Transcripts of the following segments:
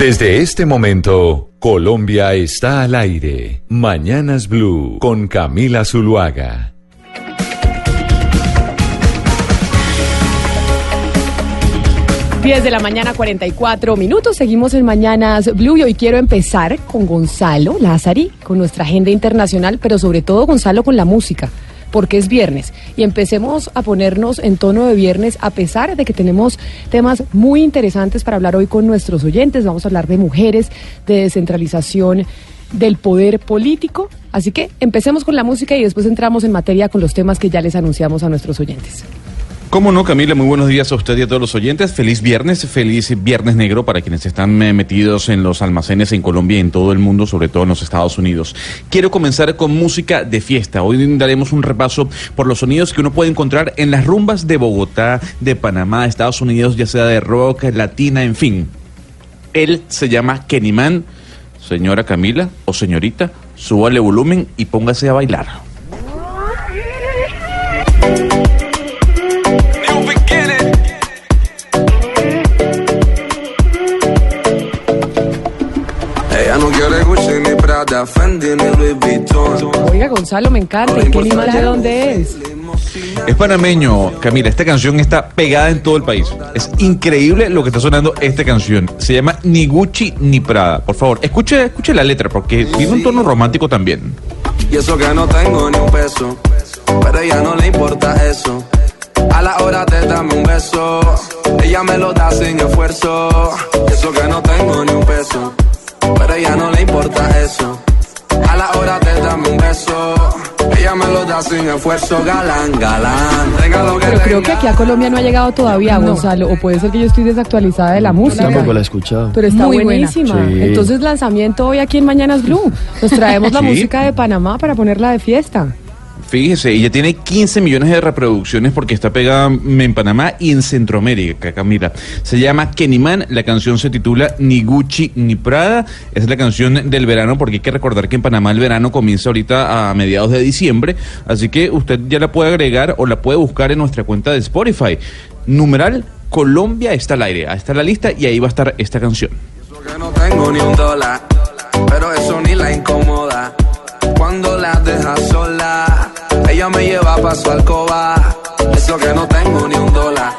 Desde este momento, Colombia está al aire. Mañanas Blue con Camila Zuluaga. De la mañana, 44 minutos. Seguimos en Mañanas Blue y hoy quiero empezar con Gonzalo Lazari, con nuestra agenda internacional, pero sobre todo, Gonzalo, con la música, porque es viernes y empecemos a ponernos en tono de viernes, a pesar de que tenemos temas muy interesantes para hablar hoy con nuestros oyentes. Vamos a hablar de mujeres, de descentralización del poder político. Así que empecemos con la música y después entramos en materia con los temas que ya les anunciamos a nuestros oyentes. ¿Cómo no, Camila? Muy buenos días a usted y a todos los oyentes. Feliz viernes negro para quienes están metidos en los almacenes en Colombia y en todo el mundo, sobre todo en los Estados Unidos. Quiero comenzar con música de fiesta. Hoy daremos un repaso por los sonidos que uno puede encontrar en las rumbas de Bogotá, de Panamá, de Estados Unidos, ya sea de rock, latina, en fin. Él se llama Kenny Man. Señora Camila o señorita, súbale volumen y póngase a bailar. Oiga, Gonzalo, me encanta. ¿En qué animal de dónde es? Es panameño, Camila. Esta canción está pegada en todo el país. Es increíble lo que está sonando esta canción. Se llama Ni Gucci ni Prada. Por favor, escuche la letra porque tiene un tono romántico también. Y eso que no tengo ni un peso, pero a ella no le importa eso. A la hora te dame un beso, ella me lo da sin esfuerzo. Y eso que no tengo ni un peso, pero a ella no le importa eso. A la hora te dame un beso, ella me lo da sin esfuerzo. Galán, galán, regalo que... Pero creo que aquí a Colombia no ha llegado todavía, no. Gonzalo, o puede ser que yo estoy desactualizada de la música. Tampoco la he escuchado. Pero está muy buenísima, sí. Entonces lanzamiento hoy aquí en Mañanas Blue. Nos traemos la música de Panamá para ponerla de fiesta. Fíjese, ella tiene 15 millones de reproducciones porque está pegada en Panamá y en Centroamérica, Camila. Se llama Kenny Man, la canción se titula Ni Gucci ni Prada. Es la canción del verano porque hay que recordar que en Panamá el verano comienza ahorita a mediados de diciembre. Así que usted ya la puede agregar o la puede buscar en nuestra cuenta de Spotify. Numeral Colombia está al aire. Ahí está la lista y ahí va a estar esta canción. Eso que no tengo ni un dólar, pero eso ni la incomoda. Cuando la deja sola, ella me lleva pa' su alcoba. Eso que no tengo ni un dólar,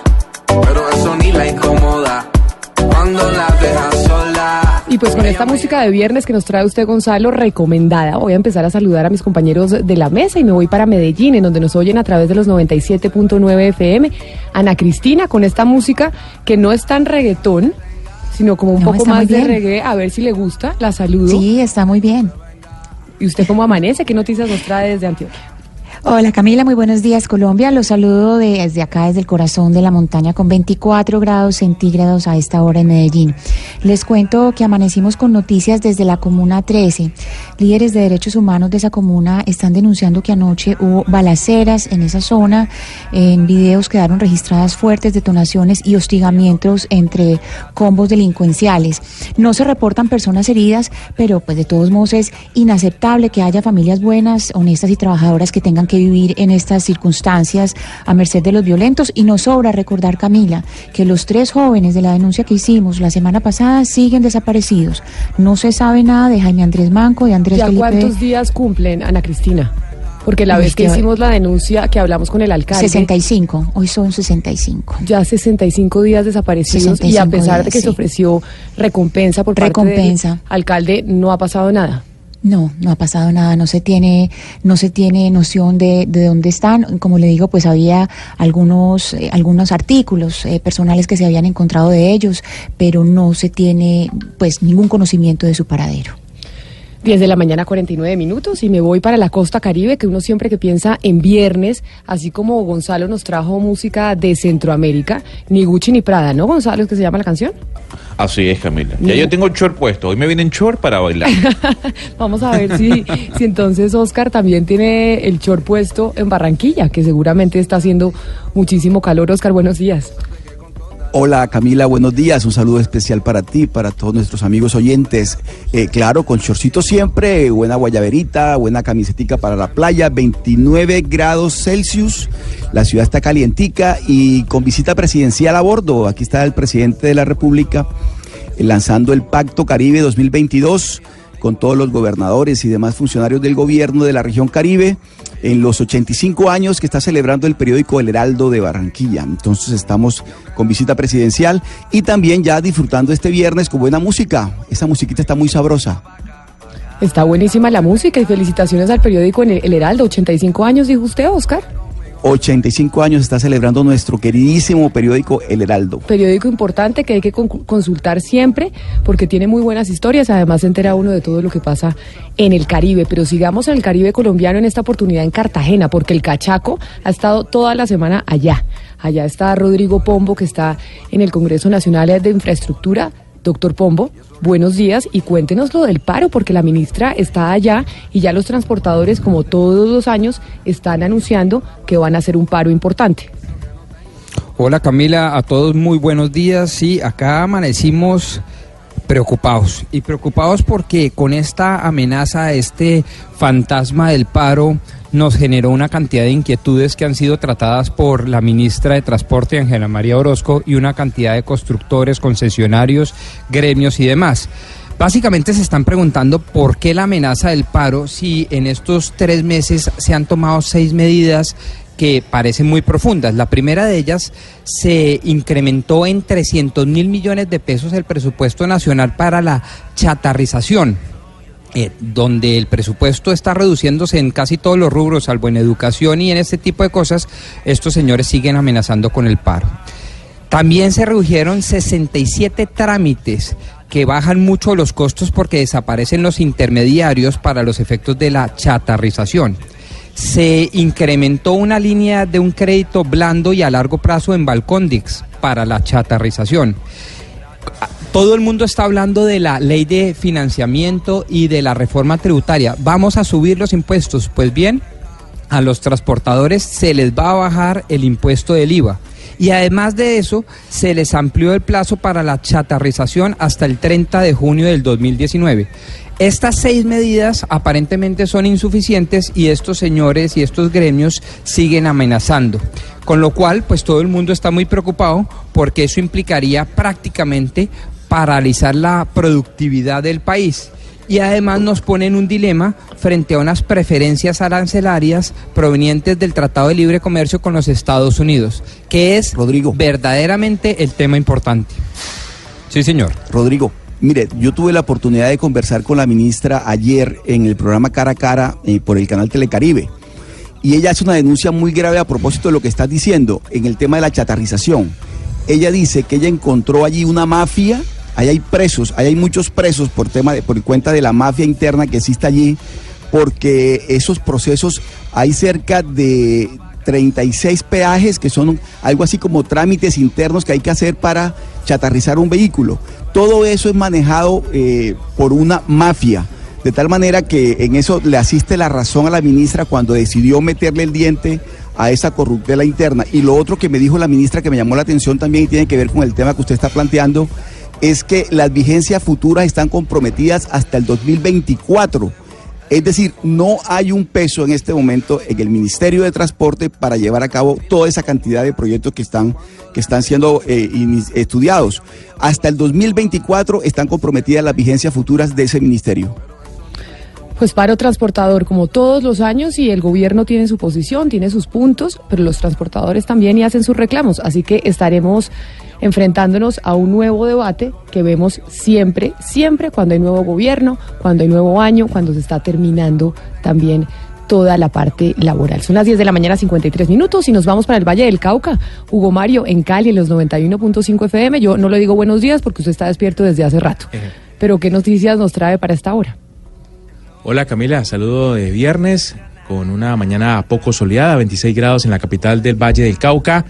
pero eso ni la incomoda. Cuando la deja sola. Y pues con esta música de viernes que nos trae usted, Gonzalo, recomendada, voy a empezar a saludar a mis compañeros de la mesa y me voy para Medellín, en donde nos oyen a través de los 97.9 FM. Ana Cristina, con esta música que no es tan reggaetón, sino como un poco más de reggae, a ver si le gusta, la saludo. Sí, está muy bien. ¿Y usted cómo amanece? ¿Qué noticias nos trae desde Antioquia? Hola Camila, muy buenos días Colombia. Los saludo desde acá, desde el corazón de la montaña, con 24 grados centígrados a esta hora en Medellín. Les cuento que amanecimos con noticias desde la Comuna 13. Líderes de derechos humanos de esa comuna están denunciando que anoche hubo balaceras en esa zona. En videos quedaron registradas fuertes detonaciones y hostigamientos entre combos delincuenciales. No se reportan personas heridas, pero pues de todos modos es inaceptable que haya familias buenas, honestas y trabajadoras que tengan que vivir en estas circunstancias a merced de los violentos. Y nos sobra recordar, Camila, que los 3 jóvenes de la denuncia que hicimos la semana pasada siguen desaparecidos. No se sabe nada de Jaime Andrés Manco, de Andrés Felipe. ¿Ya cuántos días cumplen, Ana Cristina? Porque la vez que hicimos la denuncia, que hablamos con el alcalde... 65, hoy son 65. Ya 65 días desaparecidos 65 y a pesar días, de que sí se ofreció recompensa por parte del alcalde, no ha pasado nada. No ha pasado nada, no se tiene noción de dónde están. Como le digo, pues había algunos artículos personales que se habían encontrado de ellos, pero no se tiene pues ningún conocimiento de su paradero. 10 de la mañana, 49 minutos, y me voy para la costa Caribe, que uno siempre que piensa en viernes, así como Gonzalo nos trajo música de Centroamérica, Ni Gucci ni Prada, ¿no, Gonzalo? ¿Es que se llama la canción? Así es, Camila. Ya yo tengo el short puesto, hoy me vienen short para bailar. Vamos a ver si entonces Oscar también tiene el short puesto en Barranquilla, que seguramente está haciendo muchísimo calor. Oscar, buenos días. Hola Camila, buenos días, un saludo especial para ti, para todos nuestros amigos oyentes. Claro, con shortcito siempre, buena guayaberita, buena camisetica para la playa, 29 grados Celsius, la ciudad está calientica y con visita presidencial a bordo. Aquí está el presidente de la República, lanzando el Pacto Caribe 2022 con todos los gobernadores y demás funcionarios del gobierno de la región Caribe en los 85 años que está celebrando el periódico El Heraldo de Barranquilla. Entonces estamos con visita presidencial y también ya disfrutando este viernes con buena música. Esa musiquita está muy sabrosa. Está buenísima la música y felicitaciones al periódico El Heraldo. 85 años, dijo usted, Oscar. 85 años está celebrando nuestro queridísimo periódico El Heraldo. Periódico importante que hay que consultar siempre porque tiene muy buenas historias, además se entera uno de todo lo que pasa en el Caribe, pero sigamos en el Caribe colombiano en esta oportunidad en Cartagena, porque el cachaco ha estado toda la semana allá. Allá está Rodrigo Pombo, que está en el Congreso Nacional de Infraestructura. Doctor Pombo, buenos días y cuéntenos lo del paro, porque la ministra está allá y ya los transportadores, como todos los años, están anunciando que van a hacer un paro importante. Hola Camila, a todos muy buenos días. Sí, acá amanecimos preocupados y preocupados porque con esta amenaza, este fantasma del paro, nos generó una cantidad de inquietudes que han sido tratadas por la ministra de Transporte, Ángela María Orozco, y una cantidad de constructores, concesionarios, gremios y demás. Básicamente se están preguntando por qué la amenaza del paro si en estos 3 meses se han tomado 6 medidas que parecen muy profundas. La primera de ellas, se incrementó en 300.000 millones de pesos el presupuesto nacional para la chatarrización. Donde el presupuesto está reduciéndose en casi todos los rubros, salvo en educación y en este tipo de cosas, estos señores siguen amenazando con el paro. También se redujeron 67 trámites que bajan mucho los costos porque desaparecen los intermediarios para los efectos de la chatarrización. Se incrementó una línea de un crédito blando y a largo plazo en Balcondics para la chatarrización. Todo el mundo está hablando de la ley de financiamiento y de la reforma tributaria. ¿Vamos a subir los impuestos? Pues bien, a los transportadores se les va a bajar el impuesto del IVA. Y además de eso, se les amplió el plazo para la chatarrización hasta el 30 de junio del 2019. Estas 6 medidas aparentemente son insuficientes y estos señores y estos gremios siguen amenazando. Con lo cual, pues todo el mundo está muy preocupado porque eso implicaría prácticamente paralizar la productividad del país y además nos pone en un dilema frente a unas preferencias arancelarias provenientes del Tratado de Libre Comercio con los Estados Unidos, que es, Rodrigo, verdaderamente el tema importante. Sí, señor. Rodrigo, mire, yo tuve la oportunidad de conversar con la ministra ayer en el programa Cara a Cara por el canal Telecaribe y ella hace una denuncia muy grave a propósito de lo que estás diciendo en el tema de la chatarrización. Ella dice que ella encontró allí una mafia. Allá hay presos, allá hay muchos presos por cuenta de la mafia interna que existe allí, porque esos procesos, hay cerca de 36 peajes que son algo así como trámites internos que hay que hacer para chatarrizar un vehículo. Todo eso es manejado por una mafia, de tal manera que en eso le asiste la razón a la ministra cuando decidió meterle el diente a esa corruptela interna. Y lo otro que me dijo la ministra que me llamó la atención también y tiene que ver con el tema que usted está planteando, es que las vigencias futuras están comprometidas hasta el 2024. Es decir, no hay un peso en este momento en el Ministerio de Transporte para llevar a cabo toda esa cantidad de proyectos que están siendo estudiados. Hasta el 2024 están comprometidas las vigencias futuras de ese ministerio. Pues paro transportador, como todos los años, y el gobierno tiene su posición, tiene sus puntos, pero los transportadores también y hacen sus reclamos, así que estaremos enfrentándonos a un nuevo debate que vemos siempre, siempre cuando hay nuevo gobierno, cuando hay nuevo año, cuando se está terminando también toda la parte laboral. Son las 10 de la mañana, 53 minutos, y nos vamos para el Valle del Cauca. Hugo Mario, en Cali, en los 91.5 FM, yo no le digo buenos días porque usted está despierto desde hace rato, pero ¿qué noticias nos trae para esta hora? Hola Camila, saludo de viernes con una mañana poco soleada, 26 grados en la capital del Valle del Cauca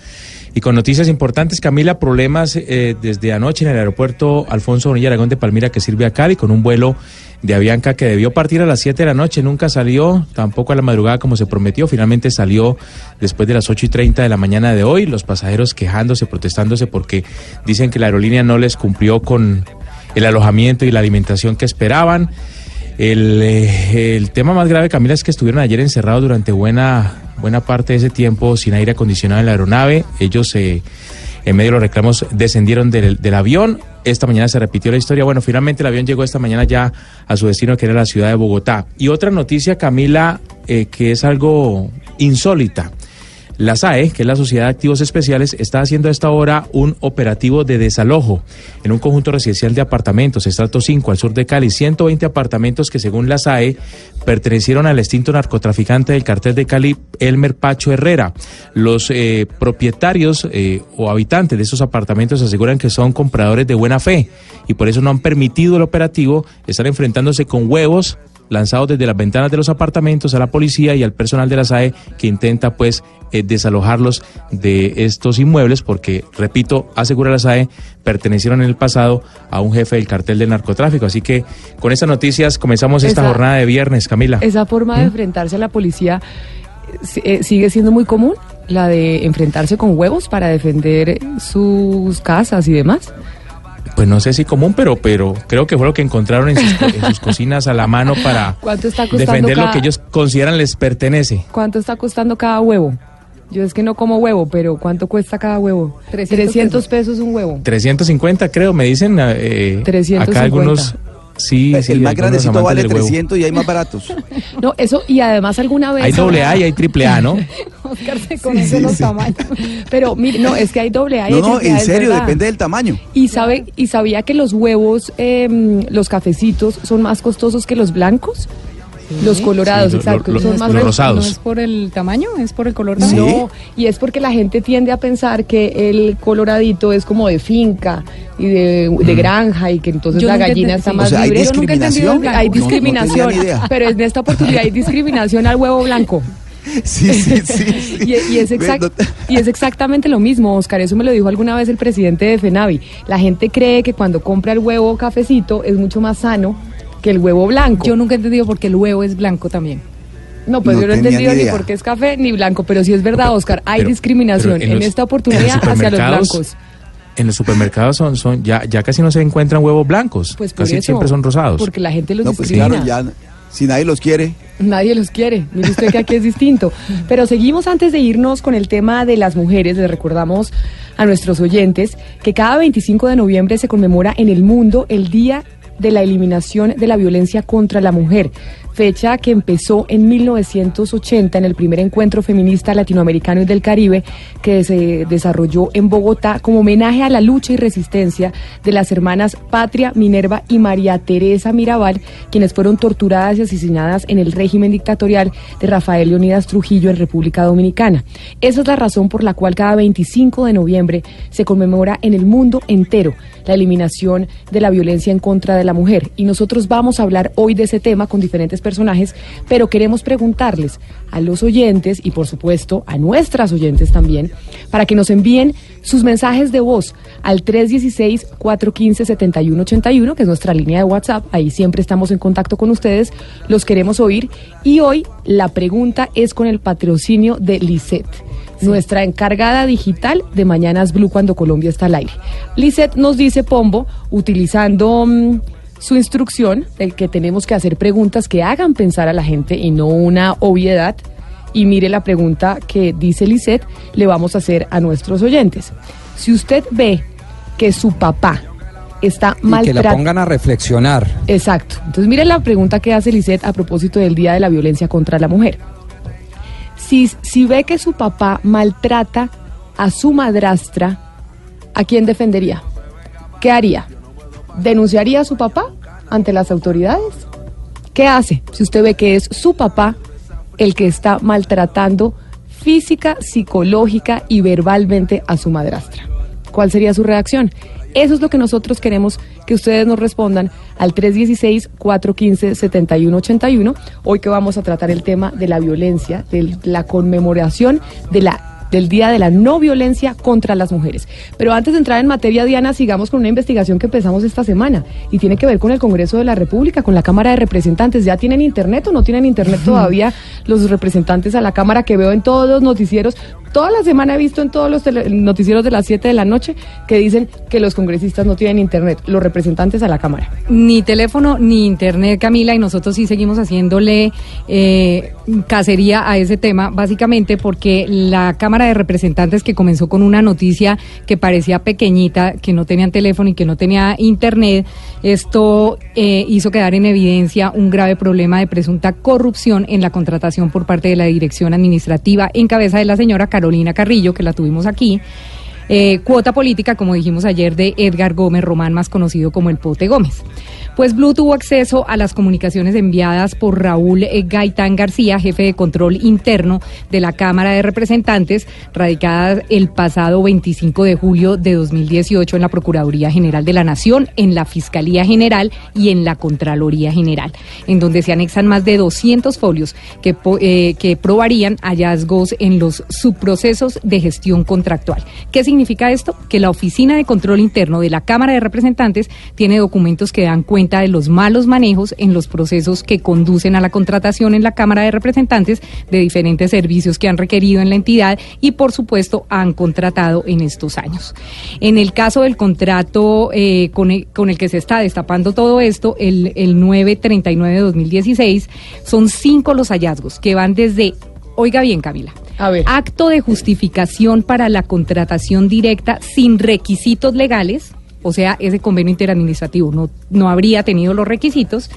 y con noticias importantes. Camila, problemas desde anoche en el aeropuerto Alfonso Bonilla Aragón de Palmira que sirve a Cali con un vuelo de Avianca que debió partir a las 7 de la noche, nunca salió, tampoco a la madrugada como se prometió, finalmente salió después de las 8:30 de la mañana de hoy, los pasajeros quejándose, protestándose porque dicen que la aerolínea no les cumplió con el alojamiento y la alimentación que esperaban. El tema más grave, Camila, es que estuvieron ayer encerrados durante buena parte de ese tiempo sin aire acondicionado en la aeronave. Ellos en medio de los reclamos descendieron del avión. Esta mañana se repitió la historia. Bueno, finalmente el avión llegó esta mañana ya a su destino, que era la ciudad de Bogotá. Y otra noticia, Camila, que es algo insólita. La SAE, que es la Sociedad de Activos Especiales, está haciendo a esta hora un operativo de desalojo en un conjunto residencial de apartamentos, estrato 5, al sur de Cali. 120 apartamentos que, según la SAE, pertenecieron al extinto narcotraficante del cartel de Cali, Elmer Pacho Herrera. Los propietarios o habitantes de esos apartamentos aseguran que son compradores de buena fe y por eso no han permitido el operativo. Están enfrentándose con huevos lanzados desde las ventanas de los apartamentos a la policía y al personal de la SAE, que intenta pues desalojarlos de estos inmuebles porque, repito, asegura la SAE, pertenecieron en el pasado a un jefe del cartel del narcotráfico. Así que con estas noticias comenzamos esta jornada de viernes, Camila. ¿Esa forma de enfrentarse a la policía sigue siendo muy común? ¿La de enfrentarse con huevos para defender sus casas y demás? Pues no sé si común, pero creo que fue lo que encontraron en sus cocinas a la mano para defender lo que ellos consideran les pertenece. ¿Cuánto está costando cada huevo? Yo es que no como huevo, pero ¿cuánto cuesta cada huevo? 300 pesos un huevo. 350 creo, me dicen 350. Acá algunos... Sí, pues sí, el más grandecito vale 300 y hay más baratos. No, eso, y además alguna vez... Hay doble A y hay triple A, ¿no? Oscar se conoce los tamaños. Pero mire, no, es que hay doble A y triple A. No, en serio, depende del tamaño. ¿Y sabía que los huevos, los cafecitos, son más costosos que los blancos? Los colorados, sí, exacto. Son más los rosados. ¿No es por el tamaño? ¿Es por el color? ¿Sí? No, y es porque la gente tiende a pensar que el coloradito es como de finca y de granja, y que entonces la gallina está más libre. Yo nunca he entendido. Hay discriminación, pero en esta oportunidad hay discriminación al huevo blanco. Sí. Y es exactamente lo mismo, Oscar. Eso me lo dijo alguna vez el presidente de FENAVI. La gente cree que cuando compra el huevo cafecito es mucho más sano que el huevo blanco. Yo nunca he entendido por qué el huevo es blanco también. No, pues no, yo no he entendido ni por qué es café ni blanco, pero sí es verdad, pero, Oscar, hay discriminación en esta oportunidad hacia los blancos. En los supermercados ya casi no se encuentran huevos blancos, pues casi eso, siempre son rosados. Porque la gente los discrimina. Pues claro, ya, si nadie los quiere. Nadie los quiere, mire usted que aquí es distinto. Pero seguimos antes de irnos con el tema de las mujeres. Les recordamos a nuestros oyentes que cada 25 de noviembre se conmemora en el mundo el Día de la Eliminación de la Violencia contra la Mujer, fecha que empezó en 1980 en el primer encuentro feminista latinoamericano y del Caribe, que se desarrolló en Bogotá como homenaje a la lucha y resistencia de las hermanas Patria, Minerva y María Teresa Mirabal, quienes fueron torturadas y asesinadas en el régimen dictatorial de Rafael Leónidas Trujillo en República Dominicana. Esa es la razón por la cual cada 25 de noviembre se conmemora en el mundo entero la eliminación de la violencia en contra de la mujer. Y nosotros vamos a hablar hoy de ese tema con diferentes personajes, pero queremos preguntarles a los oyentes y por supuesto a nuestras oyentes también, para que nos envíen sus mensajes de voz al 316-415-7181, que es nuestra línea de WhatsApp. Ahí siempre estamos en contacto con ustedes, los queremos oír. Y hoy la pregunta es con el patrocinio de Liset, nuestra encargada digital de Mañanas Blue cuando Colombia está al aire. Liset nos dice, Pombo, utilizando... su instrucción, el que tenemos que hacer preguntas que hagan pensar a la gente y no una obviedad. Y mire la pregunta que dice Liset, le vamos a hacer a nuestros oyentes. Si usted ve que su papá está maltratado... Que la pongan a reflexionar. Exacto. Entonces mire la pregunta que hace Liset a propósito del Día de la Violencia contra la Mujer. Si ve que su papá maltrata a su madrastra, ¿a quién defendería? ¿Qué haría? ¿Denunciaría a su papá ante las autoridades? ¿Qué hace si usted ve que es su papá el que está maltratando física, psicológica y verbalmente a su madrastra? ¿Cuál sería su reacción? Eso es lo que nosotros queremos que ustedes nos respondan al 316-415-7181, hoy que vamos a tratar el tema de la violencia, de la conmemoración de la del Día de la No Violencia contra las Mujeres. Pero antes de entrar en materia, Diana, sigamos con una investigación que empezamos esta semana y tiene que ver con el Congreso de la República, con la Cámara de Representantes. ¿Ya tienen internet o no tienen internet todavía los representantes a la Cámara, que veo en todos los noticieros? toda la semana he visto en todos los noticieros de las 7 de la noche que dicen que los congresistas no tienen internet, los representantes a la Cámara. Ni teléfono ni internet, Camila, y nosotros sí seguimos haciéndole cacería a ese tema, básicamente porque la Cámara de Representantes, que comenzó con una noticia que parecía pequeñita, que no tenían teléfono y que no tenía internet, esto hizo quedar en evidencia un grave problema de presunta corrupción en la contratación por parte de la Dirección Administrativa en cabeza de la señora Carolina Carrillo, que la tuvimos aquí, cuota política, como dijimos ayer, de Edgar Gómez Román, más conocido como el Pote Gómez. Pues Blue tuvo acceso a las comunicaciones enviadas por Raúl Gaitán García, jefe de control interno de la Cámara de Representantes, radicadas el pasado 25 de julio de 2018 en la Procuraduría General de la Nación, en la Fiscalía General y en la Contraloría General, en donde se anexan más de 200 folios que probarían hallazgos en los subprocesos de gestión contractual. ¿Qué significa esto? Que la Oficina de Control Interno de la Cámara de Representantes tiene documentos que dan cuenta de los malos manejos en los procesos que conducen a la contratación en la Cámara de Representantes de diferentes servicios que han requerido en la entidad y, por supuesto, han contratado en estos años. En el caso del contrato con el que se está destapando todo esto, el 939 de 2016, son 5 los hallazgos que van desde, oiga bien, Camila, a ver, acto de justificación para la contratación directa sin requisitos legales, o sea, ese convenio interadministrativo no habría tenido los requisitos,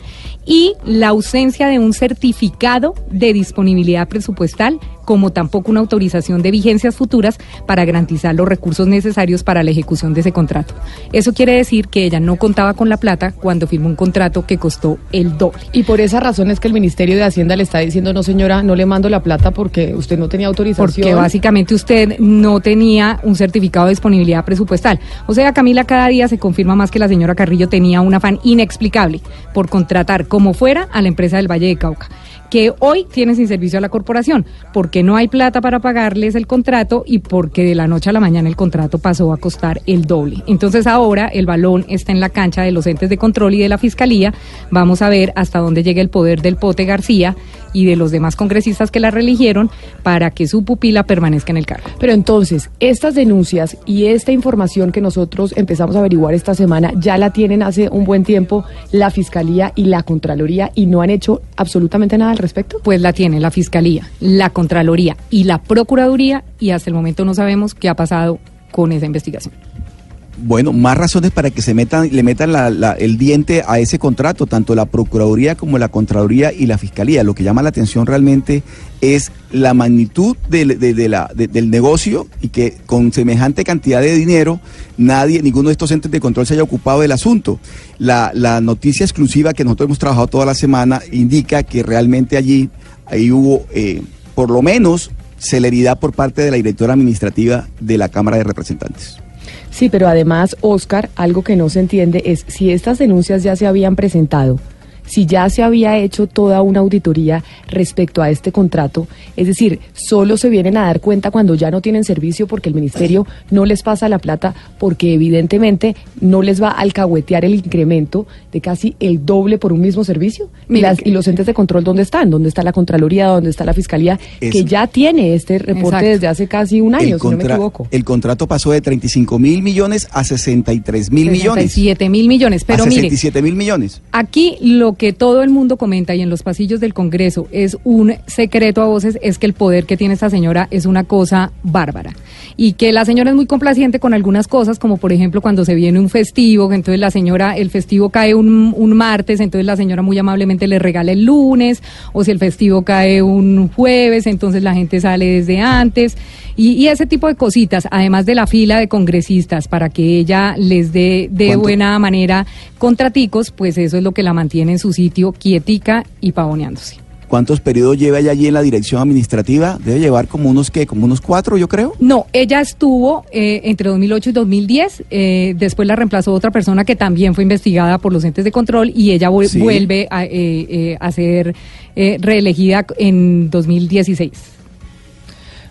y la ausencia de un certificado de disponibilidad presupuestal, como tampoco una autorización de vigencias futuras para garantizar los recursos necesarios para la ejecución de ese contrato. Eso quiere decir que ella no contaba con la plata cuando firmó un contrato que costó el doble. Y por esa razón es que el Ministerio de Hacienda le está diciendo, no señora, no le mando la plata porque usted no tenía autorización. Porque básicamente usted no tenía un certificado de disponibilidad presupuestal. O sea, Camila, cada día se confirma más que la señora Carrillo tenía un afán inexplicable por contratar como fuera a la empresa del Valle del Cauca, que hoy tiene sin servicio a la corporación, porque no hay plata para pagarles el contrato y porque de la noche a la mañana el contrato pasó a costar el doble. Entonces ahora el balón está en la cancha de los entes de control y de la Fiscalía. Vamos a ver hasta dónde llega el poder del Pote García y de los demás congresistas que la reeligieron para que su pupila permanezca en el cargo. Pero entonces, estas denuncias y esta información que nosotros empezamos a averiguar esta semana, ya la tienen hace un buen tiempo la Fiscalía y la Contraloría y no han hecho absolutamente nada al respecto? Pues la tiene la Fiscalía, la Contraloría y la Procuraduría, y hasta el momento no sabemos qué ha pasado con esa investigación. Bueno, más razones para que le metan el diente a ese contrato, tanto la Procuraduría como la Contraloría y la Fiscalía. Lo que llama la atención realmente es la magnitud del negocio y que con semejante cantidad de dinero ninguno de estos entes de control se haya ocupado del asunto. La noticia exclusiva que nosotros hemos trabajado toda la semana indica que realmente ahí hubo por lo menos celeridad por parte de la directora administrativa de la Cámara de Representantes. Sí, pero además, Oscar, algo que no se entiende es si estas denuncias ya se habían presentado, si ya se había hecho toda una auditoría respecto a este contrato, es decir, solo se vienen a dar cuenta cuando ya no tienen servicio porque el ministerio no les pasa la plata, porque evidentemente no les va a alcahuetear el incremento de casi el doble por un mismo servicio. Y los entes de control, ¿dónde están? ¿Dónde está la Contraloría? ¿Dónde está la Fiscalía? Que ya tiene este reporte desde hace casi un año, si no me equivoco. El contrato pasó de 35.000 millones a 63.000 millones. 67.000 millones, pero mire, 67.000 millones. Aquí lo que todo el mundo comenta y en los pasillos del Congreso es un secreto a voces, es que el poder que tiene esta señora es una cosa bárbara y que la señora es muy complaciente con algunas cosas, como por ejemplo cuando se viene un festivo, entonces la señora, el festivo cae un martes, entonces la señora muy amablemente le regala el lunes, o si el festivo cae un jueves, entonces la gente sale desde antes y ese tipo de cositas, además de la fila de congresistas para que ella les dé de buena manera contraticos, pues eso es lo que la mantiene en su sitio quietica y pavoneándose. ¿Cuántos periodos lleva ella allí en la dirección administrativa? Debe llevar como unos 4, yo creo. No, ella estuvo entre 2008 y 2010, después la reemplazó otra persona que también fue investigada por los entes de control y ella vuelve a ser reelegida en 2016.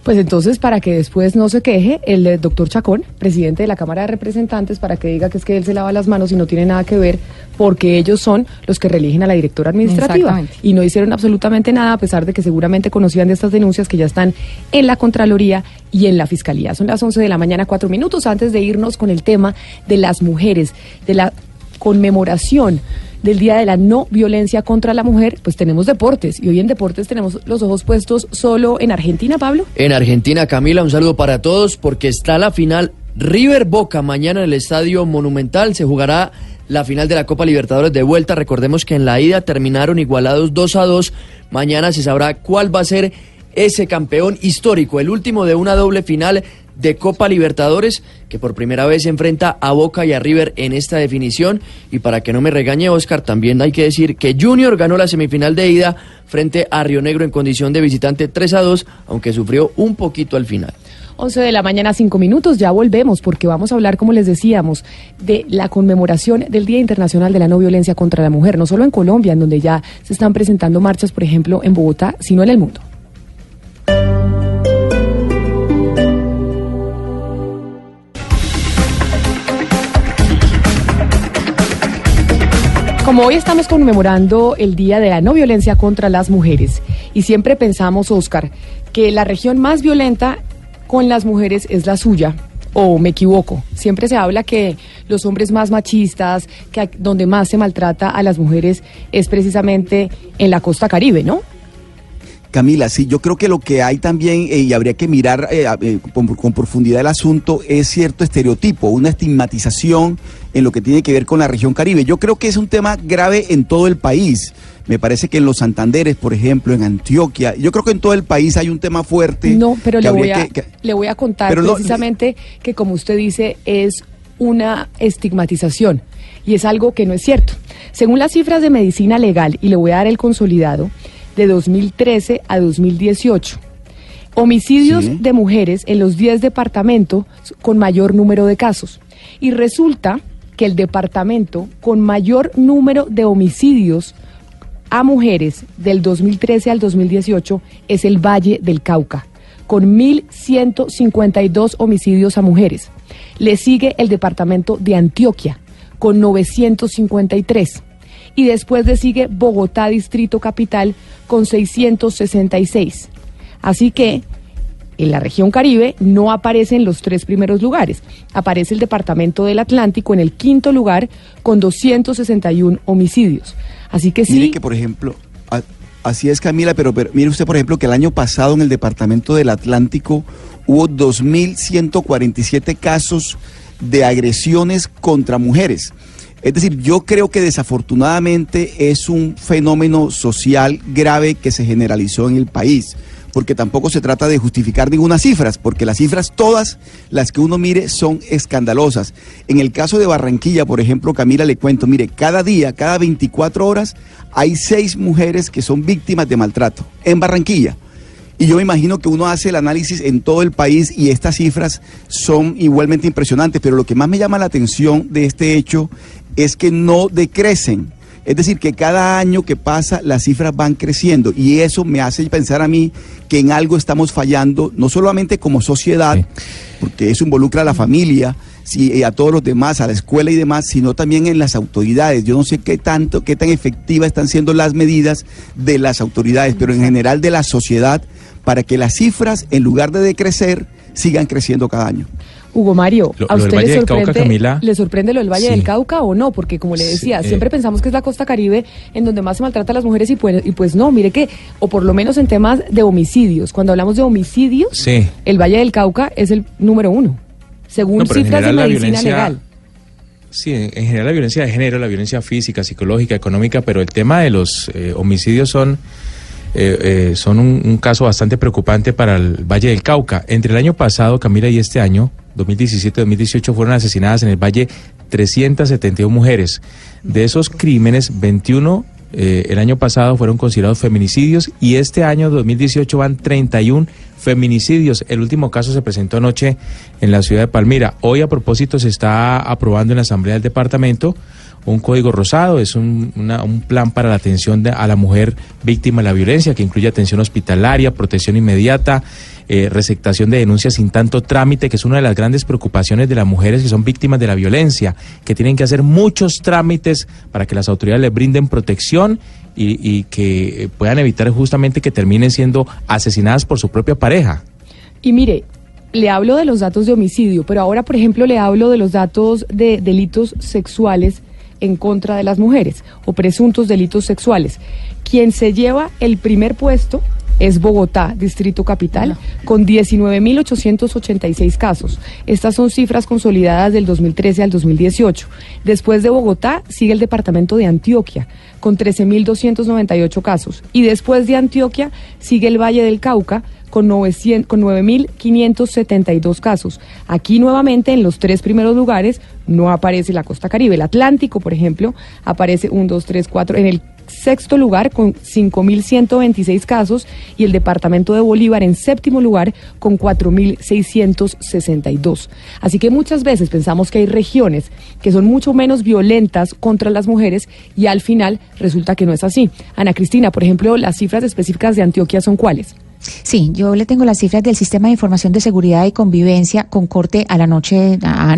Pues entonces, para que después no se queje el doctor Chacón, presidente de la Cámara de Representantes, para que diga que es que él se lava las manos y no tiene nada que ver, porque ellos son los que reeligen a la directora administrativa y no hicieron absolutamente nada, a pesar de que seguramente conocían de estas denuncias que ya están en la Contraloría y en la Fiscalía. Son las 11:04 a.m, 4 minutos antes de irnos con el tema de las mujeres, de la conmemoración del Día de la No Violencia contra la Mujer. Pues tenemos deportes, y hoy en deportes tenemos los ojos puestos solo en Argentina, Pablo. En Argentina, Camila, un saludo para todos, porque está la final River Boca mañana en el Estadio Monumental. Se jugará la final de la Copa Libertadores de vuelta. Recordemos que en la ida terminaron igualados 2-2. Mañana se sabrá cuál va a ser ese campeón histórico, el último de una doble final de Copa Libertadores, que por primera vez se enfrenta a Boca y a River en esta definición. Y para que no me regañe Oscar, también hay que decir que Junior ganó la semifinal de ida frente a Río Negro en condición de visitante 3-2, aunque sufrió un poquito al final. 11:05 a.m, ya volvemos, porque vamos a hablar, como les decíamos, de la conmemoración del Día Internacional de la No Violencia contra la Mujer, no solo en Colombia, en donde ya se están presentando marchas, por ejemplo, en Bogotá, sino en el mundo. Como hoy estamos conmemorando el Día de la No Violencia contra las Mujeres, y siempre pensamos, Oscar, que la región más violenta con las mujeres es la suya, o me equivoco. Siempre se habla que los hombres más machistas, que donde más se maltrata a las mujeres es precisamente en la costa caribe, ¿no? Camila, sí, yo creo que lo que hay también, y habría que mirar con profundidad el asunto, es cierto estereotipo, una estigmatización en lo que tiene que ver con la región Caribe. Yo creo que es un tema grave en todo el país. Me parece que en los Santanderes, por ejemplo, en Antioquia, yo creo que en todo el país hay un tema fuerte. No, pero le voy a contar precisamente que, como usted dice, es una estigmatización, y es algo que no es cierto. Según las cifras de Medicina Legal, y le voy a dar el consolidado, de 2013 a 2018. Homicidios de mujeres en los 10 departamentos con mayor número de casos. Y resulta que el departamento con mayor número de homicidios a mujeres del 2013 al 2018 es el Valle del Cauca, con 1.152 homicidios a mujeres. Le sigue el departamento de Antioquia, con 953. Y después le sigue Bogotá Distrito Capital con 666. Así que en la región Caribe no aparecen los tres primeros lugares. Aparece el Departamento del Atlántico en el quinto lugar con 261 homicidios. Así que sí. Mire que, por ejemplo, así es, Camila, pero mire usted, por ejemplo, que el año pasado en el Departamento del Atlántico hubo 2.147 casos de agresiones contra mujeres. Es decir, yo creo que desafortunadamente es un fenómeno social grave que se generalizó en el país, porque tampoco se trata de justificar ninguna cifras, porque las cifras, todas las que uno mire, son escandalosas. En el caso de Barranquilla, por ejemplo, Camila, le cuento, mire, cada día, cada 24 horas, hay 6 mujeres que son víctimas de maltrato en Barranquilla. Y yo me imagino que uno hace el análisis en todo el país y estas cifras son igualmente impresionantes, pero lo que más me llama la atención de este hecho es que no decrecen. Es decir, que cada año que pasa las cifras van creciendo, y eso me hace pensar a mí que en algo estamos fallando, no solamente como sociedad, porque eso involucra a la familia, a todos los demás, a la escuela y demás, sino también en las autoridades. Yo no sé qué tan efectivas están siendo las medidas de las autoridades, pero en general de la sociedad, para que las cifras, en lugar de decrecer, sigan creciendo cada año. Hugo Mario, ¿a usted le sorprende lo del Valle del Cauca o no? Porque, como le decía, siempre pensamos que es la costa Caribe en donde más se maltrata a las mujeres, y pues no, mire que, o por lo menos en temas de homicidios, cuando hablamos de homicidios, el Valle del Cauca es el número 1, según cifras de Medicina Legal. Sí, en general la violencia de género, la violencia física, psicológica, económica, pero el tema de los homicidios son un caso bastante preocupante para el Valle del Cauca. Entre el año pasado, Camila, y este año, 2017-2018, fueron asesinadas en el Valle 371 mujeres. De esos crímenes, 21 el año pasado fueron considerados feminicidios, y este año 2018 van 31 feminicidios. El último caso se presentó anoche en la ciudad de Palmira. Hoy, a propósito, se está aprobando en la Asamblea del Departamento un código rosado, es un plan para la atención a la mujer víctima de la violencia, que incluye atención hospitalaria, protección inmediata, receptación de denuncias sin tanto trámite, que es una de las grandes preocupaciones de las mujeres que son víctimas de la violencia, que tienen que hacer muchos trámites para que las autoridades les brinden protección y que puedan evitar justamente que terminen siendo asesinadas por su propia pareja. Y mire, le hablo de los datos de homicidio, pero ahora, por ejemplo, le hablo de los datos de delitos sexuales en contra de las mujeres, o presuntos delitos sexuales. Quien se lleva el primer puesto es Bogotá Distrito Capital, con 19.886 casos. Estas son cifras consolidadas del 2013 al 2018. Después de Bogotá sigue el departamento de Antioquia, con 13.298 casos. Y después de Antioquia sigue el Valle del Cauca, con 9.572 casos. Aquí nuevamente en los tres primeros lugares no aparece la costa Caribe. El Atlántico, por ejemplo, aparece 1, 2, 3, 4 en el sexto lugar con 5.126 casos, y el departamento de Bolívar en séptimo lugar con 4.662. Así que muchas veces pensamos que hay regiones que son mucho menos violentas contra las mujeres y al final resulta que no es así. Ana Cristina, por ejemplo, las cifras específicas de Antioquia son ¿cuáles? Sí, yo le tengo las cifras del Sistema de Información de Seguridad y Convivencia con corte a la noche, a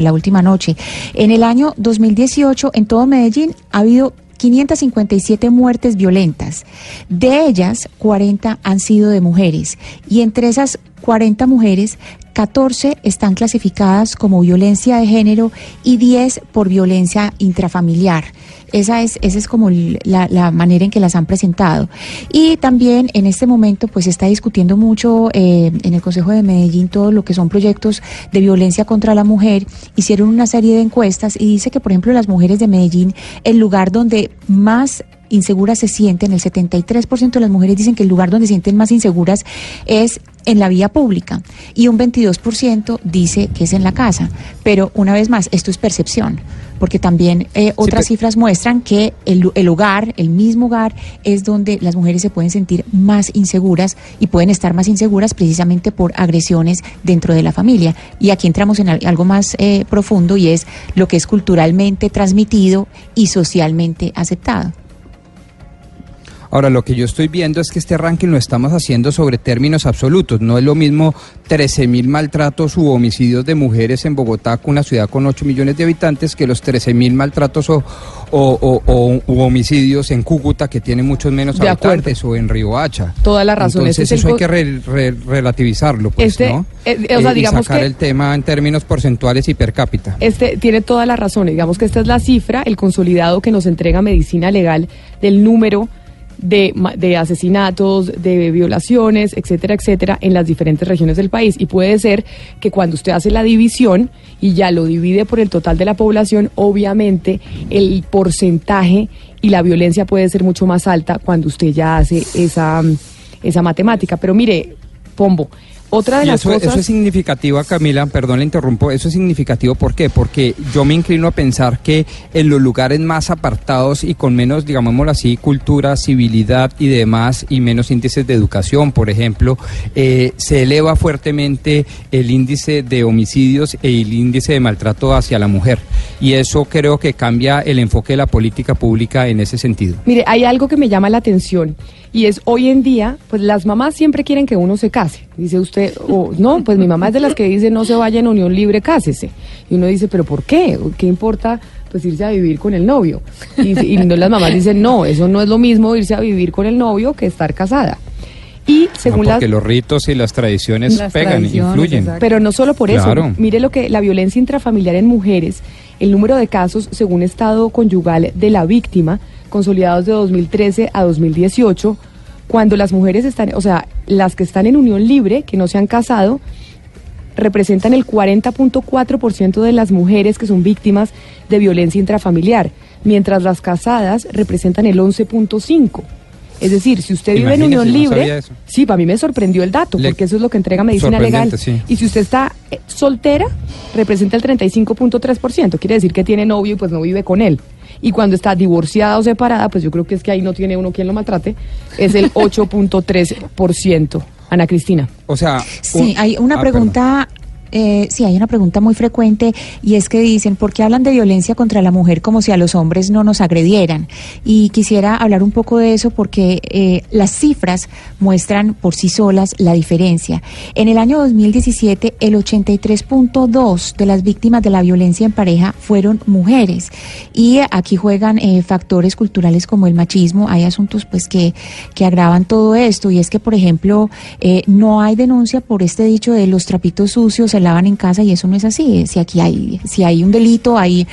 la última noche. En el año 2018, en todo Medellín, ha habido 557 muertes violentas. De ellas, 40 han sido de mujeres. Y entre esas 40 mujeres, 14 están clasificadas como violencia de género y 10 por violencia intrafamiliar. Esa es como la manera en que las han presentado. Y también en este momento pues se está discutiendo mucho en el Consejo de Medellín todo lo que son proyectos de violencia contra la mujer. Hicieron una serie de encuestas y dice que, por ejemplo, las mujeres de Medellín, el lugar donde más inseguras se sienten, el 73% de las mujeres dicen que el lugar donde se sienten más inseguras es en la vía pública, y un 22% dice que es en la casa. Pero una vez más, esto es percepción, porque también otras cifras muestran que el hogar, el mismo hogar, es donde las mujeres se pueden sentir más inseguras y pueden estar más inseguras precisamente por agresiones dentro de la familia. Y aquí entramos en algo más profundo, y es lo que es culturalmente transmitido y socialmente aceptado. Ahora, lo que yo estoy viendo es que este ranking lo estamos haciendo sobre términos absolutos. No es lo mismo 13.000 maltratos u homicidios de mujeres en Bogotá, con una ciudad con 8 millones de habitantes, que los 13.000 maltratos u homicidios en Cúcuta, que tiene muchos menos de habitantes, acuerdo, o en Riohacha. Toda la razón. Entonces eso hay que relativizarlo, pues, ¿no? O sea, digamos, y sacar el tema en términos porcentuales y per cápita. Tiene toda la razón. Digamos que esta es la cifra, el consolidado que nos entrega Medicina Legal del número de asesinatos, de violaciones, etcétera, etcétera, en las diferentes regiones del país. Y puede ser que cuando usted hace la división y ya lo divide por el total de la población, obviamente el porcentaje y la violencia puede ser mucho más alta cuando usted ya hace esa matemática. Pero mire, Pombo, otra de las cosas... Eso es significativo, Camila, perdón, le interrumpo. Eso es significativo, ¿por qué? Porque yo me inclino a pensar que en los lugares más apartados y con menos, digámoslo así, cultura, civilidad y demás, y menos índices de educación, por ejemplo, se eleva fuertemente el índice de homicidios e el índice de maltrato hacia la mujer. Y eso creo que cambia el enfoque de la política pública en ese sentido. Mire, hay algo que me llama la atención, y es hoy en día, pues las mamás siempre quieren que uno se case. Dice usted, no, pues mi mamá es de las que dice no se vaya en unión libre, cásese. Y uno dice, ¿pero por qué? ¿Qué importa pues irse a vivir con el novio? Y no, las mamás dicen, no, eso no es lo mismo irse a vivir con el novio que estar casada. Y según porque los ritos y las tradiciones pegan, influyen. Exacto. Pero no solo por eso, claro. Mire lo que la violencia intrafamiliar en mujeres, el número de casos según estado conyugal de la víctima, consolidados de 2013 a 2018, cuando las mujeres están, o sea, las que están en unión libre, que no se han casado, representan el 40.4% de las mujeres que son víctimas de violencia intrafamiliar, mientras las casadas representan el 11.5%. Es decir, si usted vive en unión libre, sí, para mí me sorprendió el dato, porque eso es lo que entrega Medicina Legal. Sí. Y si usted está soltera, representa el 35.3%, quiere decir que tiene novio y pues no vive con él. Y cuando está divorciada o separada, pues yo creo que es que ahí no tiene uno quien lo maltrate, es el 8.3%. Ana Cristina. O sea, sí, hay una pregunta... Sí, hay una pregunta muy frecuente y es que dicen, ¿por qué hablan de violencia contra la mujer como si a los hombres no nos agredieran? Y quisiera hablar un poco de eso porque las cifras muestran por sí solas la diferencia. En el año 2017, el 83.2% de las víctimas de la violencia en pareja fueron mujeres. Y aquí juegan factores culturales como el machismo. Hay asuntos pues que agravan todo esto, y es que, por ejemplo, no hay denuncia por este dicho de los trapitos sucios se lavan en casa, y eso no es así. Si aquí hay, si hay un delito, hay,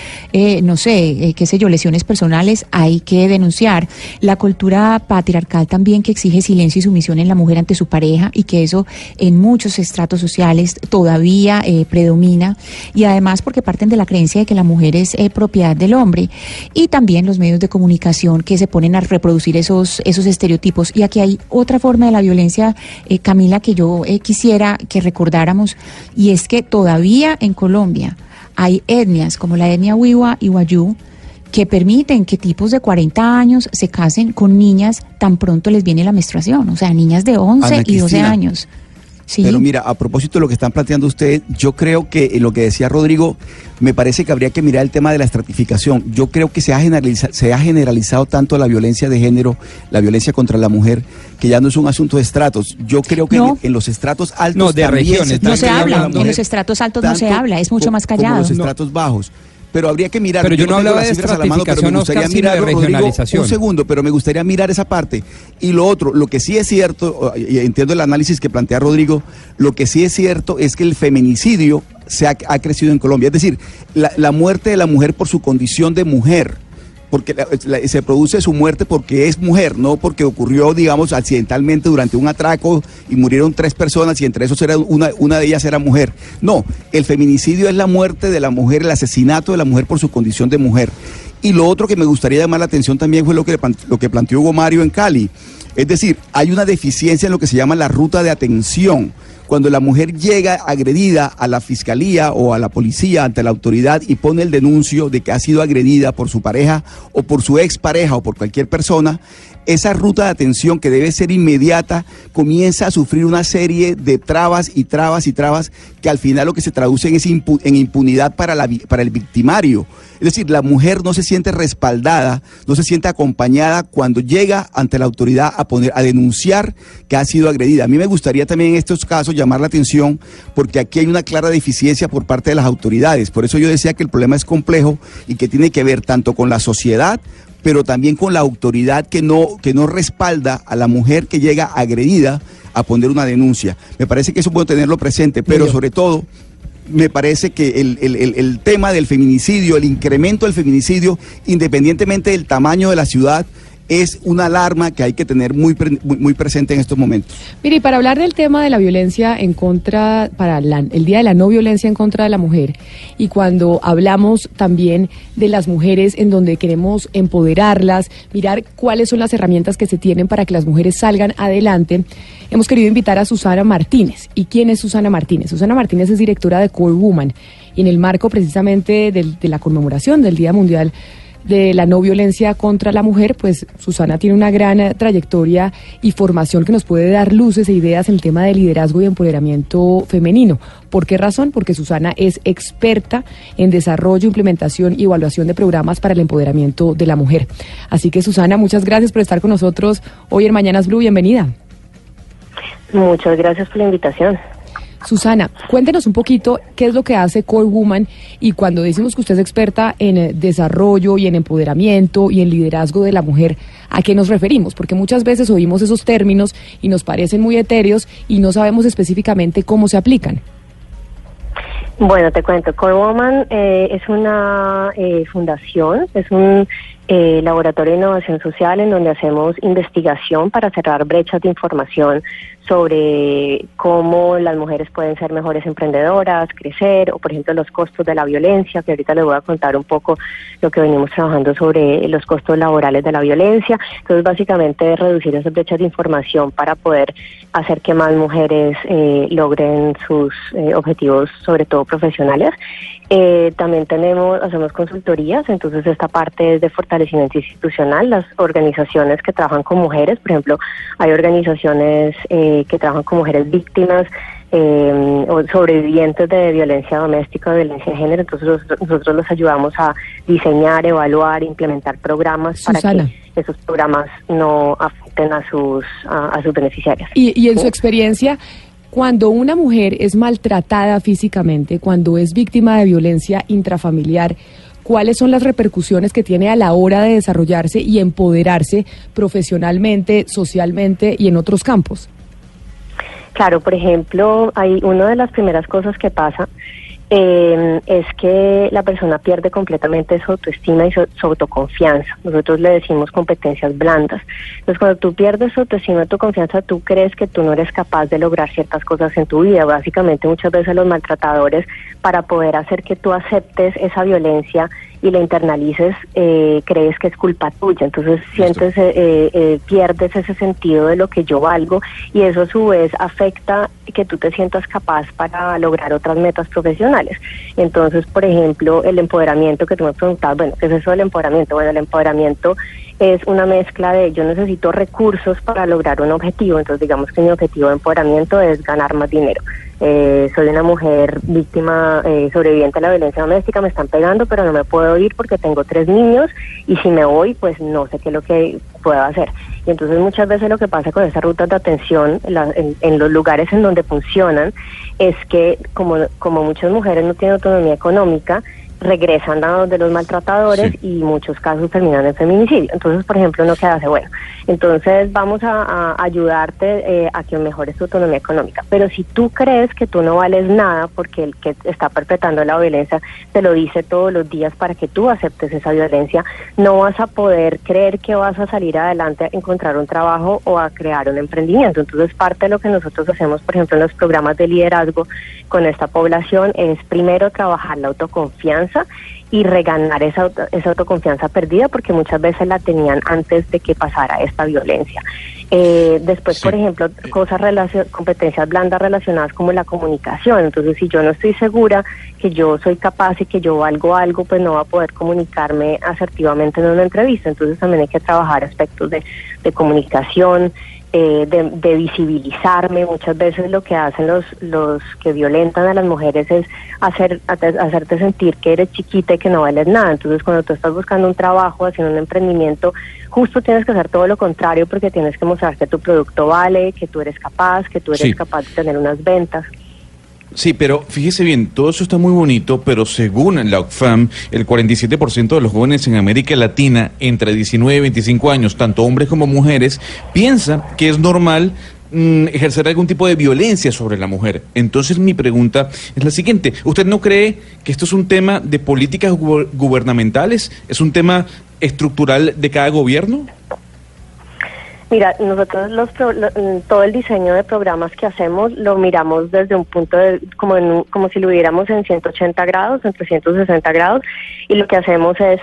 no sé, qué sé yo, lesiones personales, hay que denunciar. La cultura patriarcal también, que exige silencio y sumisión en la mujer ante su pareja, y que eso en muchos estratos sociales todavía predomina, y además porque parten de la creencia de que la mujer es propiedad del hombre, y también los medios de comunicación que se ponen a reproducir esos estereotipos. Y aquí hay otra forma de la violencia, Camila, que yo quisiera que recordáramos, y es que todavía en Colombia hay etnias como la etnia Wiwa y Wayuu que permiten que tipos de 40 años se casen con niñas tan pronto les viene la menstruación, o sea, niñas de 11 y 12 años. Sí. Pero mira, a propósito de lo que están planteando ustedes, yo creo que lo que decía Rodrigo, me parece que habría que mirar el tema de la estratificación. Yo creo que se ha generalizado tanto la violencia de género, la violencia contra la mujer, que ya no es un asunto de estratos. Yo creo que no. En los estratos altos no, de regiones, no se habla, en los estratos altos tanto, no se habla, es mucho más callado. En los estratos bajos. Pero habría que mirar. Pero yo no hablaba de estratificación, Oscar, sino de regionalización. Un segundo, pero me gustaría mirar esa parte. Y lo otro, lo que sí es cierto, y entiendo el análisis que plantea Rodrigo, lo que sí es cierto es que el feminicidio ha crecido en Colombia. Es decir, la muerte de la mujer por su condición de mujer, porque se produce su muerte porque es mujer, no porque ocurrió, digamos, accidentalmente durante un atraco y murieron 3 personas y entre esos era una de ellas era mujer. No, el feminicidio es la muerte de la mujer, el asesinato de la mujer por su condición de mujer. Y lo otro que me gustaría llamar la atención también fue lo que planteó Hugo Mario en Cali. Es decir, hay una deficiencia en lo que se llama la ruta de atención. Cuando la mujer llega agredida a la fiscalía o a la policía ante la autoridad y pone el denuncio de que ha sido agredida por su pareja o por su expareja o por cualquier persona, esa ruta de atención que debe ser inmediata comienza a sufrir una serie de trabas y trabas y trabas que al final lo que se traducen es en impunidad para el victimario. Es decir, la mujer no se siente respaldada, no se siente acompañada cuando llega ante la autoridad a denunciar que ha sido agredida. A mí me gustaría también en estos casos llamar la atención porque aquí hay una clara deficiencia por parte de las autoridades. Por eso yo decía que el problema es complejo y que tiene que ver tanto con la sociedad, pero también con la autoridad que no respalda a la mujer que llega agredida a poner una denuncia. Me parece que eso puedo tenerlo presente, pero sobre todo me parece que el tema del feminicidio, el incremento del feminicidio, independientemente del tamaño de la ciudad, es una alarma que hay que tener muy presente en estos momentos. Mire, y para hablar del tema de la violencia en contra, el Día de la No Violencia en contra de la Mujer, y cuando hablamos también de las mujeres en donde queremos empoderarlas, mirar cuáles son las herramientas que se tienen para que las mujeres salgan adelante, hemos querido invitar a Susana Martínez. ¿Y quién es Susana Martínez? Susana Martínez es directora de Core Woman, y en el marco precisamente de la conmemoración del Día Mundial de la No Violencia contra la Mujer, pues Susana tiene una gran trayectoria y formación que nos puede dar luces e ideas en el tema de liderazgo y empoderamiento femenino. ¿Por qué razón? Porque Susana es experta en desarrollo, implementación y evaluación de programas para el empoderamiento de la mujer. Así que Susana, muchas gracias por estar con nosotros hoy en Mañanas Blue, bienvenida. Muchas gracias por la invitación. Susana, cuéntenos un poquito qué es lo que hace Core Woman, y cuando decimos que usted es experta en desarrollo y en empoderamiento y en liderazgo de la mujer, ¿a qué nos referimos? Porque muchas veces oímos esos términos y nos parecen muy etéreos y no sabemos específicamente cómo se aplican. Bueno, te cuento, Core Woman es una fundación, es un laboratorio de innovación social en donde hacemos investigación para cerrar brechas de información sobre cómo las mujeres pueden ser mejores emprendedoras, crecer, o por ejemplo los costos de la violencia, que ahorita les voy a contar un poco lo que venimos trabajando sobre los costos laborales de la violencia. Entonces básicamente es reducir esas brechas de información para poder hacer que más mujeres logren sus objetivos, sobre todo profesionales. También hacemos consultorías, entonces esta parte es de fortalecimiento institucional, las organizaciones que trabajan con mujeres, por ejemplo, hay organizaciones que trabajan con mujeres víctimas sobrevivientes de violencia doméstica o violencia de género. Entonces nosotros los ayudamos a diseñar, evaluar, implementar programas, Susana, para que esos programas no afecten a sus beneficiarios. Y en su experiencia, cuando una mujer es maltratada físicamente, cuando es víctima de violencia intrafamiliar, ¿cuáles son las repercusiones que tiene a la hora de desarrollarse y empoderarse profesionalmente, socialmente y en otros campos? Claro, por ejemplo, hay una de las primeras cosas que pasa es que la persona pierde completamente su autoestima y su autoconfianza. Nosotros le decimos competencias blandas. Entonces, cuando tú pierdes tu autoestima y tu confianza, tú crees que tú no eres capaz de lograr ciertas cosas en tu vida. Básicamente, muchas veces los maltratadores, para poder hacer que tú aceptes esa violencia y la internalices, crees que es culpa tuya. Entonces sientes, pierdes ese sentido de lo que yo valgo, y eso a su vez afecta que tú te sientas capaz para lograr otras metas profesionales. Entonces, por ejemplo, el empoderamiento que tú me preguntabas, bueno, ¿qué es eso del empoderamiento? Bueno, el empoderamiento es una mezcla de yo necesito recursos para lograr un objetivo. Entonces digamos que mi objetivo de empoderamiento es ganar más dinero. Soy una mujer víctima, sobreviviente a la violencia doméstica, me están pegando, pero no me puedo ir porque tengo 3 niños, y si me voy, pues no sé qué es lo que puedo hacer. Y entonces muchas veces lo que pasa con esas rutas de atención en los lugares en donde funcionan es que como muchas mujeres no tienen autonomía económica, regresan a donde los maltratadores, sí, y muchos casos terminan en feminicidio. Entonces, por ejemplo, uno que hace, bueno, entonces vamos a ayudarte a que mejores tu autonomía económica. Pero si tú crees que tú no vales nada porque el que está perpetrando la violencia te lo dice todos los días para que tú aceptes esa violencia, no vas a poder creer que vas a salir adelante a encontrar un trabajo o a crear un emprendimiento. Entonces, parte de lo que nosotros hacemos, por ejemplo, en los programas de liderazgo con esta población es primero trabajar la autoconfianza y reganar esa autoconfianza perdida, porque muchas veces la tenían antes de que pasara esta violencia. Después, sí, por ejemplo, competencias blandas relacionadas como la comunicación. Entonces, si yo no estoy segura que yo soy capaz y que yo valgo algo, pues no va a poder comunicarme asertivamente en una entrevista. Entonces también hay que trabajar aspectos de comunicación, de visibilizarme. Muchas veces lo que hacen los que violentan a las mujeres es hacerte sentir que eres chiquita y que no vales nada. Entonces, cuando tú estás buscando un trabajo, haciendo un emprendimiento, justo tienes que hacer todo lo contrario, porque tienes que mostrar que tu producto vale, que tú eres capaz, sí, capaz de tener unas ventas. Sí, pero fíjese bien, todo eso está muy bonito, pero según la Oxfam, el 47% de los jóvenes en América Latina entre 19 y 25 años, tanto hombres como mujeres, piensa que es normal ejercer algún tipo de violencia sobre la mujer. Entonces mi pregunta es la siguiente: ¿usted no cree que esto es un tema de políticas gubernamentales? ¿Es un tema estructural de cada gobierno? Mira, nosotros todo el diseño de programas que hacemos lo miramos desde un punto como si lo viéramos en 180 grados, en 360 grados, y lo que hacemos es,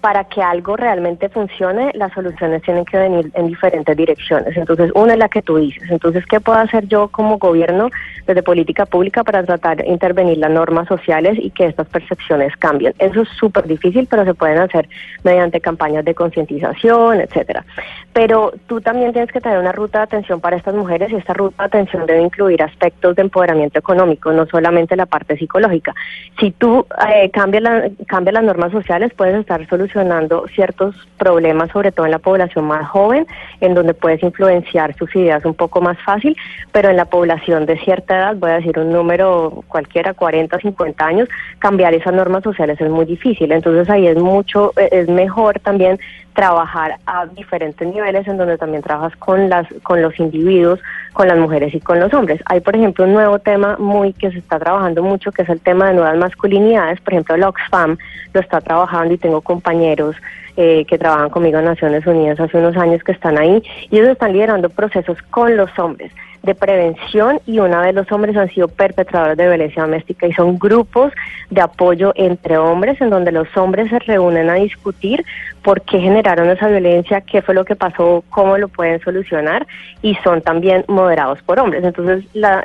para que algo realmente funcione, las soluciones tienen que venir en diferentes direcciones. Entonces, una es la que tú dices. Entonces, ¿qué puedo hacer yo como gobierno desde política pública para tratar de intervenir las normas sociales y que estas percepciones cambien? Eso es súper difícil, pero se pueden hacer mediante campañas de concientización, etcétera. Pero tú también tienes que tener una ruta de atención para estas mujeres, y esta ruta de atención debe incluir aspectos de empoderamiento económico, no solamente la parte psicológica. Si tú cambias las normas sociales, puedes estar solucionando ciertos problemas, sobre todo en la población más joven, en donde puedes influenciar sus ideas un poco más fácil, pero en la población de cierta edad, voy a decir un número cualquiera, 40, 50 años, cambiar esas normas sociales es muy difícil. Entonces ahí es mejor también trabajar a diferentes niveles, en donde también trabajas con los individuos, con las mujeres y con los hombres. Hay, por ejemplo, un nuevo tema que se está trabajando mucho, que es el tema de nuevas masculinidades. Por ejemplo, la Oxfam lo está trabajando, y tengo compañeros que trabajan conmigo en Naciones Unidas hace unos años que están ahí, y ellos están liderando procesos con los hombres de prevención, y una vez los hombres han sido perpetradores de violencia doméstica, y son grupos de apoyo entre hombres en donde los hombres se reúnen a discutir por qué generaron esa violencia, qué fue lo que pasó, cómo lo pueden solucionar, y son también moderados por hombres. Entonces la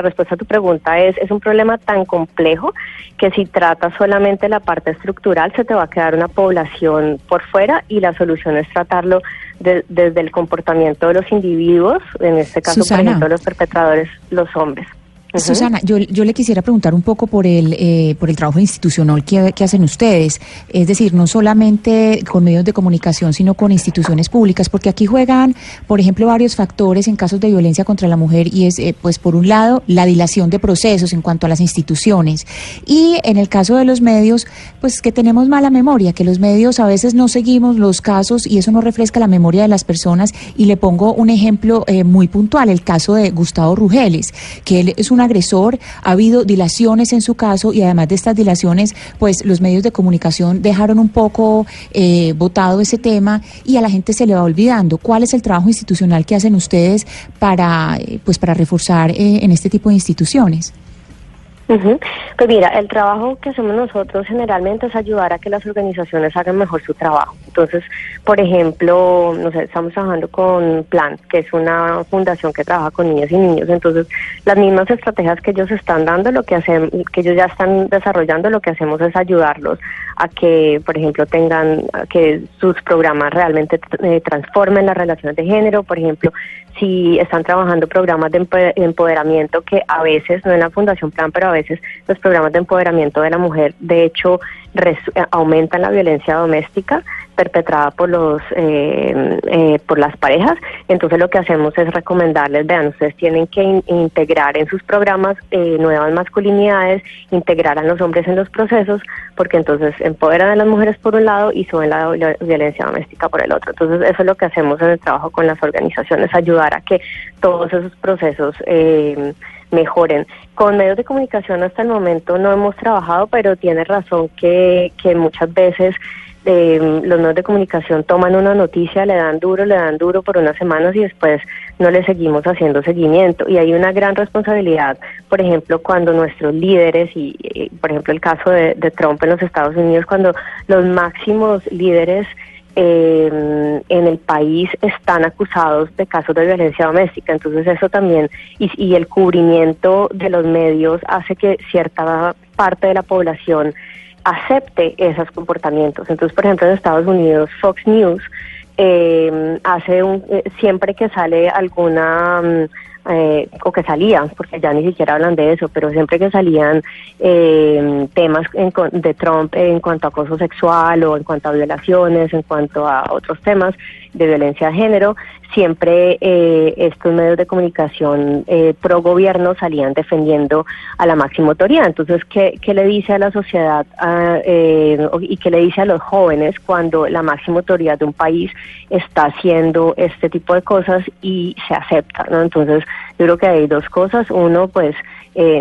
respuesta a tu pregunta es un problema tan complejo que si tratas solamente la parte estructural se te va a quedar una población por fuera, y la solución es tratarlo desde el comportamiento de los individuos, en este caso, Susana, por ejemplo, los perpetradores, los hombres. Susana, yo le quisiera preguntar un poco por el trabajo institucional que hacen ustedes, es decir, no solamente con medios de comunicación, sino con instituciones públicas, porque aquí juegan, por ejemplo, varios factores en casos de violencia contra la mujer, y es, pues, por un lado, la dilación de procesos en cuanto a las instituciones, y en el caso de los medios, pues, que tenemos mala memoria, que los medios a veces no seguimos los casos y eso no refresca la memoria de las personas. Y le pongo un ejemplo muy puntual, el caso de Gustavo Rugeles, que él es un agresor, ha habido dilaciones en su caso, y además de estas dilaciones, pues los medios de comunicación dejaron un poco botado ese tema y a la gente se le va olvidando. ¿Cuál es el trabajo institucional que hacen ustedes para reforzar en este tipo de instituciones? Pues mira, el trabajo que hacemos nosotros generalmente es ayudar a que las organizaciones hagan mejor su trabajo. Entonces, por ejemplo, estamos trabajando con Plan, que es una fundación que trabaja con niñas y niños. Entonces, las mismas estrategias que ellos están dando, lo que hacen, que ellos ya están desarrollando, lo que hacemos es ayudarlos a que, por ejemplo, tengan, a que sus programas realmente transformen las relaciones de género. Por ejemplo, si están trabajando programas de empoderamiento, que a veces, no en la Fundación Plan, pero a veces los programas de empoderamiento de la mujer, de hecho, aumentan la violencia doméstica perpetrada por los por las parejas. Entonces, lo que hacemos es recomendarles, vean, ustedes tienen que integrar en sus programas nuevas masculinidades, integrar a los hombres en los procesos, porque entonces empoderan a las mujeres por un lado y suben la violencia doméstica por el otro. Entonces, eso es lo que hacemos en el trabajo con las organizaciones, ayudar a que todos esos procesos mejoren. Con medios de comunicación hasta el momento no hemos trabajado, pero tiene razón que muchas veces los medios de comunicación toman una noticia, le dan duro por unas semanas y después no le seguimos haciendo seguimiento. Y hay una gran responsabilidad, por ejemplo, cuando nuestros líderes, y por ejemplo el caso de Trump en los Estados Unidos, cuando los máximos líderes en el país están acusados de casos de violencia doméstica. Entonces eso también, y el cubrimiento de los medios hace que cierta parte de la población acepte esos comportamientos. Entonces, por ejemplo, en Estados Unidos, Fox News siempre que sale alguna, o que salían, porque ya ni siquiera hablan de eso, pero siempre que salían temas de Trump en cuanto a acoso sexual o en cuanto a violaciones, en cuanto a otros temas de violencia de género, siempre estos medios de comunicación pro gobierno salían defendiendo a la máxima autoridad. Entonces, ¿qué le dice a la sociedad y qué le dice a los jóvenes cuando la máxima autoridad de un país está haciendo este tipo de cosas y se acepta, ¿no? Entonces, yo creo que hay dos cosas. Uno, pues,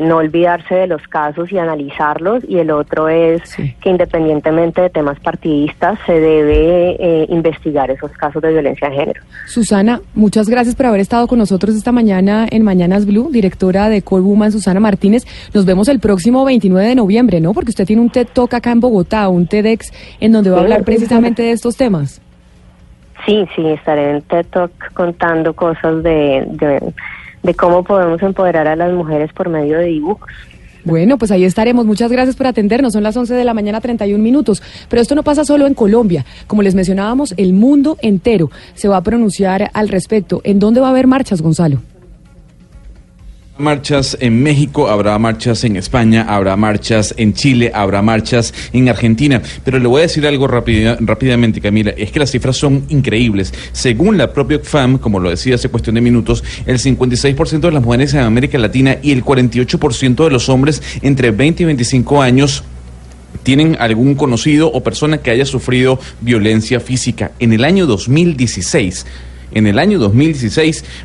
no olvidarse de los casos y analizarlos, y el otro es que independientemente de temas partidistas se debe investigar esos casos de violencia de género. Susana, muchas gracias por haber estado con nosotros esta mañana en Mañanas Blue, directora de Core Woman, Susana Martínez. Nos vemos el próximo 29 de noviembre, ¿no? Porque usted tiene un TED Talk acá en Bogotá, un TEDx, en donde va a hablar precisamente de estos temas. Sí, estaré en TED Talk contando cosas de cómo podemos empoderar a las mujeres por medio de dibujos. Bueno, pues ahí estaremos. Muchas gracias por atendernos. Son las 11:31 a.m. Pero esto no pasa solo en Colombia. Como les mencionábamos, el mundo entero se va a pronunciar al respecto. ¿En dónde va a haber marchas, Gonzalo? Marchas en México, habrá marchas en España, habrá marchas en Chile, habrá marchas en Argentina. Pero le voy a decir algo rápidamente, Camila, es que las cifras son increíbles. Según la propia Oxfam, como lo decía hace cuestión de minutos, el 56% de las mujeres en América Latina y el 48% de los hombres entre 20 y 25 años tienen algún conocido o persona que haya sufrido violencia física. En el año 2016...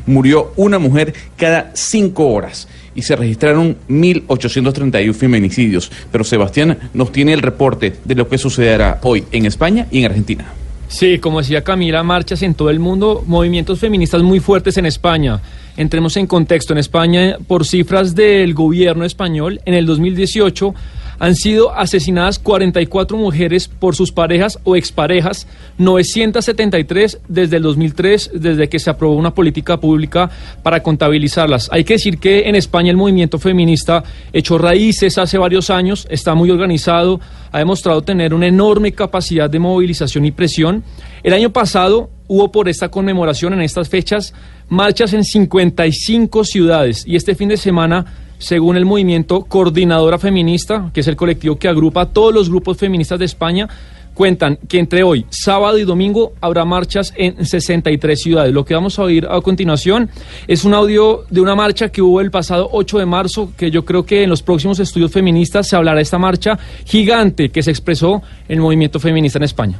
murió una mujer cada 5 horas y se registraron 1.831 feminicidios. Pero Sebastián nos tiene el reporte de lo que sucederá hoy en España y en Argentina. Sí, como decía Camila, marchas en todo el mundo, movimientos feministas muy fuertes en España. Entremos en contexto. En España, por cifras del gobierno español, en el 2018... han sido asesinadas 44 mujeres por sus parejas o exparejas, 973 desde el 2003, desde que se aprobó una política pública para contabilizarlas. Hay que decir que en España el movimiento feminista echó raíces hace varios años, está muy organizado, ha demostrado tener una enorme capacidad de movilización y presión. El año pasado hubo por esta conmemoración en estas fechas marchas en 55 ciudades y este fin de semana, según el movimiento Coordinadora Feminista, que es el colectivo que agrupa a todos los grupos feministas de España, cuentan que entre hoy, sábado y domingo habrá marchas en 63 ciudades. Lo que vamos a oír a continuación es un audio de una marcha que hubo el pasado 8 de marzo, que yo creo que en los próximos estudios feministas se hablará de esta marcha gigante que se expresó en el movimiento feminista en España.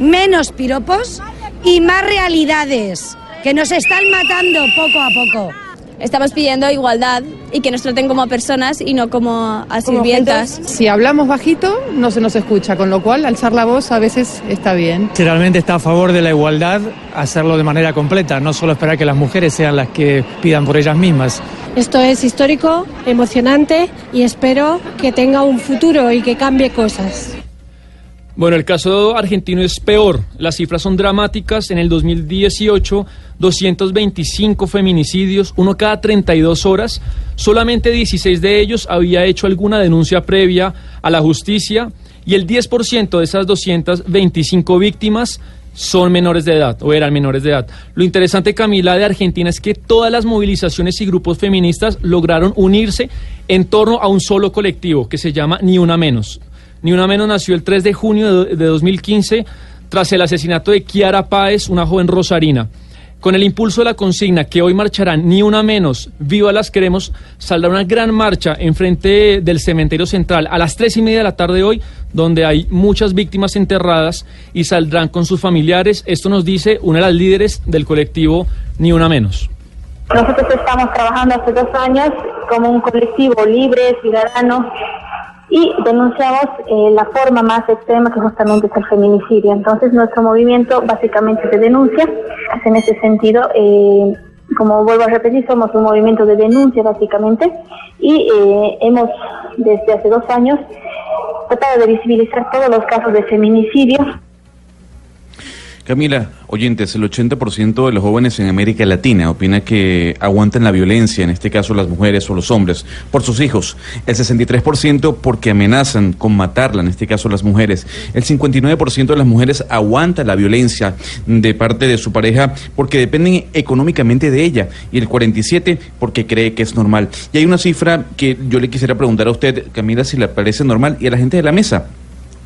Menos piropos y más realidades, que nos están matando poco a poco. Estamos pidiendo igualdad y que nos traten como a personas y no como a sirvientas. Si hablamos bajito, no se nos escucha, con lo cual alzar la voz a veces está bien. Si realmente está a favor de la igualdad, hacerlo de manera completa, no solo esperar que las mujeres sean las que pidan por ellas mismas. Esto es histórico, emocionante y espero que tenga un futuro y que cambie cosas. Bueno, el caso argentino es peor. Las cifras son dramáticas. En el 2018, 225 feminicidios, uno cada 32 horas. Solamente 16 de ellos había hecho alguna denuncia previa a la justicia y el 10% de esas 225 víctimas son menores de edad, o eran menores de edad. Lo interesante, Camila, de Argentina es que todas las movilizaciones y grupos feministas lograron unirse en torno a un solo colectivo que se llama Ni Una Menos. Ni Una Menos nació el 3 de junio de 2015 tras el asesinato de Kiara Páez, una joven rosarina. Con el impulso de la consigna que hoy marcharán Ni Una Menos, viva las queremos, saldrá una gran marcha enfrente del cementerio central a las 3:30 de la tarde de hoy, donde hay muchas víctimas enterradas y saldrán con sus familiares. Esto nos dice una de las líderes del colectivo Ni Una Menos. Nosotros estamos trabajando hace 2 años como un colectivo libre, ciudadano, y denunciamos la forma más extrema que justamente es el feminicidio. Entonces nuestro movimiento básicamente se denuncia. En ese sentido, como vuelvo a repetir, somos un movimiento de denuncia básicamente y hemos desde hace 2 años tratado de visibilizar todos los casos de feminicidio. Camila, oyentes, el 80% de los jóvenes en América Latina opina que aguantan la violencia, en este caso las mujeres o los hombres, por sus hijos. El 63% porque amenazan con matarla, en este caso las mujeres. El 59% de las mujeres aguanta la violencia de parte de su pareja porque dependen económicamente de ella. Y el 47% porque cree que es normal. Y hay una cifra que yo le quisiera preguntar a usted, Camila, si le parece normal y a la gente de la mesa.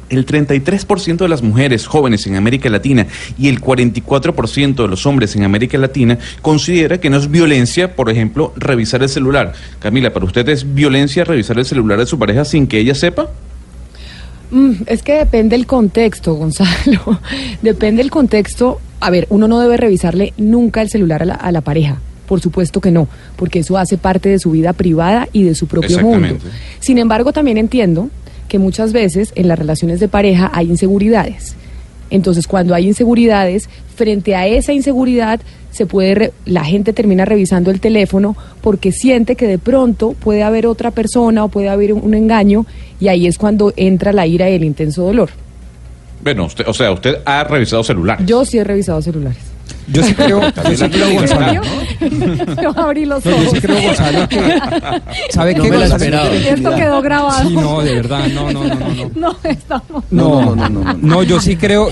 El 33% de las mujeres jóvenes en América Latina y el 44% de los hombres en América Latina considera que no es violencia, por ejemplo, revisar el celular. Camila, ¿para usted es violencia revisar el celular de su pareja sin que ella sepa? Es que depende el contexto, Gonzalo. Depende el contexto. A ver, uno no debe revisarle nunca el celular a la pareja. Por supuesto que no, porque eso hace parte de su vida privada y de su propio mundo. Sin embargo, también entiendo que muchas veces en las relaciones de pareja hay inseguridades. Entonces, cuando hay inseguridades, frente a esa inseguridad se puede la gente termina revisando el teléfono porque siente que de pronto puede haber otra persona o puede haber un engaño, y ahí es cuando entra la ira y el intenso dolor. Bueno, usted ha revisado celulares. Yo sí he revisado celulares. Yo sí creo, Gonzalo. Yo abrí los ojos. Yo sí creo, Gonzalo, que ¿sabe qué? No me lo esperaba. Esto quedó grabado. Sí, no, de verdad, no. No, yo sí creo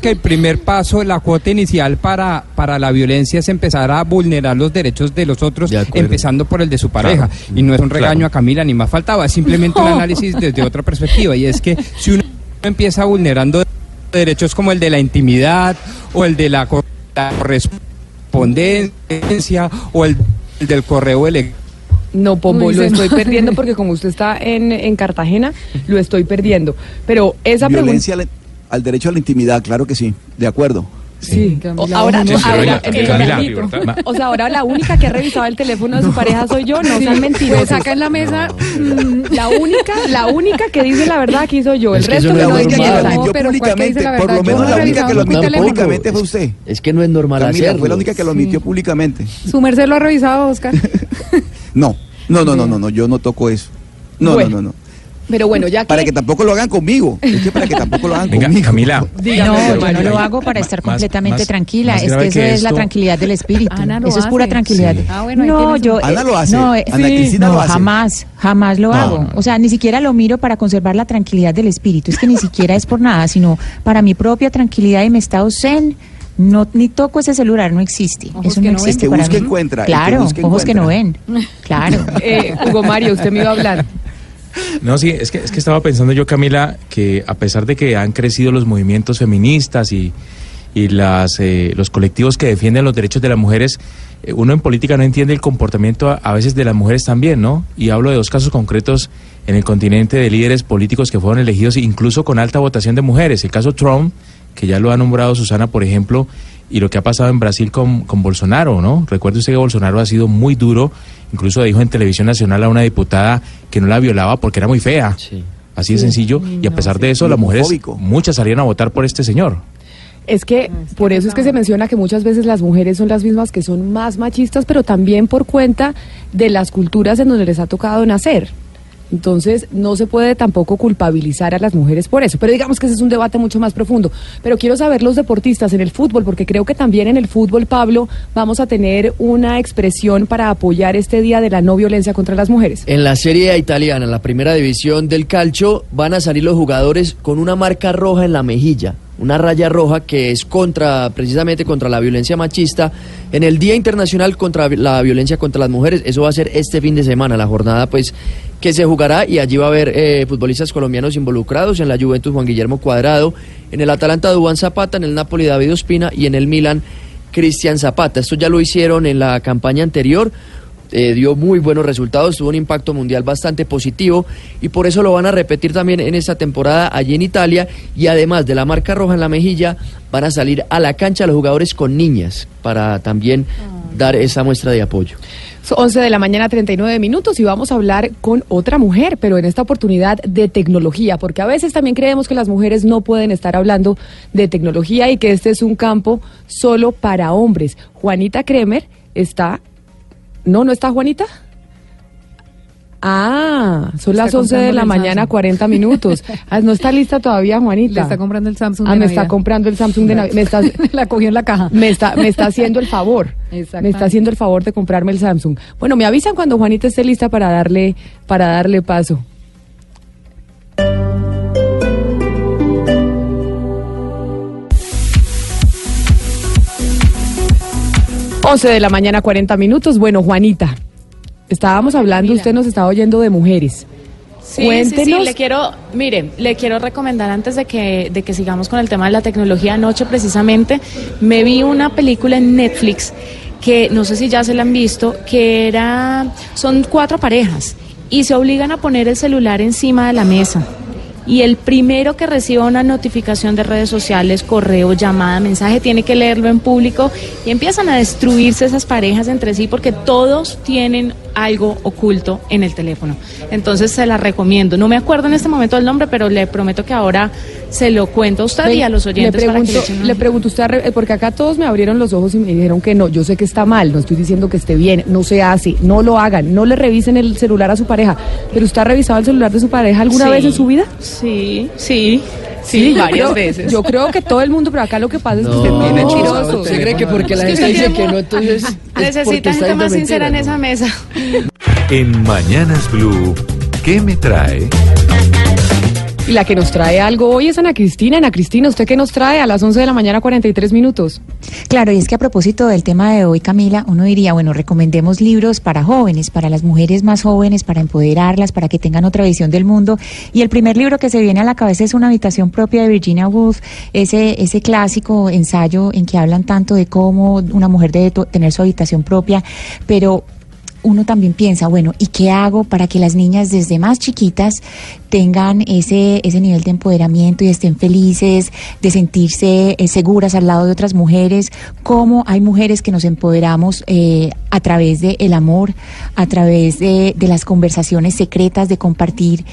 que el primer paso, la cuota inicial para la violencia es empezar a vulnerar los derechos de los otros, empezando por el de su pareja. Claro. Y no es un regaño a Camila, ni más faltaba, es simplemente un análisis desde otra perspectiva, y es que si uno empieza vulnerando derechos como el de la intimidad o el de la correspondencia o el del correo electrónico. No, Pombo, lo estoy perdiendo porque como usted está en Cartagena, lo estoy perdiendo. Pero esa violencia al derecho a la intimidad, claro que sí, de acuerdo. Sí, ahora la única que ha revisado el teléfono de su pareja soy yo, no sean mentirosos. Pues acá en la mesa, la única que dice la verdad aquí soy yo, el resto no lo dice la verdad. Pero por lo menos la única que lo admitió públicamente fue usted. Es que no es normal hacerlo. Fue la única que lo admitió públicamente. ¿Su merced lo ha revisado, Oscar? No, yo no toco eso. No. Pero bueno, ya que... Para que tampoco lo hagan conmigo. Venga, Camila. No, yo no lo hago para estar completamente tranquila. Es que eso es la tranquilidad del espíritu. Eso es pura tranquilidad. Sí. Ah, bueno, no, yo... Ana lo hace. No, Ana Cristina lo hace. Jamás lo hago. O sea, ni siquiera lo miro para conservar la tranquilidad del espíritu. Es que ni siquiera es por nada, sino para mi propia tranquilidad y mi estado zen. no, ni toco ese celular, no existe. Ojos eso no existe. Para mí. Encuentra, claro, ojos encuentra. Que no ven. Claro. Hugo Mario, usted me iba a hablar. No, sí, es que estaba pensando yo, Camila, que a pesar de que han crecido los movimientos feministas y los colectivos que defienden los derechos de las mujeres, uno en política no entiende el comportamiento a veces de las mujeres también, ¿no? Y hablo de dos casos concretos en el continente de líderes políticos que fueron elegidos incluso con alta votación de mujeres. El caso Trump, que ya lo ha nombrado Susana, por ejemplo, y lo que ha pasado en Brasil con Bolsonaro, ¿no? Recuerde usted que Bolsonaro ha sido muy duro, incluso dijo en Televisión Nacional a una diputada que no la violaba porque era muy fea, sí. Así de sencillo, no, y a pesar de eso, las mujeres, muchas salían a votar por este señor. Es que por eso es que se menciona que muchas veces las mujeres son las mismas que son más machistas, pero también por cuenta de las culturas en donde les ha tocado nacer. Entonces, no se puede tampoco culpabilizar a las mujeres por eso. Pero digamos que ese es un debate mucho más profundo. Pero quiero saber los deportistas en el fútbol, porque creo que también en el fútbol, Pablo, vamos a tener una expresión para apoyar este día de la no violencia contra las mujeres. En la Serie Italiana, en la primera división del calcio, van a salir los jugadores con una marca roja en la mejilla. Una raya roja que es precisamente contra la violencia machista en el Día Internacional contra la Violencia contra las Mujeres. Eso va a ser este fin de semana, la jornada pues que se jugará, y allí va a haber futbolistas colombianos involucrados. En la Juventus, Juan Guillermo Cuadrado; en el Atalanta, Duván Zapata; en el Napoli, David Ospina; y en el Milan, Cristian Zapata. Esto ya lo hicieron en la campaña anterior. Dio muy buenos resultados, tuvo un impacto mundial bastante positivo, y por eso lo van a repetir también en esta temporada allí en Italia. Y además de la marca roja en la mejilla, van a salir a la cancha los jugadores con niñas para también dar esa muestra de apoyo. Son 11:39 a.m. y vamos a hablar con otra mujer, pero en esta oportunidad de tecnología, porque a veces también creemos que las mujeres no pueden estar hablando de tecnología y que este es un campo solo para hombres. Juanita Kremer está... ¿No está Juanita? Ah, son las 11:40 a.m. ¿No está lista todavía, Juanita? Le está comprando el Samsung de Navidad. Me está comprando el Samsung de Navidad. La cogió en la caja. Me está haciendo el favor. Me está haciendo el favor de comprarme el Samsung. Bueno, me avisan cuando Juanita esté lista para darle paso. Once de la mañana, 40 minutos. Bueno, Juanita, estábamos hablando, mira, usted nos estaba oyendo de mujeres. Sí, cuéntenos. Sí, le quiero recomendar antes de que sigamos con el tema de la tecnología. Anoche, precisamente, me vi una película en Netflix que no sé si ya se la han visto, que son 4 parejas y se obligan a poner el celular encima de la mesa. Y el primero que reciba una notificación de redes sociales, correo, llamada, mensaje, tiene que leerlo en público, y empiezan a destruirse esas parejas entre sí porque todos tienen algo oculto en el teléfono. Entonces se la recomiendo. No me acuerdo en este momento del nombre, pero le prometo que ahora se lo cuento a usted y a los oyentes. Le pregunto usted, porque acá todos me abrieron los ojos y me dijeron que no. Yo sé que está mal, no estoy diciendo que esté bien, no se hace, no lo hagan, no le revisen el celular a su pareja. ¿Pero usted ha revisado el celular de su pareja alguna vez en su vida? Sí, varias veces. Yo creo que todo el mundo, pero acá lo que pasa es que usted es mentiroso. ¿Usted cree que porque la gente dice que no, entonces necesita gente más sincera en esa mesa? En Mañanas Blue, ¿qué me trae? Y la que nos trae algo hoy es Ana Cristina. Ana Cristina, ¿usted qué nos trae a las 11:43 a.m? Claro, y es que a propósito del tema de hoy, Camila, uno diría, bueno, recomendemos libros para jóvenes, para las mujeres más jóvenes, para empoderarlas, para que tengan otra visión del mundo. Y el primer libro que se viene a la cabeza es Una habitación propia, de Virginia Woolf, ese clásico ensayo en que hablan tanto de cómo una mujer debe tener su habitación propia, pero... uno también piensa, bueno, ¿y qué hago para que las niñas desde más chiquitas tengan ese nivel de empoderamiento y estén felices, de sentirse seguras al lado de otras mujeres? ¿Cómo hay mujeres que nos empoderamos a través del amor, a través de las conversaciones secretas, de compartir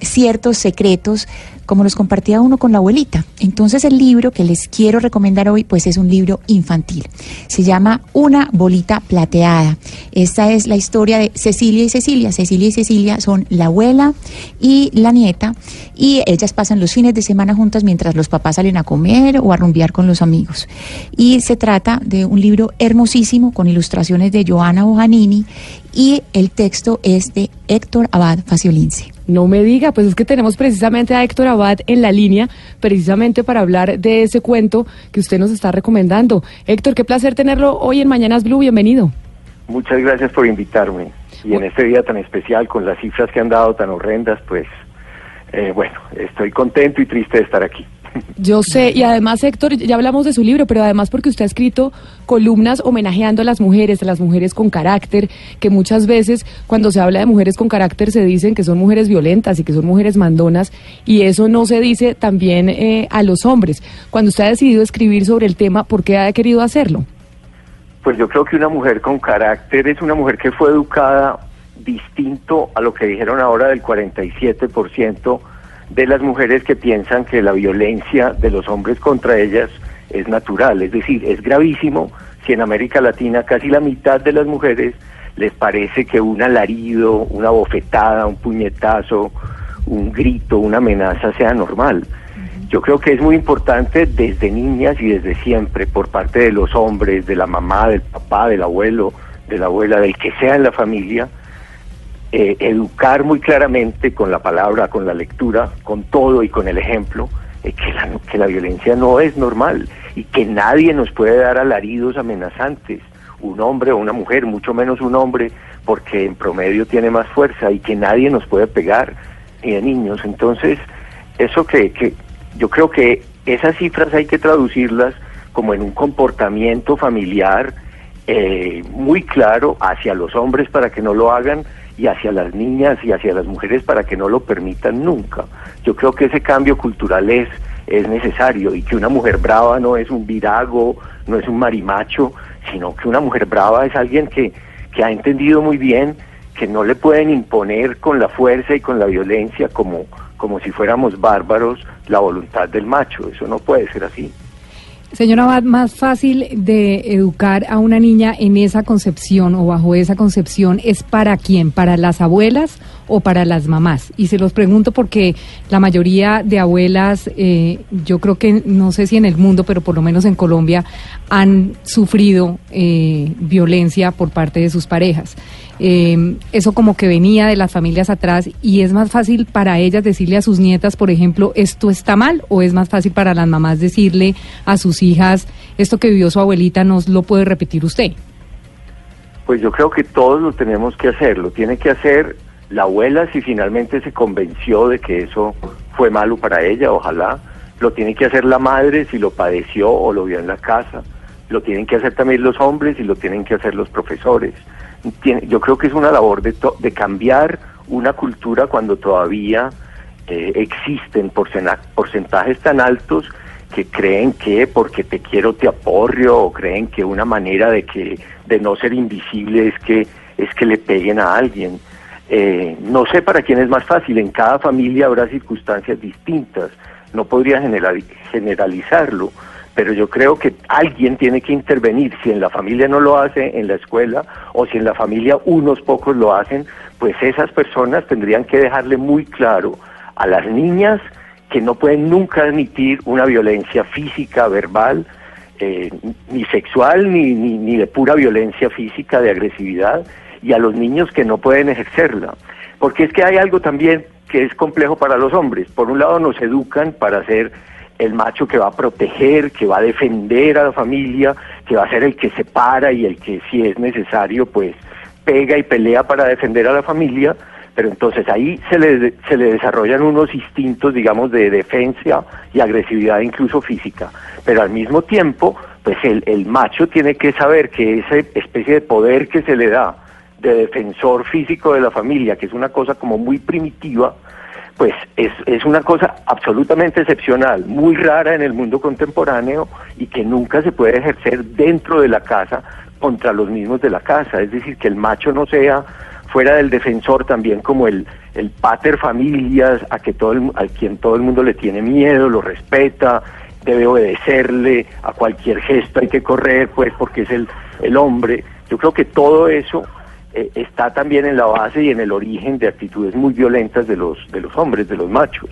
ciertos secretos, como los compartía uno con la abuelita? Entonces el libro que les quiero recomendar hoy pues es un libro infantil. Se llama Una bolita plateada. Esta es la historia de Cecilia y Cecilia. Cecilia y Cecilia son la abuela y la nieta, y ellas pasan los fines de semana juntas mientras los papás salen a comer o a rumbear con los amigos. Y se trata de un libro hermosísimo con ilustraciones de Johanna Bojanini y el texto es de Héctor Abad Faciolince. No me diga, pues es que tenemos precisamente a Héctor Abad en la línea, precisamente para hablar de ese cuento que usted nos está recomendando. Héctor, qué placer tenerlo hoy en Mañanas Blue, bienvenido. Muchas gracias por invitarme, y en este día tan especial, con las cifras que han dado tan horrendas, pues, bueno, estoy contento y triste de estar aquí. Yo sé, y además, Héctor, ya hablamos de su libro, pero además porque usted ha escrito columnas homenajeando a las mujeres con carácter, que muchas veces cuando se habla de mujeres con carácter se dicen que son mujeres violentas y que son mujeres mandonas, y eso no se dice también a los hombres. Cuando usted ha decidido escribir sobre el tema, ¿por qué ha querido hacerlo? Pues yo creo que una mujer con carácter es una mujer que fue educada distinto a lo que dijeron ahora del 47% de las mujeres que piensan que la violencia de los hombres contra ellas es natural. Es decir, es gravísimo si en América Latina casi la mitad de las mujeres les parece que un alarido, una bofetada, un puñetazo, un grito, una amenaza sea normal. Yo creo que es muy importante desde niñas y desde siempre, por parte de los hombres, de la mamá, del papá, del abuelo, de la abuela, del que sea en la familia, educar muy claramente con la palabra, con la lectura, con todo y con el ejemplo, que la violencia no es normal y que nadie nos puede dar alaridos amenazantes, un hombre o una mujer, mucho menos un hombre, porque en promedio tiene más fuerza, y que nadie nos puede pegar, ni de niños. Entonces, eso que yo creo que esas cifras hay que traducirlas como en un comportamiento familiar muy claro hacia los hombres para que no lo hagan, y hacia las niñas y hacia las mujeres para que no lo permitan nunca. Yo creo que ese cambio cultural es necesario, y que una mujer brava no es un virago, no es un marimacho, sino que una mujer brava es alguien que ha entendido muy bien que no le pueden imponer con la fuerza y con la violencia como si fuéramos bárbaros la voluntad del macho. Eso no puede ser así. Señora Abad, ¿más fácil de educar a una niña en esa concepción o bajo esa concepción es para quién? ¿Para las abuelas o para las mamás? Y se los pregunto porque la mayoría de abuelas, yo creo que, no sé si en el mundo, pero por lo menos en Colombia, han sufrido violencia por parte de sus parejas. Eso como que venía de las familias atrás, y es más fácil para ellas decirle a sus nietas, por ejemplo, esto está mal, o es más fácil para las mamás decirle a sus hijas, esto que vivió su abuelita no lo puede repetir usted. Pues yo creo que todos lo tenemos que hacer, lo tiene que hacer la abuela si finalmente se convenció de que eso fue malo para ella, ojalá, lo tiene que hacer la madre si lo padeció o lo vio en la casa, lo tienen que hacer también los hombres y lo tienen que hacer los profesores. Yo creo que es una labor de cambiar una cultura cuando todavía existen porcentajes tan altos que creen que porque te quiero te aporrio, o creen que una manera de no ser invisible es que le peguen a alguien. No sé para quién es más fácil, en cada familia habrá circunstancias distintas, no podría generalizarlo. Pero yo creo que alguien tiene que intervenir. Si en la familia no lo hace, en la escuela, o si en la familia unos pocos lo hacen, pues esas personas tendrían que dejarle muy claro a las niñas que no pueden nunca admitir una violencia física, verbal, ni sexual, ni de pura violencia física, de agresividad, y a los niños que no pueden ejercerla. Porque es que hay algo también que es complejo para los hombres. Por un lado nos educan para ser el macho que va a proteger, que va a defender a la familia, que va a ser el que se para y el que, si es necesario, pues pega y pelea para defender a la familia, pero entonces ahí se le desarrollan unos instintos, digamos, de defensa y agresividad incluso física, pero al mismo tiempo, pues el macho tiene que saber que esa especie de poder que se le da de defensor físico de la familia, que es una cosa como muy primitiva, pues es una cosa absolutamente excepcional, muy rara en el mundo contemporáneo, y que nunca se puede ejercer dentro de la casa contra los mismos de la casa. Es decir, que el macho no sea fuera del defensor también como el pater familias, al quien todo el mundo le tiene miedo, lo respeta, debe obedecerle, a cualquier gesto hay que correr, pues porque es el hombre. Yo creo que todo eso está también en la base y en el origen de actitudes muy violentas de los hombres, de los machos.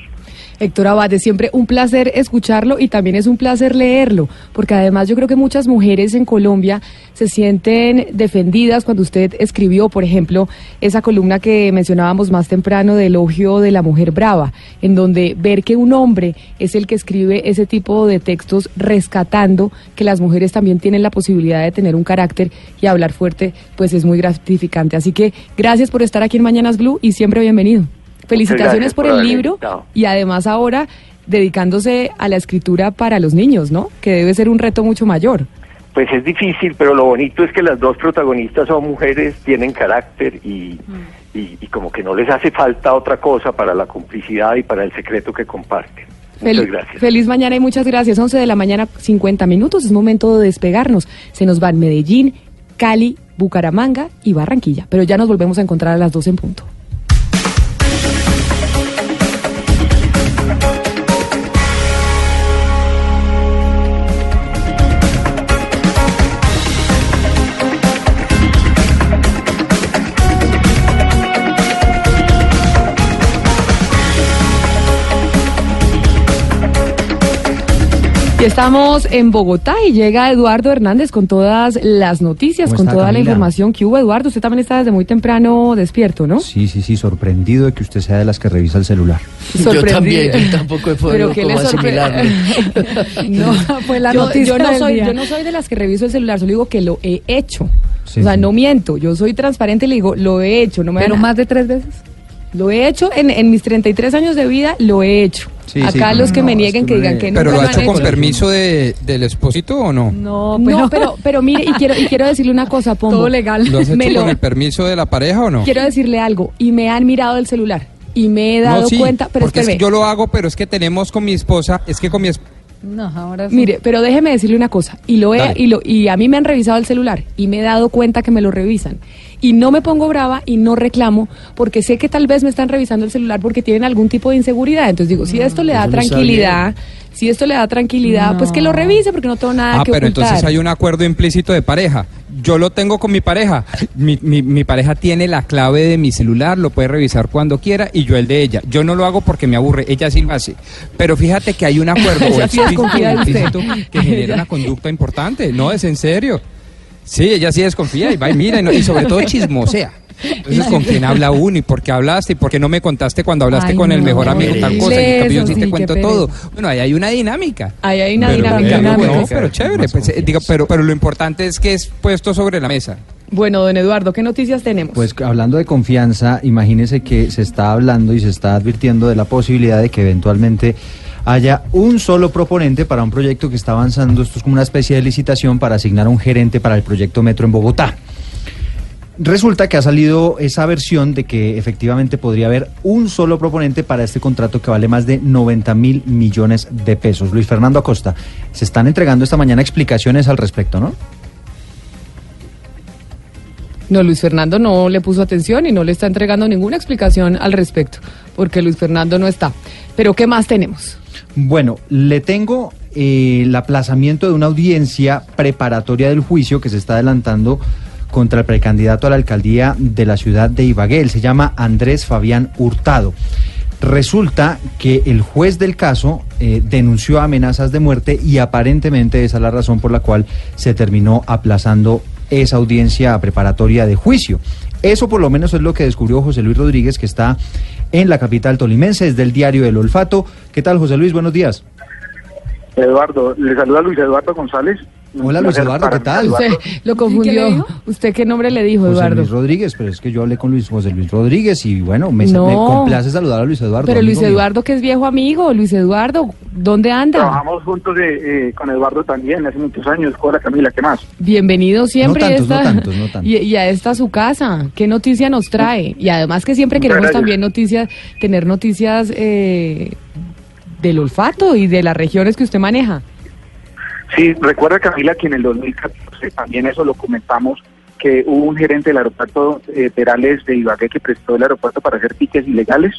Héctor Abade, siempre un placer escucharlo y también es un placer leerlo, porque además yo creo que muchas mujeres en Colombia se sienten defendidas cuando usted escribió, por ejemplo, esa columna que mencionábamos más temprano de elogio de la mujer brava, en donde ver que un hombre es el que escribe ese tipo de textos rescatando que las mujeres también tienen la posibilidad de tener un carácter y hablar fuerte, pues es muy gratificante. Así que gracias por estar aquí en Mañanas Blue y siempre bienvenido. Felicitaciones por el libro y además ahora dedicándose a la escritura para los niños, ¿no? Que debe ser un reto mucho mayor. Pues es difícil, pero lo bonito es que las dos protagonistas son mujeres, tienen carácter y como que no les hace falta otra cosa para la complicidad y para el secreto que comparten. Muchas gracias. Feliz mañana y muchas gracias. 11:50 a.m. Es momento de despegarnos. Se nos van Medellín, Cali, Bucaramanga y Barranquilla. Pero ya nos volvemos a encontrar a las 2:00 p.m. Estamos en Bogotá y llega Eduardo Hernández con todas las noticias, con toda la información que hubo. Eduardo, usted también está desde muy temprano despierto, ¿no? Sí, sorprendido de que usted sea de las que revisa el celular. Yo también, yo tampoco he podido como asimilarme. No, pues la noticia yo no soy de las que reviso el celular, solo digo que lo he hecho. Sí, o sea, no miento, yo soy transparente y le digo, lo he hecho. No me ¿Pero más de 3 veces? Lo he hecho, en mis 33 años de vida lo he hecho. Sí, acá sí, los que no, me nieguen es que digan que no. ¿Pero lo ha hecho con permiso del expósito o no? No, pues no, pero mire, y quiero decirle una cosa, Pombo. Todo legal. ¿Lo has hecho con el permiso de la pareja o no? Quiero decirle algo, y me han mirado el celular, y me he dado cuenta, pero porque es que yo lo hago, pero es que tenemos con mi esposa, No, ahora sí. Mire, pero déjeme decirle una cosa, y a mí me han revisado el celular y me he dado cuenta que me lo revisan y no me pongo brava y no reclamo porque sé que tal vez me están revisando el celular porque tienen algún tipo de inseguridad, entonces digo, si esto le da tranquilidad, pues que lo revise porque no tengo nada que ocultar. Pero entonces hay un acuerdo implícito de pareja. Yo lo tengo con mi pareja. Mi pareja tiene la clave de mi celular, lo puede revisar cuando quiera y yo el de ella. Yo no lo hago porque me aburre, ella sí lo hace. Pero fíjate que hay un acuerdo implícito que genera una conducta importante. No, es en serio. Sí, ella sí desconfía y va y mira y sobre todo chismosea. Entonces, ¿con quién habla uno? ¿Y por qué hablaste? ¿Y por qué no me contaste cuando hablaste el mejor amigo tal cosa? Y yo sí te cuento todo. Bueno, ahí hay una dinámica. No, pero chévere. Pues, pero lo importante es que es puesto sobre la mesa. Bueno, don Eduardo, ¿qué noticias tenemos? Pues hablando de confianza, imagínese que se está hablando y se está advirtiendo de la posibilidad de que eventualmente haya un solo proponente para un proyecto que está avanzando. Esto es como una especie de licitación para asignar a un gerente para el proyecto Metro en Bogotá. Resulta que ha salido esa versión de que efectivamente podría haber un solo proponente para este contrato que vale más de 90.000 millones de pesos. Luis Fernando Acosta, se están entregando esta mañana explicaciones al respecto, ¿no? No, Luis Fernando no le puso atención y no le está entregando ninguna explicación al respecto, porque Luis Fernando no está. Pero ¿qué más tenemos? Bueno, le tengo el aplazamiento de una audiencia preparatoria del juicio que se está adelantando contra el precandidato a la alcaldía de la ciudad de Ibagué. Él se llama Andrés Fabián Hurtado. Resulta que el juez del caso denunció amenazas de muerte y aparentemente esa es la razón por la cual se terminó aplazando esa audiencia preparatoria de juicio. Eso por lo menos es lo que descubrió José Luis Rodríguez, que está en la capital tolimense, desde el diario El Olfato. ¿Qué tal, José Luis? Buenos días. Eduardo, le saluda Luis Eduardo González. Hola Luis Eduardo, ¿qué tal? Usted lo confundió. ¿Usted qué nombre le dijo, Eduardo? José Luis Rodríguez, pero es que yo hablé con José Luis Rodríguez y bueno, me complace saludar a Luis Eduardo. Pero Luis Eduardo, que es viejo amigo, Luis Eduardo, ¿dónde anda? Trabajamos juntos con Eduardo también hace muchos años. Hola Camila, ¿qué más? Bienvenido siempre. No tantos. Y a esta su casa, ¿qué noticia nos trae? Y además que siempre queremos también tener noticias del olfato y de las regiones que usted maneja. Sí, recuerda Camila que en el 2014 también eso lo comentamos, que hubo un gerente del aeropuerto Perales de Ibagué que prestó el aeropuerto para hacer piques ilegales.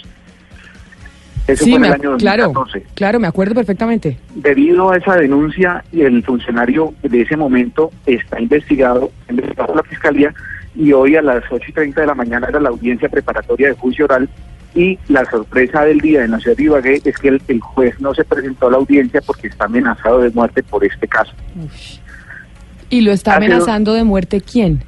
Eso fue en el año 2014. Claro, me acuerdo perfectamente. Debido a esa denuncia, el funcionario de ese momento está investigado por la Fiscalía y hoy a las 8:30 de la mañana era la audiencia preparatoria de juicio oral, y la sorpresa del día en la ciudad de Ibagué es que el juez no se presentó a la audiencia porque está amenazado de muerte por este caso. Uf. ¿Y lo está amenazando de muerte quién?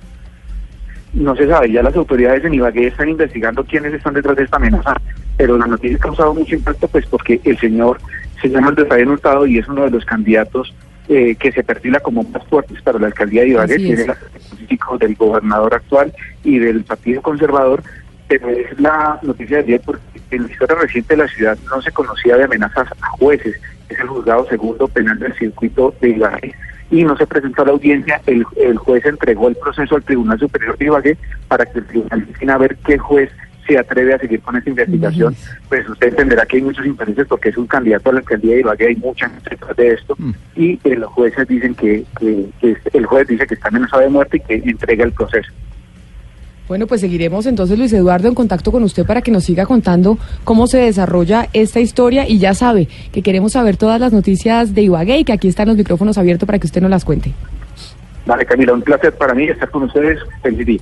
No se sabe, ya las autoridades en Ibagué están investigando quiénes están detrás de esta amenaza, pero la noticia ha causado mucho impacto, pues porque el señor se llama Efraín Hurtado y es uno de los candidatos que se perfila como más fuertes para la alcaldía de Ibagué, tiene el político del gobernador actual y del Partido Conservador, pero es la noticia del día porque en la historia reciente de la ciudad no se conocía de amenazas a jueces, es el juzgado segundo penal del circuito de Ibagué, y no se presentó a la audiencia. El juez entregó el proceso al Tribunal Superior de Ibagué para que el tribunal decida a ver qué juez se atreve a seguir con esta investigación. Sí. Pues usted entenderá que hay muchos intereses porque es un candidato a la alcaldía de Ibagué, hay mucha gente detrás de esto, y los jueces dicen que el juez dice que está amenazado de muerte y que entrega el proceso. Bueno, pues seguiremos entonces, Luis Eduardo, en contacto con usted para que nos siga contando cómo se desarrolla esta historia, y ya sabe que queremos saber todas las noticias de Ibagué y que aquí están los micrófonos abiertos para que usted nos las cuente. Vale, Camila, un placer para mí estar con ustedes. Feliz día.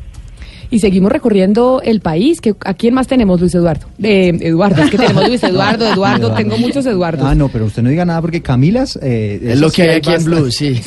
Y seguimos recorriendo el país. ¿A quién más tenemos, Luis Eduardo? Eduardo, es que tenemos Luis Eduardo, tengo muchos Eduardos. Ah, no, pero usted no diga nada porque Camilas... es lo que hay aquí en Blue, sí.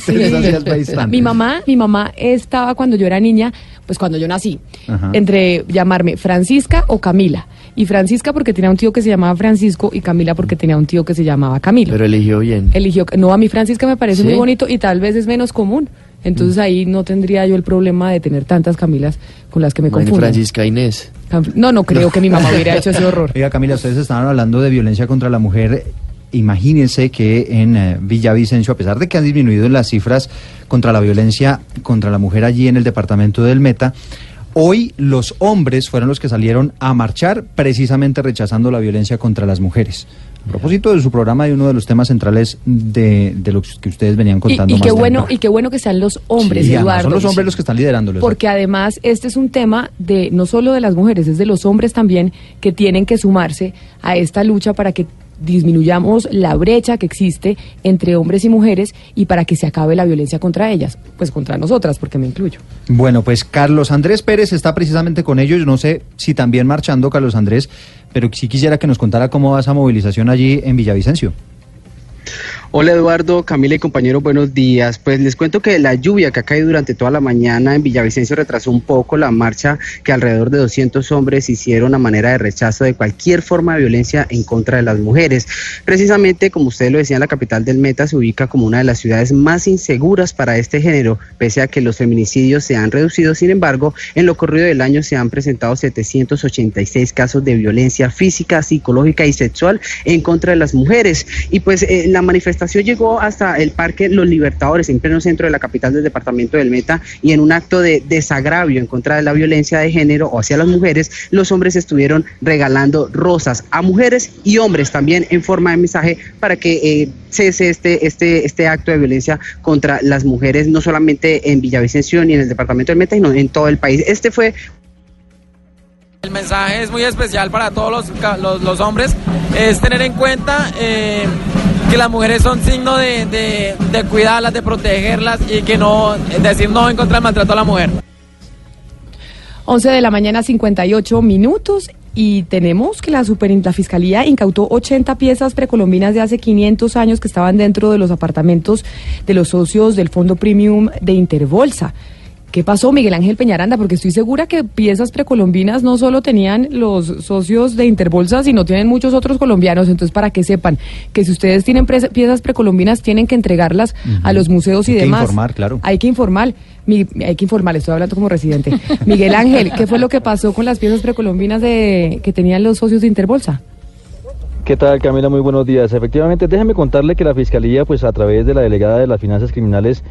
Mi mamá estaba, cuando yo era niña, pues cuando yo nací, ajá, entre llamarme Francisca o Camila. Y Francisca porque tenía un tío que se llamaba Francisco, y Camila porque tenía un tío que se llamaba Camilo. Pero eligió bien. No, a mí Francisca me parece muy bonito y tal vez es menos común. Entonces ahí no tendría yo el problema de tener tantas Camilas con las que me confundo. Francisca Inés. No creo que mi mamá hubiera hecho ese horror. Oiga, Camila, ustedes estaban hablando de violencia contra la mujer. Imagínense que en Villavicencio, a pesar de que han disminuido las cifras contra la violencia contra la mujer allí en el departamento del Meta, hoy los hombres fueron los que salieron a marchar precisamente rechazando la violencia contra las mujeres. A propósito de su programa y uno de los temas centrales de lo que ustedes venían contando. Y qué bueno, que sean los hombres, sí, Eduardo. Son los hombres los que están liderándolo. Porque además este es un tema de no solo de las mujeres, es de los hombres también, que tienen que sumarse a esta lucha para que disminuyamos la brecha que existe entre hombres y mujeres y para que se acabe la violencia contra ellas, pues contra nosotras, porque me incluyo. Bueno, pues Carlos Andrés Pérez está precisamente con ellos. No sé si también marchando, Carlos Andrés, pero sí quisiera que nos contara cómo va esa movilización allí en Villavicencio. Hola Eduardo, Camila y compañeros, buenos días. Pues les cuento que la lluvia que ha caído durante toda la mañana en Villavicencio retrasó un poco la marcha que alrededor de 200 hombres hicieron a manera de rechazo de cualquier forma de violencia en contra de las mujeres. Precisamente, como ustedes lo decían, la capital del Meta se ubica como una de las ciudades más inseguras para este género, pese a que los feminicidios se han reducido. Sin embargo, en lo corrido del año se han presentado 786 casos de violencia física, psicológica y sexual en contra de las mujeres. Y pues la manifestación llegó hasta el Parque Los Libertadores, en pleno centro de la capital del departamento del Meta, y en un acto de desagravio en contra de la violencia de género o hacia las mujeres, los hombres estuvieron regalando rosas a mujeres y hombres también en forma de mensaje para que cese este acto de violencia contra las mujeres, no solamente en Villavicencio ni en el departamento del Meta, sino en todo el país. Este fue... El mensaje es muy especial para todos los hombres, es tener en cuenta... que las mujeres son signo de cuidarlas, de protegerlas, y que no, decir no en contra del maltrato a la mujer. 11 de la mañana, 58 minutos, y tenemos que la Fiscalía incautó 80 piezas precolombinas de hace 500 años que estaban dentro de los apartamentos de los socios del Fondo Premium de Interbolsa. ¿Qué pasó, Miguel Ángel Peñaranda? Porque estoy segura que piezas precolombinas no solo tenían los socios de Interbolsa, sino tienen muchos otros colombianos. Entonces, para que sepan que si ustedes tienen piezas precolombinas, tienen que entregarlas a los museos y demás. Hay que informar, claro. Estoy hablando como residente. Miguel Ángel, ¿qué fue lo que pasó con las piezas precolombinas que tenían los socios de Interbolsa? ¿Qué tal, Camila? Muy buenos días. Efectivamente, déjeme contarle que la Fiscalía, pues a través de la delegada de las Finanzas Criminales,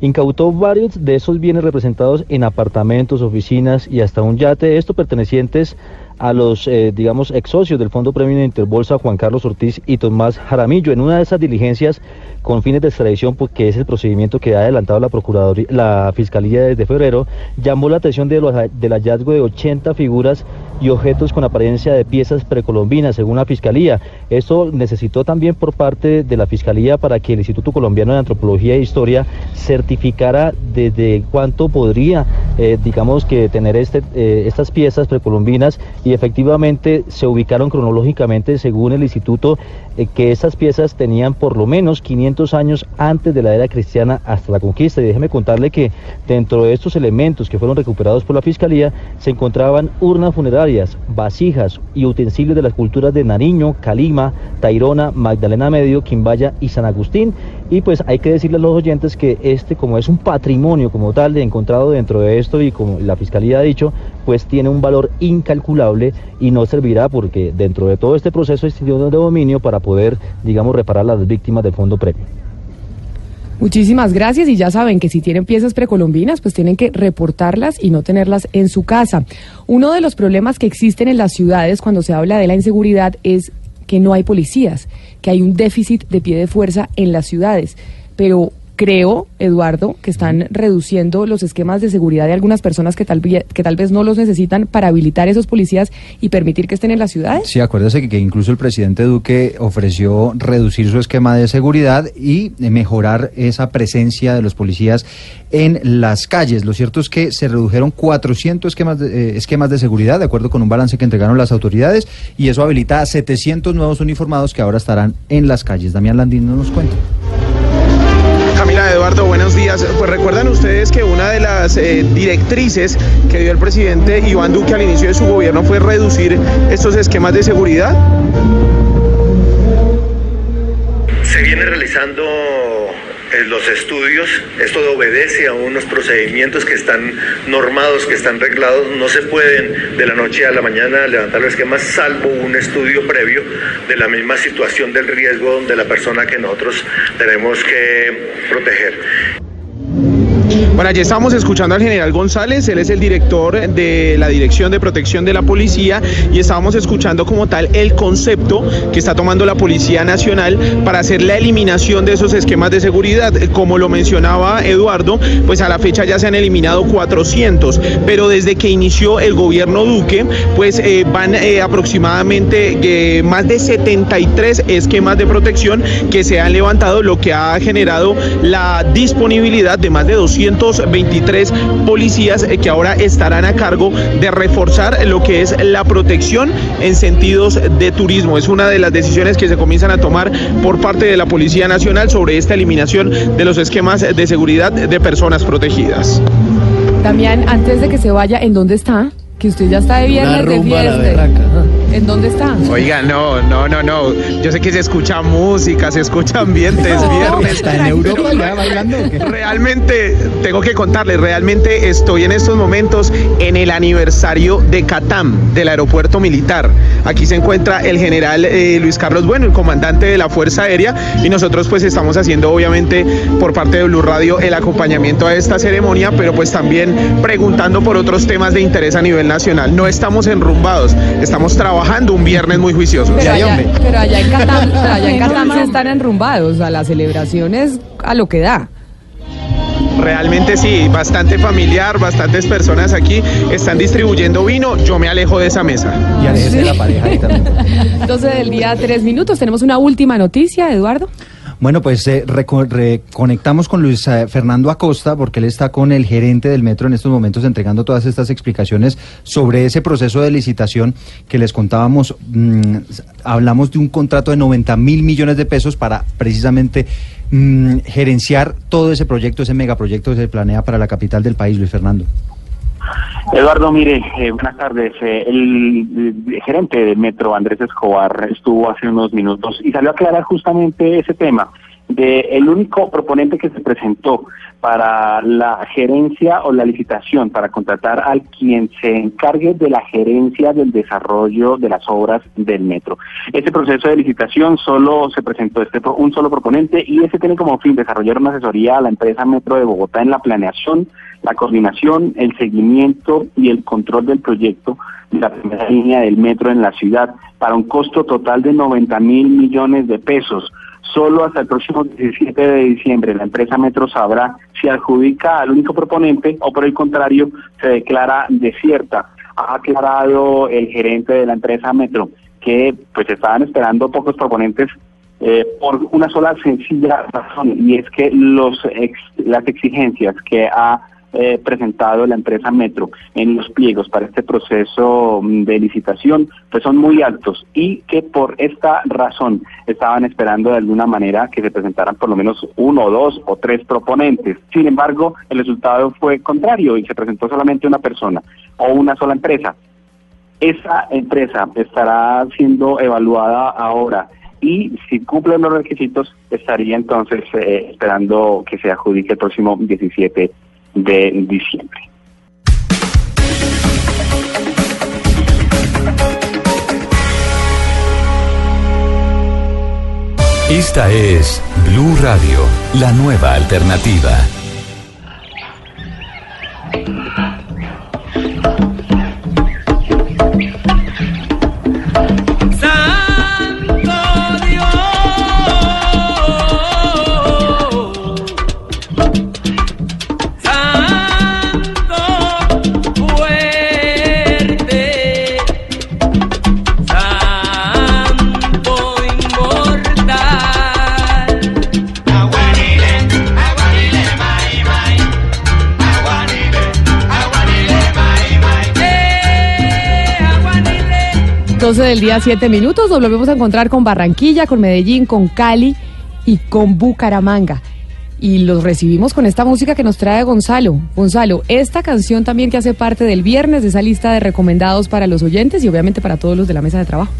incautó varios de esos bienes representados en apartamentos, oficinas y hasta un yate, esto pertenecientes a los, ex socios del Fondo Premium de Interbolsa, Juan Carlos Ortiz y Tomás Jaramillo. En una de esas diligencias con fines de extradición, porque es el procedimiento que ha adelantado la Fiscalía desde febrero, llamó la atención del hallazgo de 80 figuras y objetos con apariencia de piezas precolombinas, según la Fiscalía. Esto necesitó también por parte de la Fiscalía para que el Instituto Colombiano de Antropología e Historia certificara desde cuánto podría, digamos, que tener estas piezas precolombinas, y efectivamente se ubicaron cronológicamente según el instituto que estas piezas tenían por lo menos 500 años antes de la era cristiana hasta la conquista. Y déjeme contarle que dentro de estos elementos que fueron recuperados por la Fiscalía se encontraban urnas funerarias, vasijas y utensilios de las culturas de Nariño, Calima, Tayrona, Magdalena Medio, Quimbaya y San Agustín. Y pues hay que decirle a los oyentes que como es un patrimonio como tal encontrado dentro de esto, y como la Fiscalía ha dicho, pues tiene un valor incalculable y no servirá, porque dentro de todo este proceso institucional de dominio, para poder, digamos, reparar las víctimas del Fondo Premio. Muchísimas gracias, y ya saben que si tienen piezas precolombinas, pues tienen que reportarlas y no tenerlas en su casa. Uno de los problemas que existen en las ciudades cuando se habla de la inseguridad es que no hay policías, que hay un déficit de pie de fuerza en las ciudades, pero creo, Eduardo, que están reduciendo los esquemas de seguridad de algunas personas que tal vez no los necesitan, para habilitar esos policías y permitir que estén en las ciudades. Sí, acuérdese que incluso el presidente Duque ofreció reducir su esquema de seguridad y mejorar esa presencia de los policías en las calles. Lo cierto es que se redujeron 400 esquemas de seguridad, de acuerdo con un balance que entregaron las autoridades, y eso habilita a 700 nuevos uniformados que ahora estarán en las calles. Damián Landín nos cuenta. Eduardo, buenos días. Pues recuerdan ustedes que una de las directrices que dio el presidente Iván Duque al inicio de su gobierno fue reducir estos esquemas de seguridad. Se viene realizando los estudios, esto obedece a unos procedimientos que están normados, que están reglados. No se pueden de la noche a la mañana levantar los esquemas, salvo un estudio previo de la misma situación del riesgo de la persona que nosotros tenemos que proteger. Bueno, allí estamos escuchando al general González, él es el director de la Dirección de Protección de la Policía, y estábamos escuchando como tal el concepto que está tomando la Policía Nacional para hacer la eliminación de esos esquemas de seguridad. Como lo mencionaba Eduardo, pues a la fecha ya se han eliminado 400, pero desde que inició el gobierno Duque, pues van aproximadamente más de 73 esquemas de protección que se han levantado, lo que ha generado la disponibilidad de más de 223 policías que ahora estarán a cargo de reforzar lo que es la protección en sentidos de turismo. Es una de las decisiones que se comienzan a tomar por parte de la Policía Nacional sobre esta eliminación de los esquemas de seguridad de personas protegidas. Damián, antes de que se vaya, ¿en dónde está? Que usted ya está de viernes de fiesta. ¿En dónde está? Oiga, no. Yo sé que se escucha música, se escucha ambiente, es viernes. ¿Está en Europa ya bailando? Realmente, tengo que contarles, realmente estoy en estos momentos en el aniversario de Catam, del aeropuerto militar. Aquí se encuentra el general Luis Carlos Bueno, el comandante de la Fuerza Aérea, y nosotros pues estamos haciendo, obviamente, por parte de Blue Radio, el acompañamiento a esta ceremonia, pero pues también preguntando por otros temas de interés a nivel nacional. No estamos enrumbados, estamos trabajando un viernes muy juicioso. Pero allá en Catam, se están enrumbados a las celebraciones, a lo que da. Realmente sí, bastante familiar, bastantes personas aquí están distribuyendo vino. Yo me alejo de esa mesa. Y alejes de la pareja ahí también. 12 del día, 3 minutos. Tenemos una última noticia, Eduardo. Bueno, pues reconectamos con Luis Fernando Acosta, porque él está con el gerente del metro en estos momentos entregando todas estas explicaciones sobre ese proceso de licitación que les contábamos. Hablamos de un contrato de 90.000 millones de pesos para precisamente gerenciar todo ese proyecto, ese megaproyecto que se planea para la capital del país, Luis Fernando. Eduardo, mire, buenas tardes. El gerente del Metro, Andrés Escobar, estuvo hace unos minutos y salió a aclarar justamente ese tema, de el único proponente que se presentó para la gerencia o la licitación para contratar al quien se encargue de la gerencia del desarrollo de las obras del metro. Este proceso de licitación solo se presentó un solo proponente, y ese tiene como fin desarrollar una asesoría a la empresa Metro de Bogotá en la planeación, la coordinación, el seguimiento y el control del proyecto de la primera línea del metro en la ciudad, para un costo total de 90.000 millones de pesos. Solo hasta el próximo 17 de diciembre la empresa Metro sabrá si adjudica al único proponente o, por el contrario, se declara desierta. ha aclarado el gerente de la empresa Metro, que pues estaban esperando pocos proponentes por una sola sencilla razón, y es que las exigencias que ha presentado la empresa Metro en los pliegos para este proceso de licitación pues son muy altos, y que por esta razón estaban esperando de alguna manera que se presentaran por lo menos uno, dos o tres proponentes. Sin embargo, el resultado fue contrario y se presentó solamente una persona o una sola empresa. Esa empresa estará siendo evaluada ahora y si cumplen los requisitos estaría entonces esperando que se adjudique el próximo 17 de diciembre. Esta es Blue Radio, la nueva alternativa. Del día, 7 minutos, nos volvemos a encontrar con Barranquilla, con Medellín, con Cali y con Bucaramanga. Y los recibimos con esta música que nos trae Gonzalo. Gonzalo, esta canción también que hace parte del viernes, de esa lista de recomendados para los oyentes y obviamente para todos los de la mesa de trabajo.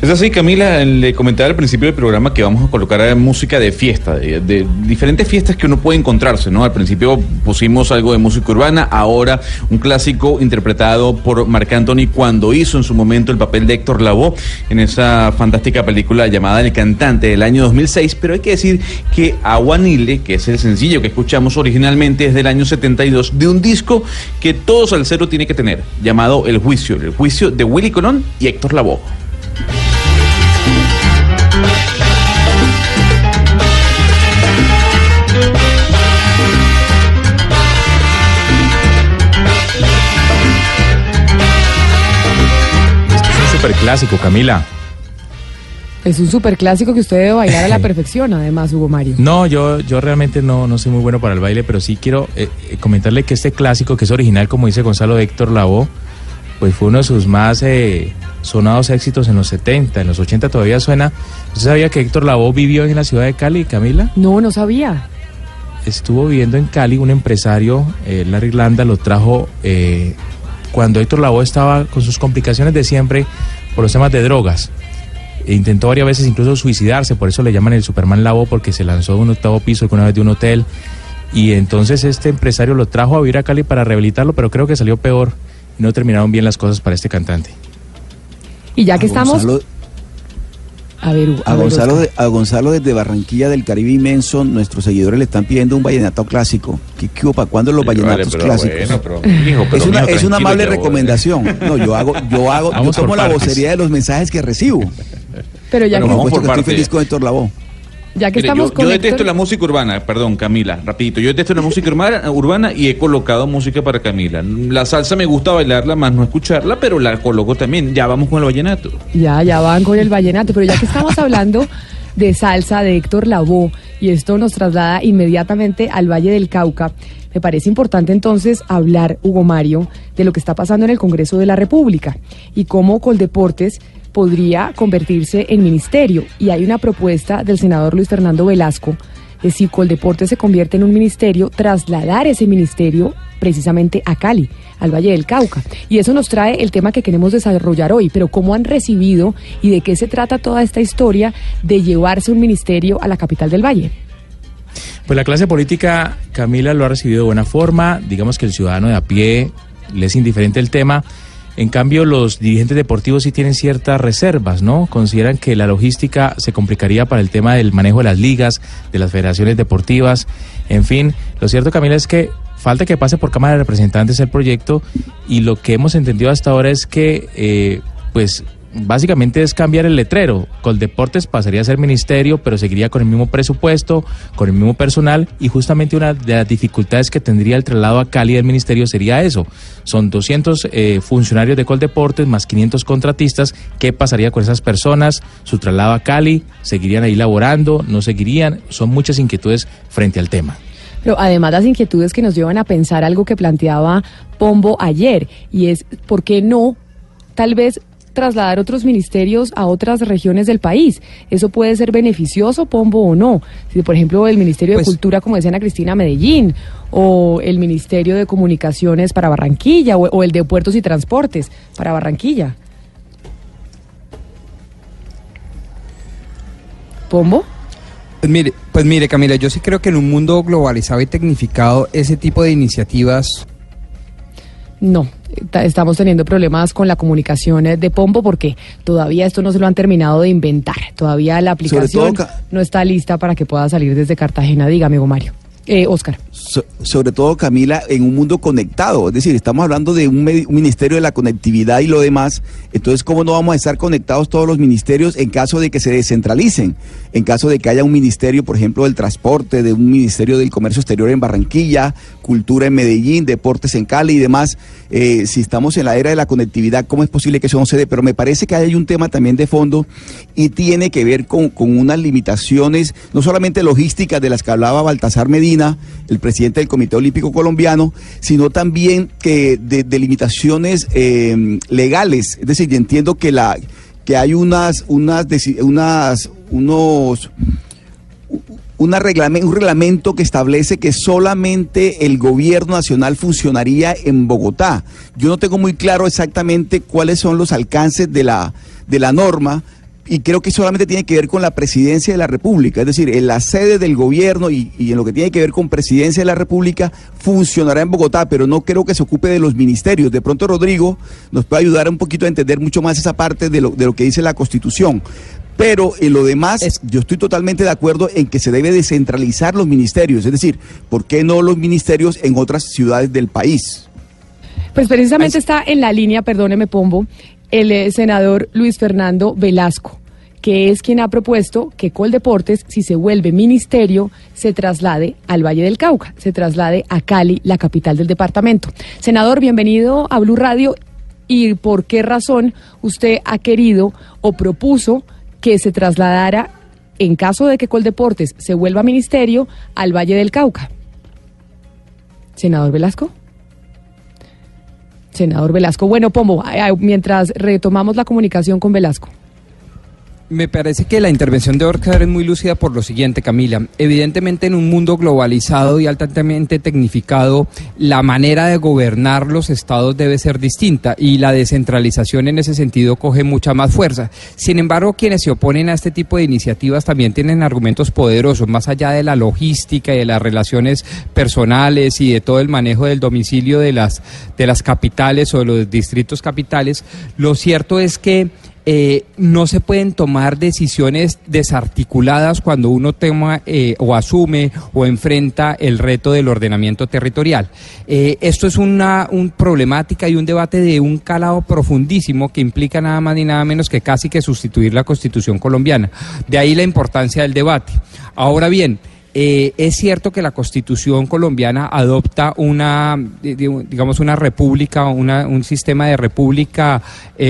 Es así, Camila, le comentaba al principio del programa que vamos a colocar música de fiesta, de diferentes fiestas que uno puede encontrarse, ¿no? Al principio pusimos algo de música urbana, ahora un clásico interpretado por Marc Anthony cuando hizo en su momento el papel de Héctor Lavoe en esa fantástica película llamada El Cantante del año 2006, pero hay que decir que Aguanile, que es el sencillo que escuchamos originalmente, es del año 72, de un disco que todo salsero tiene que tener, llamado El Juicio de Willy Colón y Héctor Lavoe. Clásico, Camila. Es un superclásico que usted debe bailar a la perfección, además, Hugo Mario. No, yo realmente no soy muy bueno para el baile, pero sí quiero comentarle que este clásico, que es original, como dice Gonzalo, de Héctor Lavoe, pues fue uno de sus más sonados éxitos en los 70, en los 80 todavía suena. ¿Usted sabía que Héctor Lavoe vivió en la ciudad de Cali, Camila? No sabía. Estuvo viviendo en Cali, un empresario, Larry Landa, lo trajo cuando Héctor Lavoe estaba con sus complicaciones de siempre por los temas de drogas. Intentó varias veces incluso suicidarse, por eso le llaman el Superman Lavoe, porque se lanzó de un octavo piso alguna vez de un hotel, y entonces este empresario lo trajo a vivir a Cali para rehabilitarlo, pero creo que salió peor. No terminaron bien las cosas para este cantante. Y ya que estamos... A Gonzalo desde Barranquilla del Caribe inmenso, nuestros seguidores le están pidiendo un vallenato clásico. ¿Qué para cuándo los vallenatos clásicos? Bueno, es una amable recomendación. No, yo tomo la vocería de los mensajes que recibo. Pero ya que estoy feliz con Héctor Lavoe. Ya que estamos con Héctor... detesto la música urbana, perdón, Camila, rapidito. Yo detesto la música urbana y he colocado música para Camila. La salsa me gusta bailarla, más no escucharla, pero la coloco también. Ya vamos con el vallenato. Ya van con el vallenato, pero ya que estamos hablando de salsa de Héctor Lavoe, y esto nos traslada inmediatamente al Valle del Cauca, me parece importante entonces hablar, Hugo Mario, de lo que está pasando en el Congreso de la República y cómo Coldeportes podría convertirse en ministerio, y hay una propuesta del senador Luis Fernando Velasco de si Coldeportes se convierte en un ministerio, trasladar ese ministerio precisamente a Cali, al Valle del Cauca, y eso nos trae el tema que queremos desarrollar hoy, pero ¿cómo han recibido y de qué se trata toda esta historia de llevarse un ministerio a la capital del Valle? Pues la clase política, Camila, lo ha recibido de buena forma, digamos que el ciudadano de a pie le es indiferente el tema. En cambio, los dirigentes deportivos sí tienen ciertas reservas, ¿no? Consideran que la logística se complicaría para el tema del manejo de las ligas, de las federaciones deportivas, en fin. Lo cierto, Camila, es que falta que pase por Cámara de Representantes el proyecto, y lo que hemos entendido hasta ahora es que, pues, básicamente es cambiar el letrero. Coldeportes pasaría a ser ministerio, pero seguiría con el mismo presupuesto, con el mismo personal, y justamente una de las dificultades que tendría el traslado a Cali del ministerio sería eso. Son 200 funcionarios de Coldeportes más 500 contratistas. ¿Qué pasaría con esas personas? Su traslado a Cali, ¿seguirían ahí laborando? ¿No seguirían? Son muchas inquietudes frente al tema. Pero además las inquietudes que nos llevan a pensar algo que planteaba Pombo ayer, y es ¿por qué no tal vez trasladar otros ministerios a otras regiones del país? ¿Eso puede ser beneficioso, Pombo, o no? Si, por ejemplo, el Ministerio de Cultura, como decía Ana Cristina, Medellín, o el Ministerio de Comunicaciones para Barranquilla, o el de Puertos y Transportes para Barranquilla. ¿Pombo? Pues mire, Camila, yo sí creo que en un mundo globalizado y tecnificado, ese tipo de iniciativas... No, estamos teniendo problemas con la comunicación de Pombo porque todavía esto no se lo han terminado de inventar. Todavía la aplicación no está lista para que pueda salir desde Cartagena. Diga, amigo Mario. Oscar. Sobre todo, Camila, en un mundo conectado, es decir, estamos hablando de un ministerio de la conectividad y lo demás, entonces ¿cómo no vamos a estar conectados todos los ministerios en caso de que se descentralicen? En caso de que haya un ministerio, por ejemplo, del transporte, de un ministerio del comercio exterior en Barranquilla, cultura en Medellín, deportes en Cali y demás, si estamos en la era de la conectividad, ¿cómo es posible que eso no se dé? Pero me parece que hay un tema también de fondo y tiene que ver con unas limitaciones, no solamente logísticas de las que hablaba Baltasar Medina, el presidente del Comité Olímpico Colombiano, sino también que de limitaciones legales. Es decir, yo entiendo que hay un reglamento que establece que solamente el gobierno nacional funcionaría en Bogotá. Yo no tengo muy claro exactamente cuáles son los alcances de la norma, y creo que solamente tiene que ver con la presidencia de la República, es decir, en la sede del gobierno y en lo que tiene que ver con presidencia de la República funcionará en Bogotá, pero no creo que se ocupe de los ministerios. De pronto Rodrigo nos puede ayudar un poquito a entender mucho más esa parte de lo que dice la Constitución. Pero en lo demás, yo estoy totalmente de acuerdo en que se debe descentralizar los ministerios, es decir, ¿por qué no los ministerios en otras ciudades del país? Pues precisamente está en la línea, perdóneme Pombo, el senador Luis Fernando Velasco, que es quien ha propuesto que Coldeportes, si se vuelve ministerio, se traslade al Valle del Cauca, se traslade a Cali, la capital del departamento. Senador, bienvenido a Blue Radio. ¿Y por qué razón usted ha querido o propuso que se trasladara, en caso de que Coldeportes se vuelva ministerio, al Valle del Cauca? Senador Velasco. Senador Velasco. Bueno, Pombo, mientras retomamos la comunicación con Velasco. Me parece que la intervención de Oscar es muy lúcida por lo siguiente, Camila. Evidentemente, en un mundo globalizado y altamente tecnificado, la manera de gobernar los estados debe ser distinta y la descentralización en ese sentido coge mucha más fuerza. Sin embargo, quienes se oponen a este tipo de iniciativas también tienen argumentos poderosos, más allá de la logística y de las relaciones personales y de todo el manejo del domicilio de las capitales o de los distritos capitales. Lo cierto es que no se pueden tomar decisiones desarticuladas cuando uno toma o asume o enfrenta el reto del ordenamiento territorial. Esto es una problemática y un debate de un calado profundísimo que implica nada más ni nada menos que casi que sustituir la Constitución colombiana. De ahí la importancia del debate. Ahora bien, es cierto que la Constitución colombiana adopta una república, un sistema de república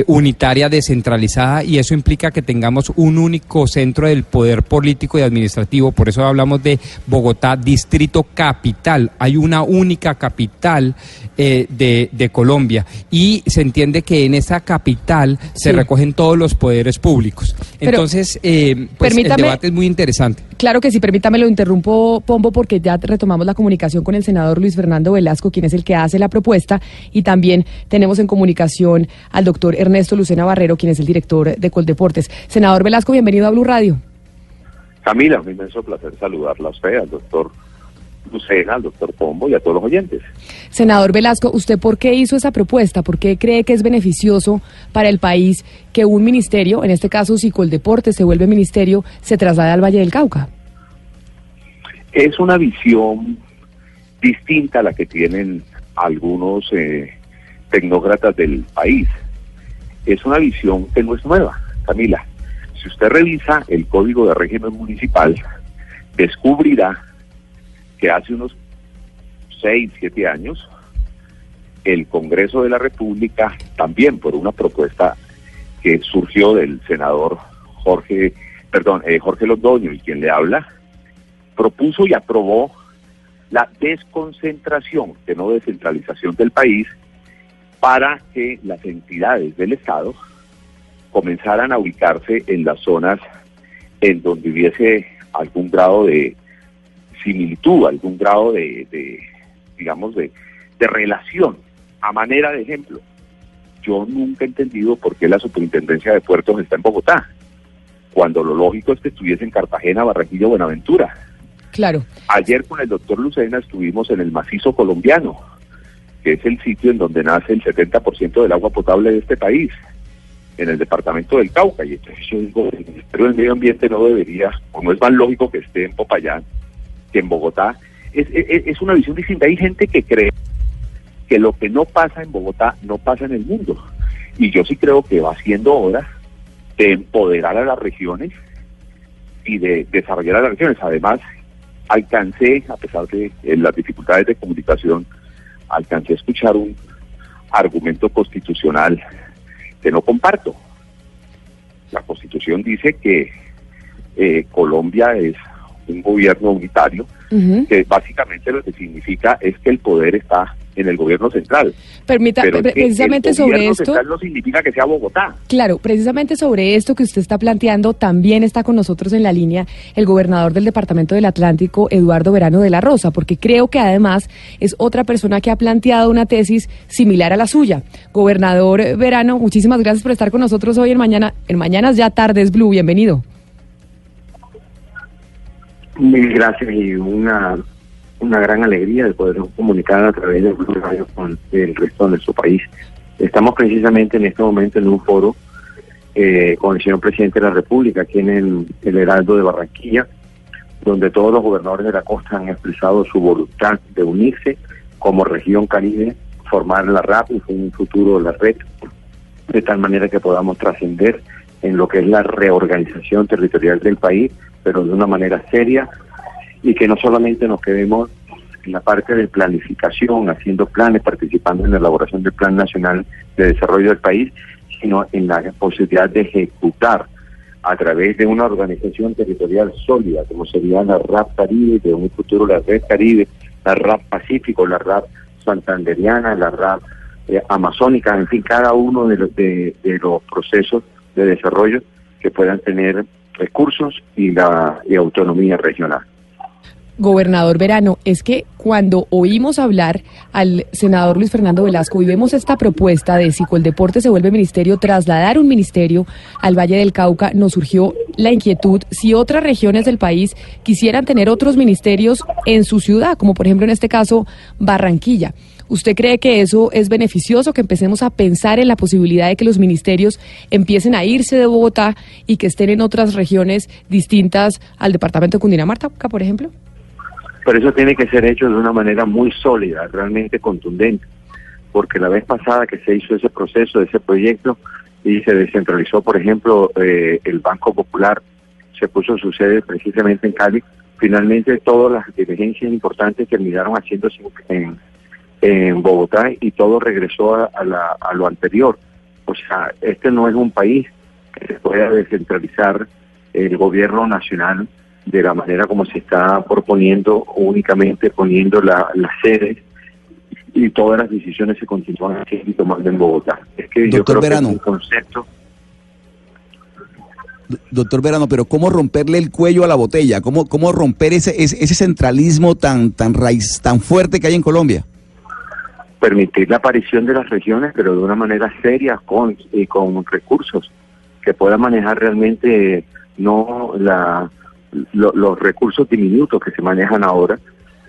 unitaria descentralizada, y eso implica que tengamos un único centro del poder político y administrativo. Por eso hablamos de Bogotá Distrito Capital. Hay una única capital de Colombia y se entiende que en esa capital se recogen todos los poderes públicos. Pero entonces, el debate es muy interesante. Claro que sí, permítame lo interrumpir. Pombo, porque ya retomamos la comunicación con el senador Luis Fernando Velasco, quien es el que hace la propuesta, y también tenemos en comunicación al doctor Ernesto Lucena Barrero, quien es el director de Coldeportes. Senador Velasco, bienvenido a Blue Radio. Camila, un inmenso placer saludarla a usted, al doctor Lucena, al doctor Pombo y a todos los oyentes. Senador Velasco, ¿usted por qué hizo esa propuesta? ¿Por qué cree que es beneficioso para el país que un ministerio, en este caso si Coldeportes se vuelve ministerio, se traslade al Valle del Cauca? Es una visión distinta a la que tienen algunos tecnócratas del país. es una visión que no es nueva, Camila. Si usted revisa el Código de Régimen Municipal, descubrirá que hace unos 6-7 años el Congreso de la República, también por una propuesta que surgió del senador Jorge Londoño y quien le habla, propuso y aprobó la desconcentración, que no descentralización del país, para que las entidades del Estado comenzaran a ubicarse en las zonas en donde hubiese algún grado de similitud, algún grado de relación. A manera de ejemplo, yo nunca he entendido por qué la Superintendencia de Puertos está en Bogotá, cuando lo lógico es que estuviese en Cartagena, Barranquilla o Buenaventura. Claro. Ayer con el doctor Lucena estuvimos en el macizo colombiano, que es el sitio en donde nace el 70% del agua potable de este país, en el departamento del Cauca. Y entonces yo digo, el Ministerio del Medio Ambiente no debería, o no es más lógico que esté en Popayán que en Bogotá. Es una visión distinta. Hay gente que cree que lo que no pasa en Bogotá no pasa en el mundo. Y yo sí creo que va siendo hora de empoderar a las regiones y de desarrollar a las regiones. Además, alcancé, a pesar de las dificultades de comunicación, alcancé a escuchar un argumento constitucional que no comparto. La Constitución dice que Colombia es un gobierno unitario, que básicamente lo que significa es que el poder está en el gobierno central. Precisamente sobre esto... El gobierno central no significa que sea Bogotá. Claro, precisamente sobre esto que usted está planteando, también está con nosotros en la línea el gobernador del Departamento del Atlántico, Eduardo Verano de la Rosa, porque creo que además es otra persona que ha planteado una tesis similar a la suya. Gobernador Verano, muchísimas gracias por estar con nosotros hoy en Mañanas ya Tardes Blue. Bienvenido. Mil gracias y una gran alegría de podernos comunicar a través de Blue Radio con el resto de nuestro país. Estamos precisamente en este momento en un foro con el señor presidente de la República, aquí en el Heraldo de Barranquilla, donde todos los gobernadores de la costa han expresado su voluntad de unirse como región Caribe, formar la RAP y en un futuro la red, de tal manera que podamos trascender en lo que es la reorganización territorial del país, pero de una manera seria, y que no solamente nos quedemos en la parte de planificación, haciendo planes, participando en la elaboración del Plan Nacional de Desarrollo del país, sino en la posibilidad de ejecutar a través de una organización territorial sólida, como sería la RAP Caribe, de un futuro la Red Caribe, la RAP Pacífico, la RAP Santanderiana, la RAP Amazónica, en fin, cada uno de los procesos de desarrollo que puedan tener recursos y autonomía regional. Gobernador Verano, es que cuando oímos hablar al senador Luis Fernando Velasco y vemos esta propuesta de si el deporte se vuelve ministerio, trasladar un ministerio al Valle del Cauca, nos surgió la inquietud si otras regiones del país quisieran tener otros ministerios en su ciudad, como por ejemplo en este caso Barranquilla. ¿Usted cree que eso es beneficioso, que empecemos a pensar en la posibilidad de que los ministerios empiecen a irse de Bogotá y que estén en otras regiones distintas al departamento de Cundinamarca, por ejemplo? Pero eso tiene que ser hecho de una manera muy sólida, realmente contundente, porque la vez pasada que se hizo ese proceso, ese proyecto, y se descentralizó, por ejemplo, el Banco Popular, se puso su sede precisamente en Cali, finalmente todas las dirigencias importantes terminaron haciéndose en Bogotá y todo regresó a lo anterior. O sea, este no es un país que se pueda descentralizar el gobierno nacional de la manera como se está proponiendo, únicamente poniendo las sedes y todas las decisiones se continúan haciendo y tomando en Bogotá. Es que yo creo que es un concepto. Doctor Verano, pero ¿cómo romperle el cuello a la botella? ¿Cómo romper ese centralismo tan fuerte que hay en Colombia? Permitir la aparición de las regiones, pero de una manera seria y con recursos que puedan manejar realmente no los recursos diminutos que se manejan ahora,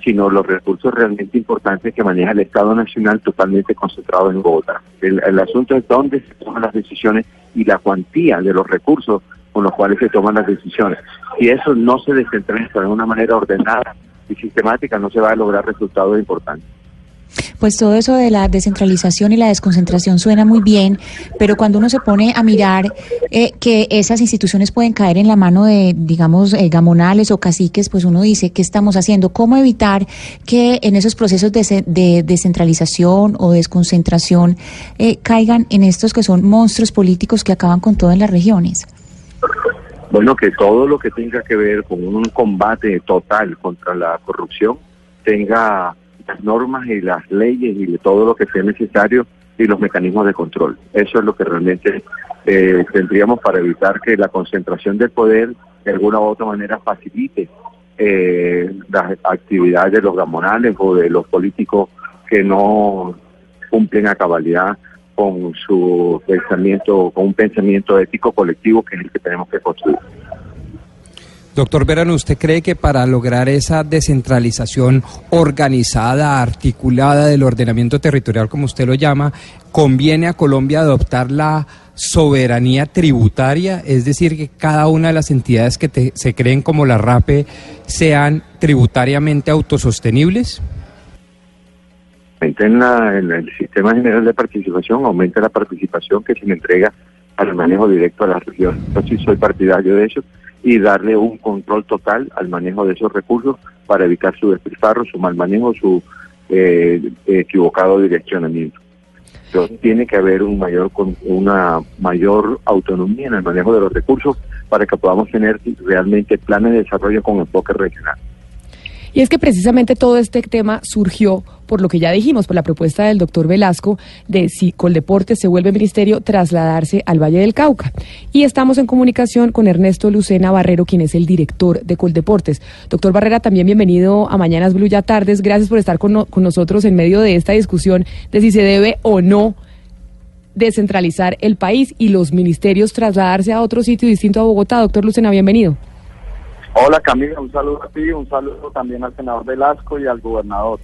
sino los recursos realmente importantes que maneja el Estado Nacional totalmente concentrado en Bogotá. El asunto es dónde se toman las decisiones y la cuantía de los recursos con los cuales se toman las decisiones. Si eso no se descentraliza de una manera ordenada y sistemática, no se va a lograr resultados importantes. pues todo eso de la descentralización y la desconcentración suena muy bien, pero cuando uno se pone a mirar que esas instituciones pueden caer en la mano de, digamos, gamonales o caciques, pues uno dice, ¿qué estamos haciendo? ¿Cómo evitar que en esos procesos de descentralización o desconcentración caigan en estos que son monstruos políticos que acaban con todo en las regiones? Bueno, que todo lo que tenga que ver con un combate total contra la corrupción tenga las normas y las leyes y todo lo que sea necesario y los mecanismos de control. Eso es lo que realmente tendríamos para evitar que la concentración del poder de alguna u otra manera facilite las actividades de los gamonales o de los políticos que no cumplen a cabalidad con su pensamiento, con un pensamiento ético colectivo que es el que tenemos que construir. Doctor Verano, ¿usted cree que para lograr esa descentralización organizada, articulada del ordenamiento territorial, como usted lo llama, conviene a Colombia adoptar la soberanía tributaria? Es decir, que cada una de las entidades que se creen como la RAPE sean tributariamente autosostenibles. En el sistema general de participación, aumenta la participación que se le entrega al manejo directo a la región. Yo sí soy partidario de eso y darle un control total al manejo de esos recursos para evitar su despilfarro, su mal manejo, su equivocado direccionamiento. Entonces tiene que haber una mayor autonomía en el manejo de los recursos para que podamos tener realmente planes de desarrollo con enfoque regional. Y es que precisamente todo este tema surgió por lo que ya dijimos, por la propuesta del doctor Velasco de si Coldeportes se vuelve ministerio, trasladarse al Valle del Cauca. Y estamos en comunicación con Ernesto Lucena Barrero, quien es el director de Coldeportes. Doctor Barrera, también bienvenido a Mañanas Blue ya tardes. Gracias por estar con nosotros en medio de esta discusión de si se debe o no descentralizar el país y los ministerios trasladarse a otro sitio distinto a Bogotá. Doctor Lucena, bienvenido. Hola Camila, un saludo a ti, un saludo también al senador Velasco y al gobernador.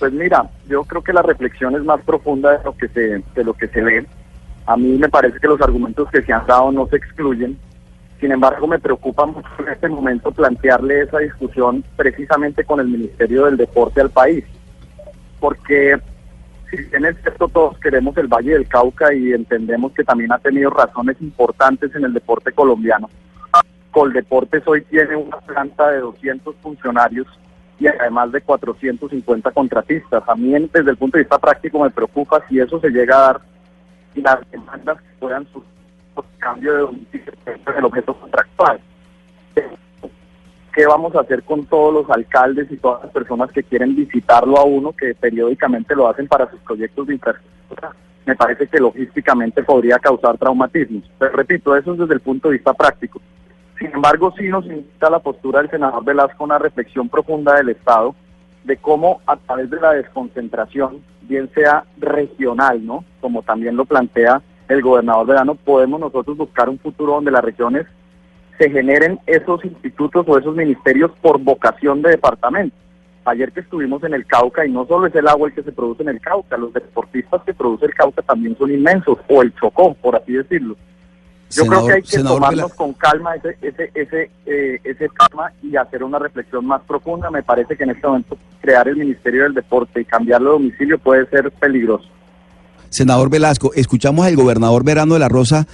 Pues mira, yo creo que la reflexión es más profunda de lo que se ve. A mí me parece que los argumentos que se han dado no se excluyen. Sin embargo, me preocupa mucho en este momento plantearle esa discusión precisamente con el Ministerio del Deporte al país. Porque si bien es cierto, todos queremos el Valle del Cauca y entendemos que también ha tenido razones importantes en el deporte colombiano. Coldeportes hoy tiene una planta de 200 funcionarios y además de 450 contratistas. A mí, desde el punto de vista práctico, me preocupa si eso se llega a dar y las demandas que puedan surgir por cambio de domicilio en el objeto contractual. ¿Qué vamos a hacer con todos los alcaldes y todas las personas que quieren visitarlo a uno, que periódicamente lo hacen para sus proyectos de infraestructura? Me parece que logísticamente podría causar traumatismos. Pero repito, eso es desde el punto de vista práctico. Sin embargo, sí nos invita la postura del senador Velasco a una reflexión profunda del Estado de cómo a través de la desconcentración, bien sea regional, ¿no?, como también lo plantea el gobernador Verano, podemos nosotros buscar un futuro donde las regiones se generen esos institutos o esos ministerios por vocación de departamento. Ayer que estuvimos en el Cauca, y no solo es el agua el que se produce en el Cauca, los deportistas que produce el Cauca también son inmensos, o el Chocó, por así decirlo. Yo creo que hay que tomarnos con calma ese tema y hacer una reflexión más profunda. Me parece que en este momento crear el Ministerio del Deporte y cambiarlo de domicilio puede ser peligroso. Senador Velasco, escuchamos al gobernador Verano de la Rosa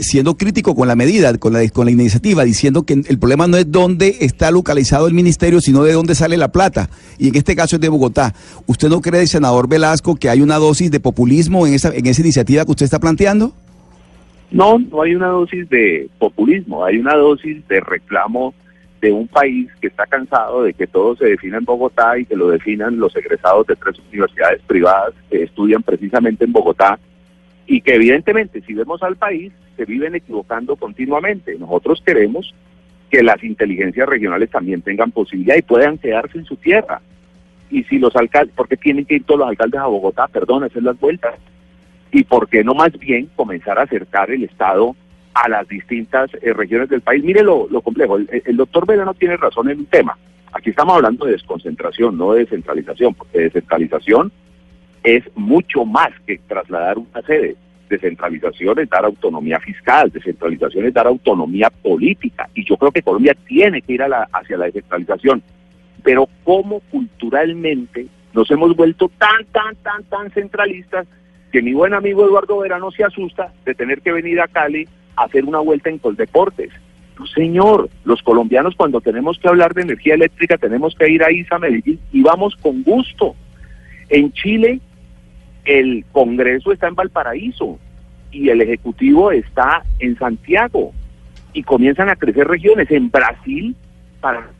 siendo crítico con la medida, con la iniciativa, diciendo que el problema no es dónde está localizado el ministerio, sino de dónde sale la plata, y en este caso es de Bogotá. ¿Usted no cree, senador Velasco, que hay una dosis de populismo en esa iniciativa que usted está planteando? No hay una dosis de populismo, hay una dosis de reclamo de un país que está cansado de que todo se defina en Bogotá y que lo definan los egresados de 3 universidades privadas que estudian precisamente en Bogotá y que evidentemente, si vemos al país, se viven equivocando continuamente. Nosotros queremos que las inteligencias regionales también tengan posibilidad y puedan quedarse en su tierra. Y si los alcaldes, porque tienen que ir todos los alcaldes a Bogotá, perdón, hacer las vueltas. ¿Y por qué no más bien comenzar a acercar el Estado a las distintas regiones del país? Mire lo complejo, el doctor Verano tiene razón en un tema. Aquí estamos hablando de desconcentración, no de descentralización, porque descentralización es mucho más que trasladar una sede. Descentralización es dar autonomía fiscal, descentralización es dar autonomía política, y yo creo que Colombia tiene que ir hacia la descentralización. Pero ¿cómo culturalmente Nos hemos vuelto tan centralistas que mi buen amigo Eduardo Verano se asusta de tener que venir a Cali a hacer una vuelta en Coldeportes. No, señor, los colombianos cuando tenemos que hablar de energía eléctrica tenemos que ir a ISA, Medellín, y vamos con gusto. En Chile, el Congreso está en Valparaíso y el Ejecutivo está en Santiago y comienzan a crecer regiones. En Brasil, para...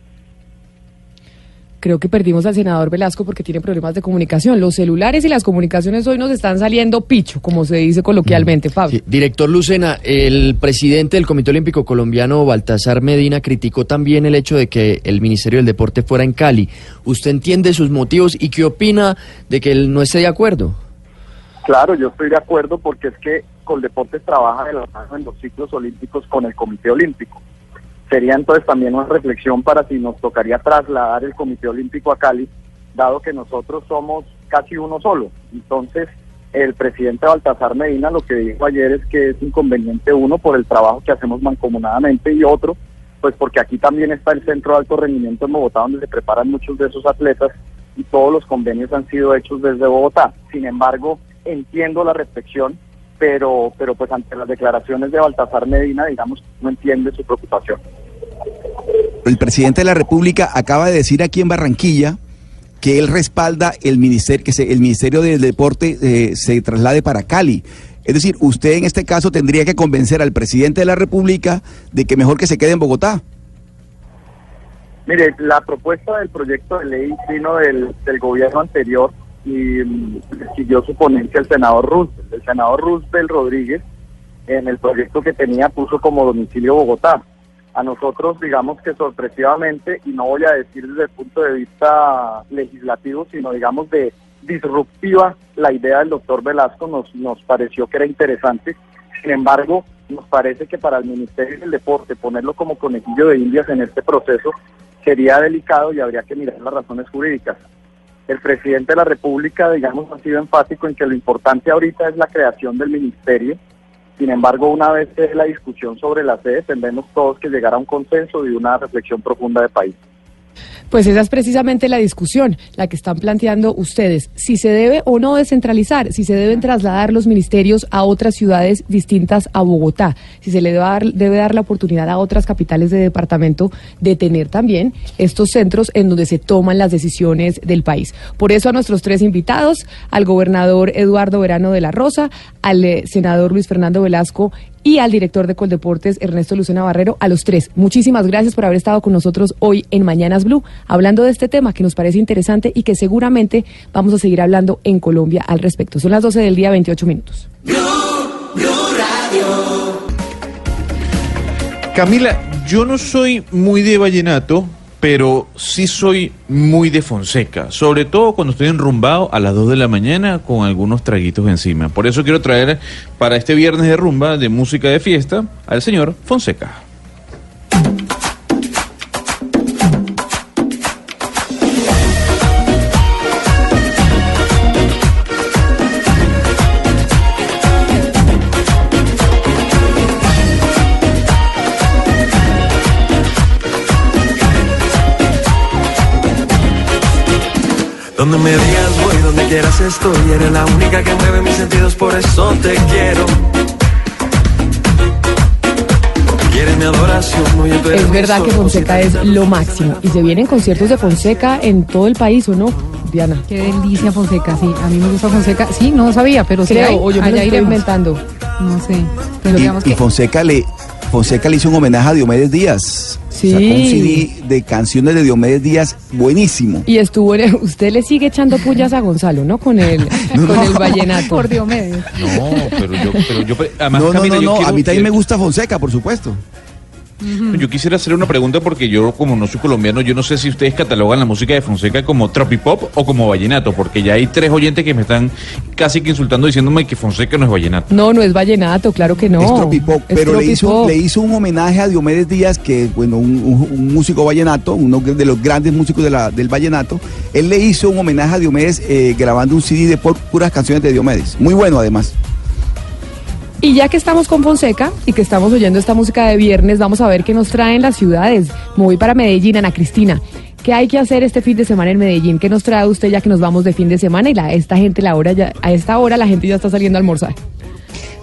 Creo que perdimos al senador Velasco porque tiene problemas de comunicación. Los celulares y las comunicaciones hoy nos están saliendo picho, como se dice coloquialmente, Pablo. Sí. Director Lucena, el presidente del Comité Olímpico Colombiano, Baltasar Medina, criticó también el hecho de que el Ministerio del Deporte fuera en Cali. ¿Usted entiende sus motivos y qué opina de que él no esté de acuerdo? Claro, yo estoy de acuerdo porque es que Coldeportes trabaja de la mano en los ciclos olímpicos con el Comité Olímpico. Sería entonces también una reflexión para si nos tocaría trasladar el Comité Olímpico a Cali, dado que nosotros somos casi uno solo. Entonces, el presidente Baltasar Medina lo que dijo ayer es que es inconveniente uno por el trabajo que hacemos mancomunadamente y otro, pues porque aquí también está el Centro de Alto Rendimiento en Bogotá, donde se preparan muchos de esos atletas y todos los convenios han sido hechos desde Bogotá. Sin embargo, entiendo la reflexión, pero pues ante las declaraciones de Baltasar Medina, digamos, no entiende su preocupación. El presidente de la República acaba de decir aquí en Barranquilla que él respalda el ministerio, que el Ministerio del Deporte se traslade para Cali. Es decir, usted en este caso tendría que convencer al presidente de la República de que mejor que se quede en Bogotá. Mire, la propuesta del proyecto de ley vino del gobierno anterior y siguió su ponencia el senador Roosevelt. El senador Roosevelt Rodríguez, en el proyecto que tenía, puso como domicilio Bogotá. A nosotros, digamos que sorpresivamente, y no voy a decir desde el punto de vista legislativo, sino digamos de disruptiva, la idea del doctor Velasco nos pareció que era interesante. Sin embargo, nos parece que para el Ministerio del Deporte ponerlo como conejillo de indias en este proceso sería delicado y habría que mirar las razones jurídicas. El presidente de la República, digamos, ha sido enfático en que lo importante ahorita es la creación del ministerio. Sin embargo, una vez que la discusión sobre la sede, tendremos todos que llegar a un consenso y una reflexión profunda de país. Pues esa es precisamente la discusión, la que están planteando ustedes. Si se debe o no descentralizar, si se deben trasladar los ministerios a otras ciudades distintas a Bogotá, si se le debe dar la oportunidad a otras capitales de departamento de tener también estos centros en donde se toman las decisiones del país. Por eso a nuestros tres invitados, al gobernador Eduardo Verano de la Rosa, al senador Luis Fernando Velasco y al director de Coldeportes, Ernesto Lucena Barrero, a los tres. Muchísimas gracias por haber estado con nosotros hoy en Mañanas Blue, hablando de este tema que nos parece interesante y que seguramente vamos a seguir hablando en Colombia al respecto. Son las 12 del día, 28 minutos. Blue Radio. Camila, yo no soy muy de vallenato, pero sí soy muy de Fonseca, sobre todo cuando estoy enrumbado a las 2 de la mañana con algunos traguitos encima. Por eso quiero traer para este viernes de rumba, de música de fiesta, al señor Fonseca. Donde me digas voy, donde quieras estoy. Eres la única que mueve mis sentidos, por eso te quiero. Quieres mi adoración, no, yo te... Es verdad que Fonseca es lo máximo. Y se vienen conciertos de Fonseca en todo el país, ¿o no, Diana? Qué delicia Fonseca, sí. A mí me gusta Fonseca. Sí, no sabía, pero creo, sí hay, o yo me lo estoy inventando. No sé. Pero y Fonseca le hizo un homenaje a Diomedes Díaz. Sí. Sacó un CD de canciones de Diomedes Díaz buenísimo. Y estuvo en... Usted le sigue echando pullas a Gonzalo, ¿no? Con el vallenato. Por Diomedes. No, pero yo además, Camila, yo quiero... A mí también me gusta Fonseca, por supuesto. Uh-huh. Yo quisiera hacer una pregunta porque yo, como no soy colombiano, yo no sé si ustedes catalogan la música de Fonseca como tropipop o como vallenato, porque ya hay tres oyentes que me están casi que insultando diciéndome que Fonseca no es vallenato. No es vallenato, claro que no. Es tropipop, pero le hizo un homenaje a Diomedes Díaz, que bueno, un músico vallenato, uno de los grandes músicos del vallenato. Él le hizo un homenaje a Diomedes grabando un CD de puras canciones de Diomedes, muy bueno además. Y ya que estamos con Fonseca y que estamos oyendo esta música de viernes, vamos a ver qué nos traen las ciudades. Me voy para Medellín, Ana Cristina. ¿Qué hay que hacer este fin de semana en Medellín? ¿Qué nos trae usted ya que nos vamos de fin de semana y a esta hora la gente ya está saliendo a almorzar?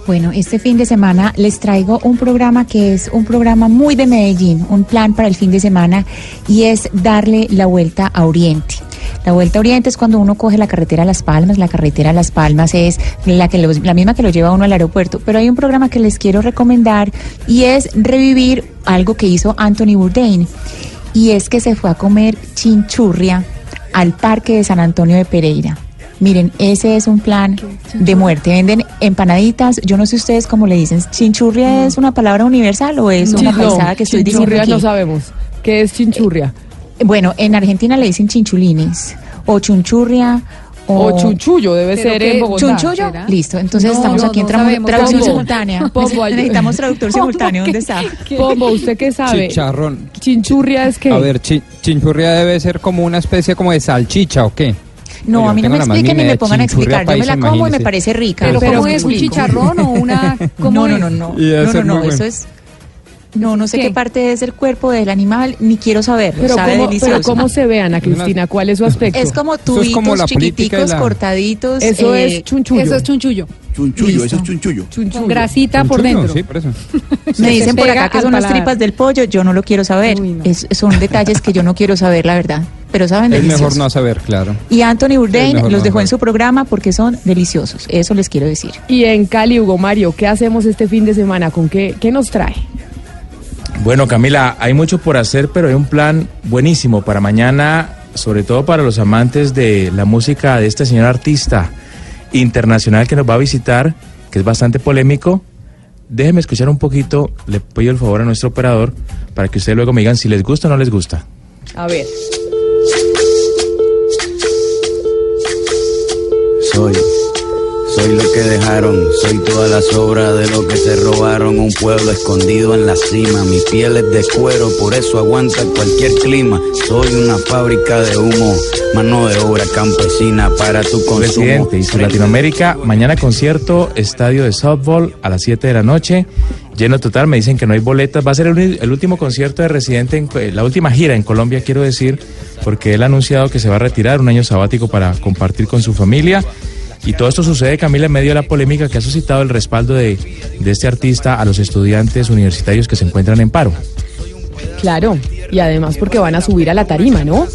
Bueno, este fin de semana les traigo un programa que es un programa muy de Medellín, un plan para el fin de semana, y es darle la vuelta a Oriente. La vuelta a Oriente es cuando uno coge la carretera a Las Palmas. La carretera a Las Palmas es la misma que lo lleva uno al aeropuerto. Pero hay un programa que les quiero recomendar y es revivir algo que hizo Anthony Bourdain. Y es que se fue a comer chinchurria al Parque de San Antonio de Pereira. Miren, ese es un plan de muerte. Venden empanaditas. Yo no sé ustedes cómo le dicen. ¿Chinchurria es una palabra universal o es una paisada que estoy diciendo aquí? Chinchurria no sabemos. ¿Qué es chinchurria? Bueno, en Argentina le dicen chinchulines o chunchurria o chunchullo, debe ser en Bogotá. ¿Chunchullo? ¿Será? Listo, entonces estamos aquí en traducción simultánea. Pombo, necesitamos traductor simultáneo. ¿Dónde está? Pombo, ¿usted qué sabe? Chicharrón. ¿Chinchurria es qué? A ver, chinchurria debe ser como una especie como de salchicha, ¿o qué? No, oye, a mí no me expliquen ni me pongan a explicar. Yo me la como y me parece rica. ¿Pero cómo es? ¿Un chicharrón o una...? No, eso es... No sé qué parte es el cuerpo del animal, ni quiero saberlo. Pero sabe delicioso. Pero ¿cómo se ve, Ana Cristina? ¿Cuál es su aspecto? Es como tubitos es chiquiticos, cortaditos. Eso es chunchullo. Eso es chunchullo. Chunchullo. Grasita chunchullo, por dentro. Sí, por eso. Me dicen por acá que son las tripas del pollo, yo no lo quiero saber. Uy, no. Son detalles que yo no quiero saber, la verdad. Pero saben deliciosos. Es mejor no saber, claro. Y Anthony Bourdain los dejó en su programa porque son deliciosos, eso les quiero decir. Y en Cali, Hugo Mario, ¿qué hacemos este fin de semana? ¿Con qué nos trae? Bueno, Camila, hay mucho por hacer, pero hay un plan buenísimo para mañana, sobre todo para los amantes de la música de este señor artista internacional que nos va a visitar, que es bastante polémico. Déjeme escuchar un poquito, le pido el favor a nuestro operador, para que ustedes luego me digan si les gusta o no les gusta. A ver. Soy lo que dejaron, soy toda la sobra de lo que se robaron. Un pueblo escondido en la cima, mi piel es de cuero, por eso aguanta cualquier clima. Soy una fábrica de humo, mano de obra campesina para tu consumo. Presidente, y por Latinoamérica, mañana concierto, estadio de softball a las 7 de la noche. Lleno total, me dicen que no hay boletas. Va a ser el último concierto de Residente, la última gira en Colombia, quiero decir, porque él ha anunciado que se va a retirar, un año sabático para compartir con su familia. Y todo esto sucede, Camila, en medio de la polémica que ha suscitado el respaldo de este artista a los estudiantes universitarios que se encuentran en paro. Claro, y además porque van a subir a la tarima, ¿no?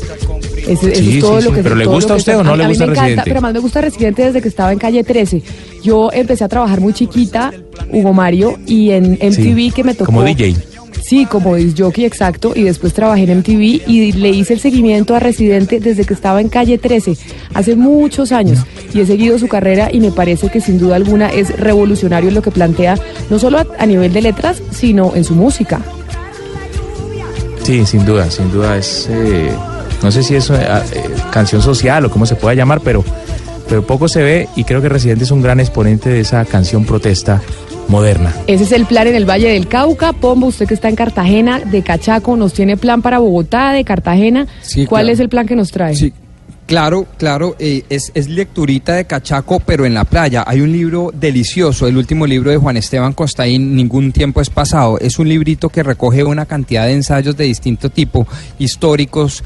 Pero ¿le gusta a usted o no le gusta Residente? A mí me encanta, pero más me gusta Residente desde que estaba en Calle 13. Yo empecé a trabajar muy chiquita, Hugo Mario, y en MTV que me tocó... Como DJ. Sí, como disjockey, exacto, y después trabajé en MTV y le hice el seguimiento a Residente desde que estaba en Calle 13, hace muchos años, y he seguido su carrera y me parece que sin duda alguna es revolucionario en lo que plantea, no solo a nivel de letras, sino en su música. Sí, sin duda es, no sé si es canción social o cómo se pueda llamar, pero poco se ve y creo que Residente es un gran exponente de esa canción protesta moderna. Ese es el plan en el Valle del Cauca. Pombo, usted que está en Cartagena, de Cachaco, nos tiene plan para Bogotá, de Cartagena. Sí, ¿cuál es el plan que nos trae? Sí, claro, es lecturita de Cachaco, pero en la playa. Hay un libro delicioso, el último libro de Juan Esteban Costaín, Ningún tiempo es pasado. Es un librito que recoge una cantidad de ensayos de distinto tipo, históricos,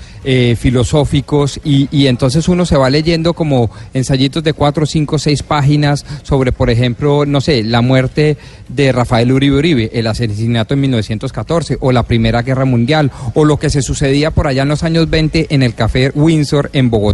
filosóficos, y entonces uno se va leyendo como ensayitos de 4, 5, 6 páginas sobre, por ejemplo, no sé, la muerte de Rafael Uribe Uribe, el asesinato en 1914, o la Primera Guerra Mundial, o lo que se sucedía por allá en los años 20 en el Café Windsor en Bogotá.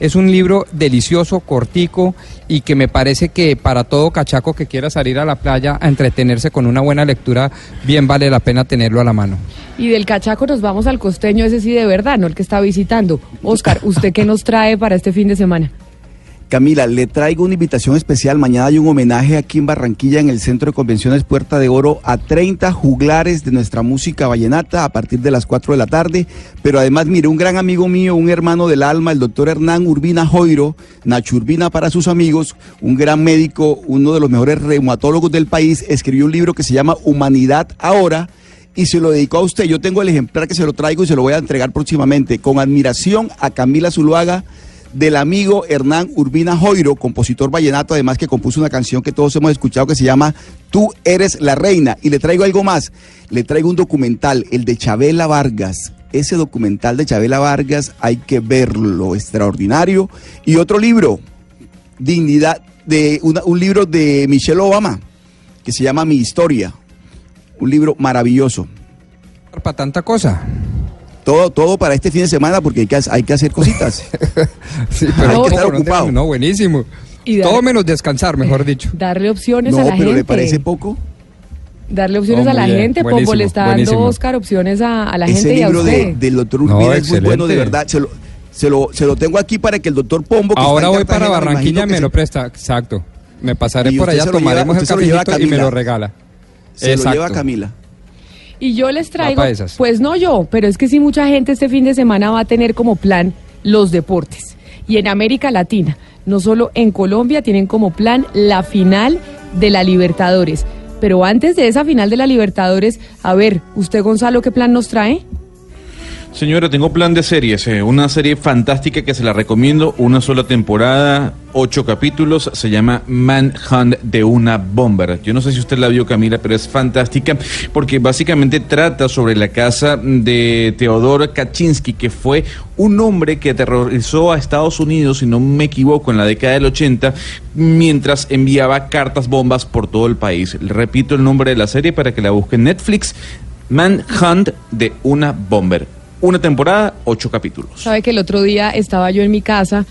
Es un libro delicioso, cortico, y que me parece que para todo cachaco que quiera salir a la playa a entretenerse con una buena lectura, bien vale la pena tenerlo a la mano. Y del cachaco nos vamos al costeño, ese sí de verdad, no el que está visitando. Oscar, ¿usted qué nos trae para este fin de semana? Camila, le traigo una invitación especial. Mañana hay un homenaje aquí en Barranquilla, en el Centro de Convenciones Puerta de Oro, a 30 juglares de nuestra música vallenata a partir de las 4 de la tarde. Pero además, mire, un gran amigo mío, un hermano del alma, el doctor Hernán Urbina Joiro, Nacho Urbina para sus amigos, un gran médico, uno de los mejores reumatólogos del país, escribió un libro que se llama Humanidad Ahora, y se lo dedicó a usted. Yo tengo el ejemplar que se lo traigo y se lo voy a entregar próximamente. Con admiración a Camila Zuluaga, del amigo Hernán Urbina Joiro, compositor vallenato, además que compuso una canción que todos hemos escuchado que se llama Tú eres la reina. Y le traigo algo más, le traigo un documental, el de Chabela Vargas, ese documental de Chabela Vargas, hay que verlo, extraordinario. Y otro libro, Dignidad, un libro de Michelle Obama, que se llama Mi Historia, un libro maravilloso. Para tanta cosa. Todo para este fin de semana, porque hay que hacer cositas. Sí, pero hay que estar ocupado. No, buenísimo. Y todo menos descansar, mejor dicho. Darle opciones a la gente. No, pero ¿le parece poco? Darle opciones a la gente, Pombo le está dando, Oscar, opciones a la gente y a usted. Ese libro del doctor Urbina es muy bueno, de verdad. Se lo tengo aquí para que el doctor Pombo... Ahora voy para Barranquilla, me lo presta, exacto. Me pasaré por allá, tomaremos el cafecito y me lo regala. Se lo lleva Camila. Y yo les traigo, pues no yo, pero es que sí, mucha gente este fin de semana va a tener como plan los deportes. Y en América Latina, no solo en Colombia, tienen como plan la final de la Libertadores. Pero antes de esa final de la Libertadores, a ver, usted, Gonzalo, ¿qué plan nos trae? Señora, tengo plan de series, una serie fantástica que se la recomiendo, una sola temporada, 8 capítulos, se llama Manhunt de una Bomber. Yo no sé si usted la vio, Camila, pero es fantástica porque básicamente trata sobre la casa de Teodor Kaczynski, que fue un hombre que aterrorizó a Estados Unidos, si no me equivoco, en la década del 80, mientras enviaba cartas bombas por todo el país. Le repito el nombre de la serie para que la busque en Netflix, Manhunt de una Bomber. Una temporada, 8 capítulos. Sabe que el otro día estaba yo en mi casa,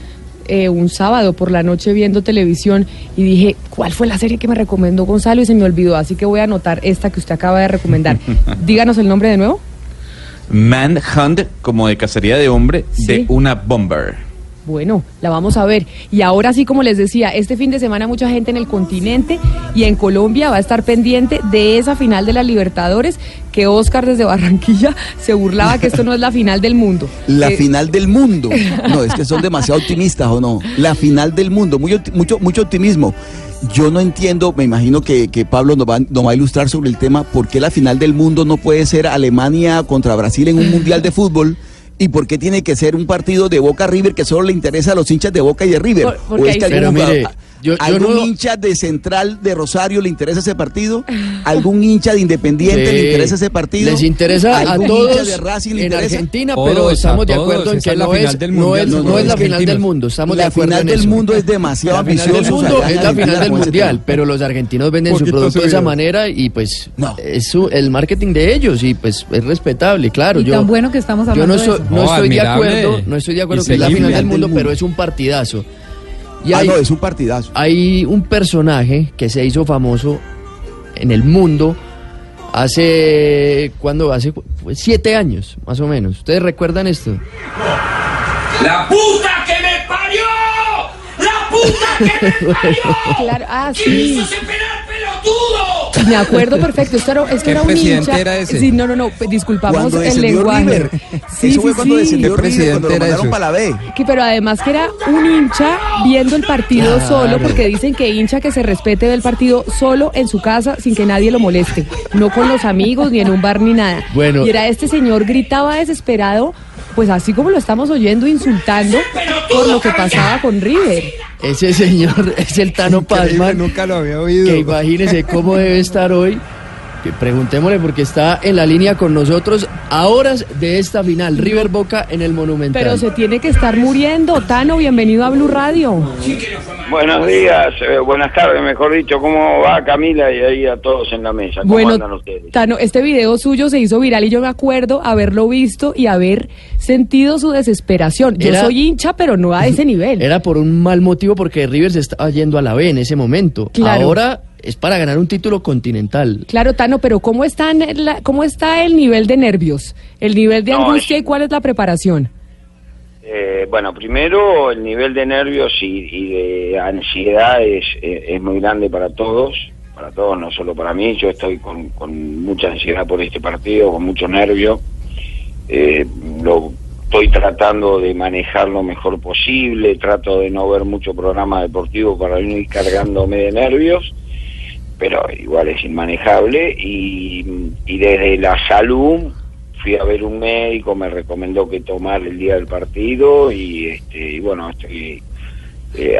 un sábado por la noche viendo televisión, y dije, ¿cuál fue la serie que me recomendó Gonzalo? Y se me olvidó, así que voy a anotar esta que usted acaba de recomendar. Díganos el nombre de nuevo. Manhunt, como de cacería de hombre, ¿sí? De una bomber. Bueno, la vamos a ver. Y ahora sí, como les decía, este fin de semana mucha gente en el continente y en Colombia va a estar pendiente de esa final de la Libertadores, que Oscar desde Barranquilla se burlaba que esto no es la final del mundo. La final del mundo. No, es que son demasiado optimistas, ¿o no? La final del mundo, mucho optimismo. Yo no entiendo, me imagino que Pablo nos va a ilustrar sobre el tema, por qué la final del mundo no puede ser Alemania contra Brasil en un mundial de fútbol. ¿Y por qué tiene que ser un partido de Boca-River que solo le interesa a los hinchas de Boca y de River? ¿O es que algún hincha de Central de Rosario le interesa ese partido? ¿Algún hincha de Independiente le interesa ese partido? Les interesa a todos de Racing en interesa? Argentina, pero todos, estamos de acuerdo en que no es la final del mundo. Estamos de acuerdo en eso. La final del mundo es demasiado ambicioso. Es la final del mundial, pero los argentinos venden su producto de esa manera y pues es el marketing de ellos y pues es respetable, claro. Y tan bueno que estamos hablando de eso. No estoy de acuerdo que es la final del mundo, pero es un partidazo. Y es un partidazo. Hay un personaje que se hizo famoso en el mundo hace 7 años, más o menos. ¿Ustedes recuerdan esto? ¡La puta que me parió! ¡La puta que me parió! Claro, sí. ¡Quiso separar, pelotudo! Me acuerdo perfecto, esto era un hincha. Era ese? Sí, no, disculpamos el lenguaje. Sí, eso fue cuando descendió River, cuando lo mandaron para la B. Pero además que era un hincha viendo el partido solo, porque dicen que hincha que se respete ve el partido solo en su casa sin que nadie lo moleste, no con los amigos, ni en un bar, ni nada. Bueno. Y era este señor, gritaba desesperado, pues así como lo estamos oyendo, insultando por lo que pasaba con River. Ese señor es el Tano Pazman. Nunca lo había oído. Que imagínese cómo debe estar hoy. Que preguntémosle porque está en la línea con nosotros a horas de esta final. River Boca en el Monumental. Pero se tiene que estar muriendo. Tano, bienvenido a Blue Radio. Buenos días, buenas tardes, mejor dicho. ¿Cómo va, Camila? Y ahí a todos en la mesa. ¿Cómo andan ustedes? Tano, este video suyo se hizo viral y yo me acuerdo haberlo visto y haber sentido su desesperación. Yo soy hincha, pero no a ese nivel. Era por un mal motivo porque River se estaba yendo a la B en ese momento. Claro. Ahora es para ganar un título continental. Claro, Tano, pero ¿cómo está el nivel de nervios, el nivel de angustia y cuál es la preparación? Bueno, primero el nivel de nervios y de ansiedad es muy grande para todos, no solo para mí. Yo estoy con mucha ansiedad por este partido, con mucho nervio. Lo estoy tratando de manejar lo mejor posible, trato de no ver mucho programa deportivo para no ir cargándome de nervios, pero igual es inmanejable, y desde la salud fui a ver un médico, me recomendó que tomar el día del partido y bueno, estoy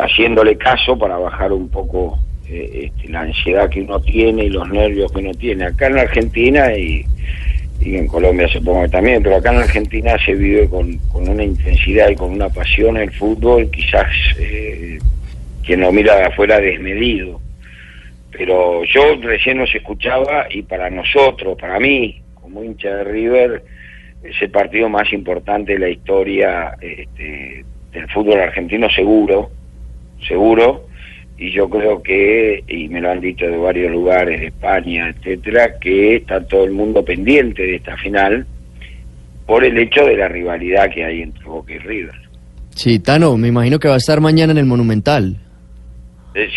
haciéndole caso para bajar un poco la ansiedad que uno tiene y los nervios que uno tiene acá en la Argentina, y y en Colombia supongo que también, pero acá en Argentina se vive con una intensidad y con una pasión el fútbol, quizás quien lo mira de afuera desmedido, pero yo recién nos escuchaba y para nosotros, para mí, como hincha de River, es el partido más importante de la historia del fútbol argentino, seguro, y yo creo que, y me lo han dicho de varios lugares, de España, etcétera, que está todo el mundo pendiente de esta final por el hecho de la rivalidad que hay entre Boca y River. Sí, Tano, me imagino que va a estar mañana en el Monumental.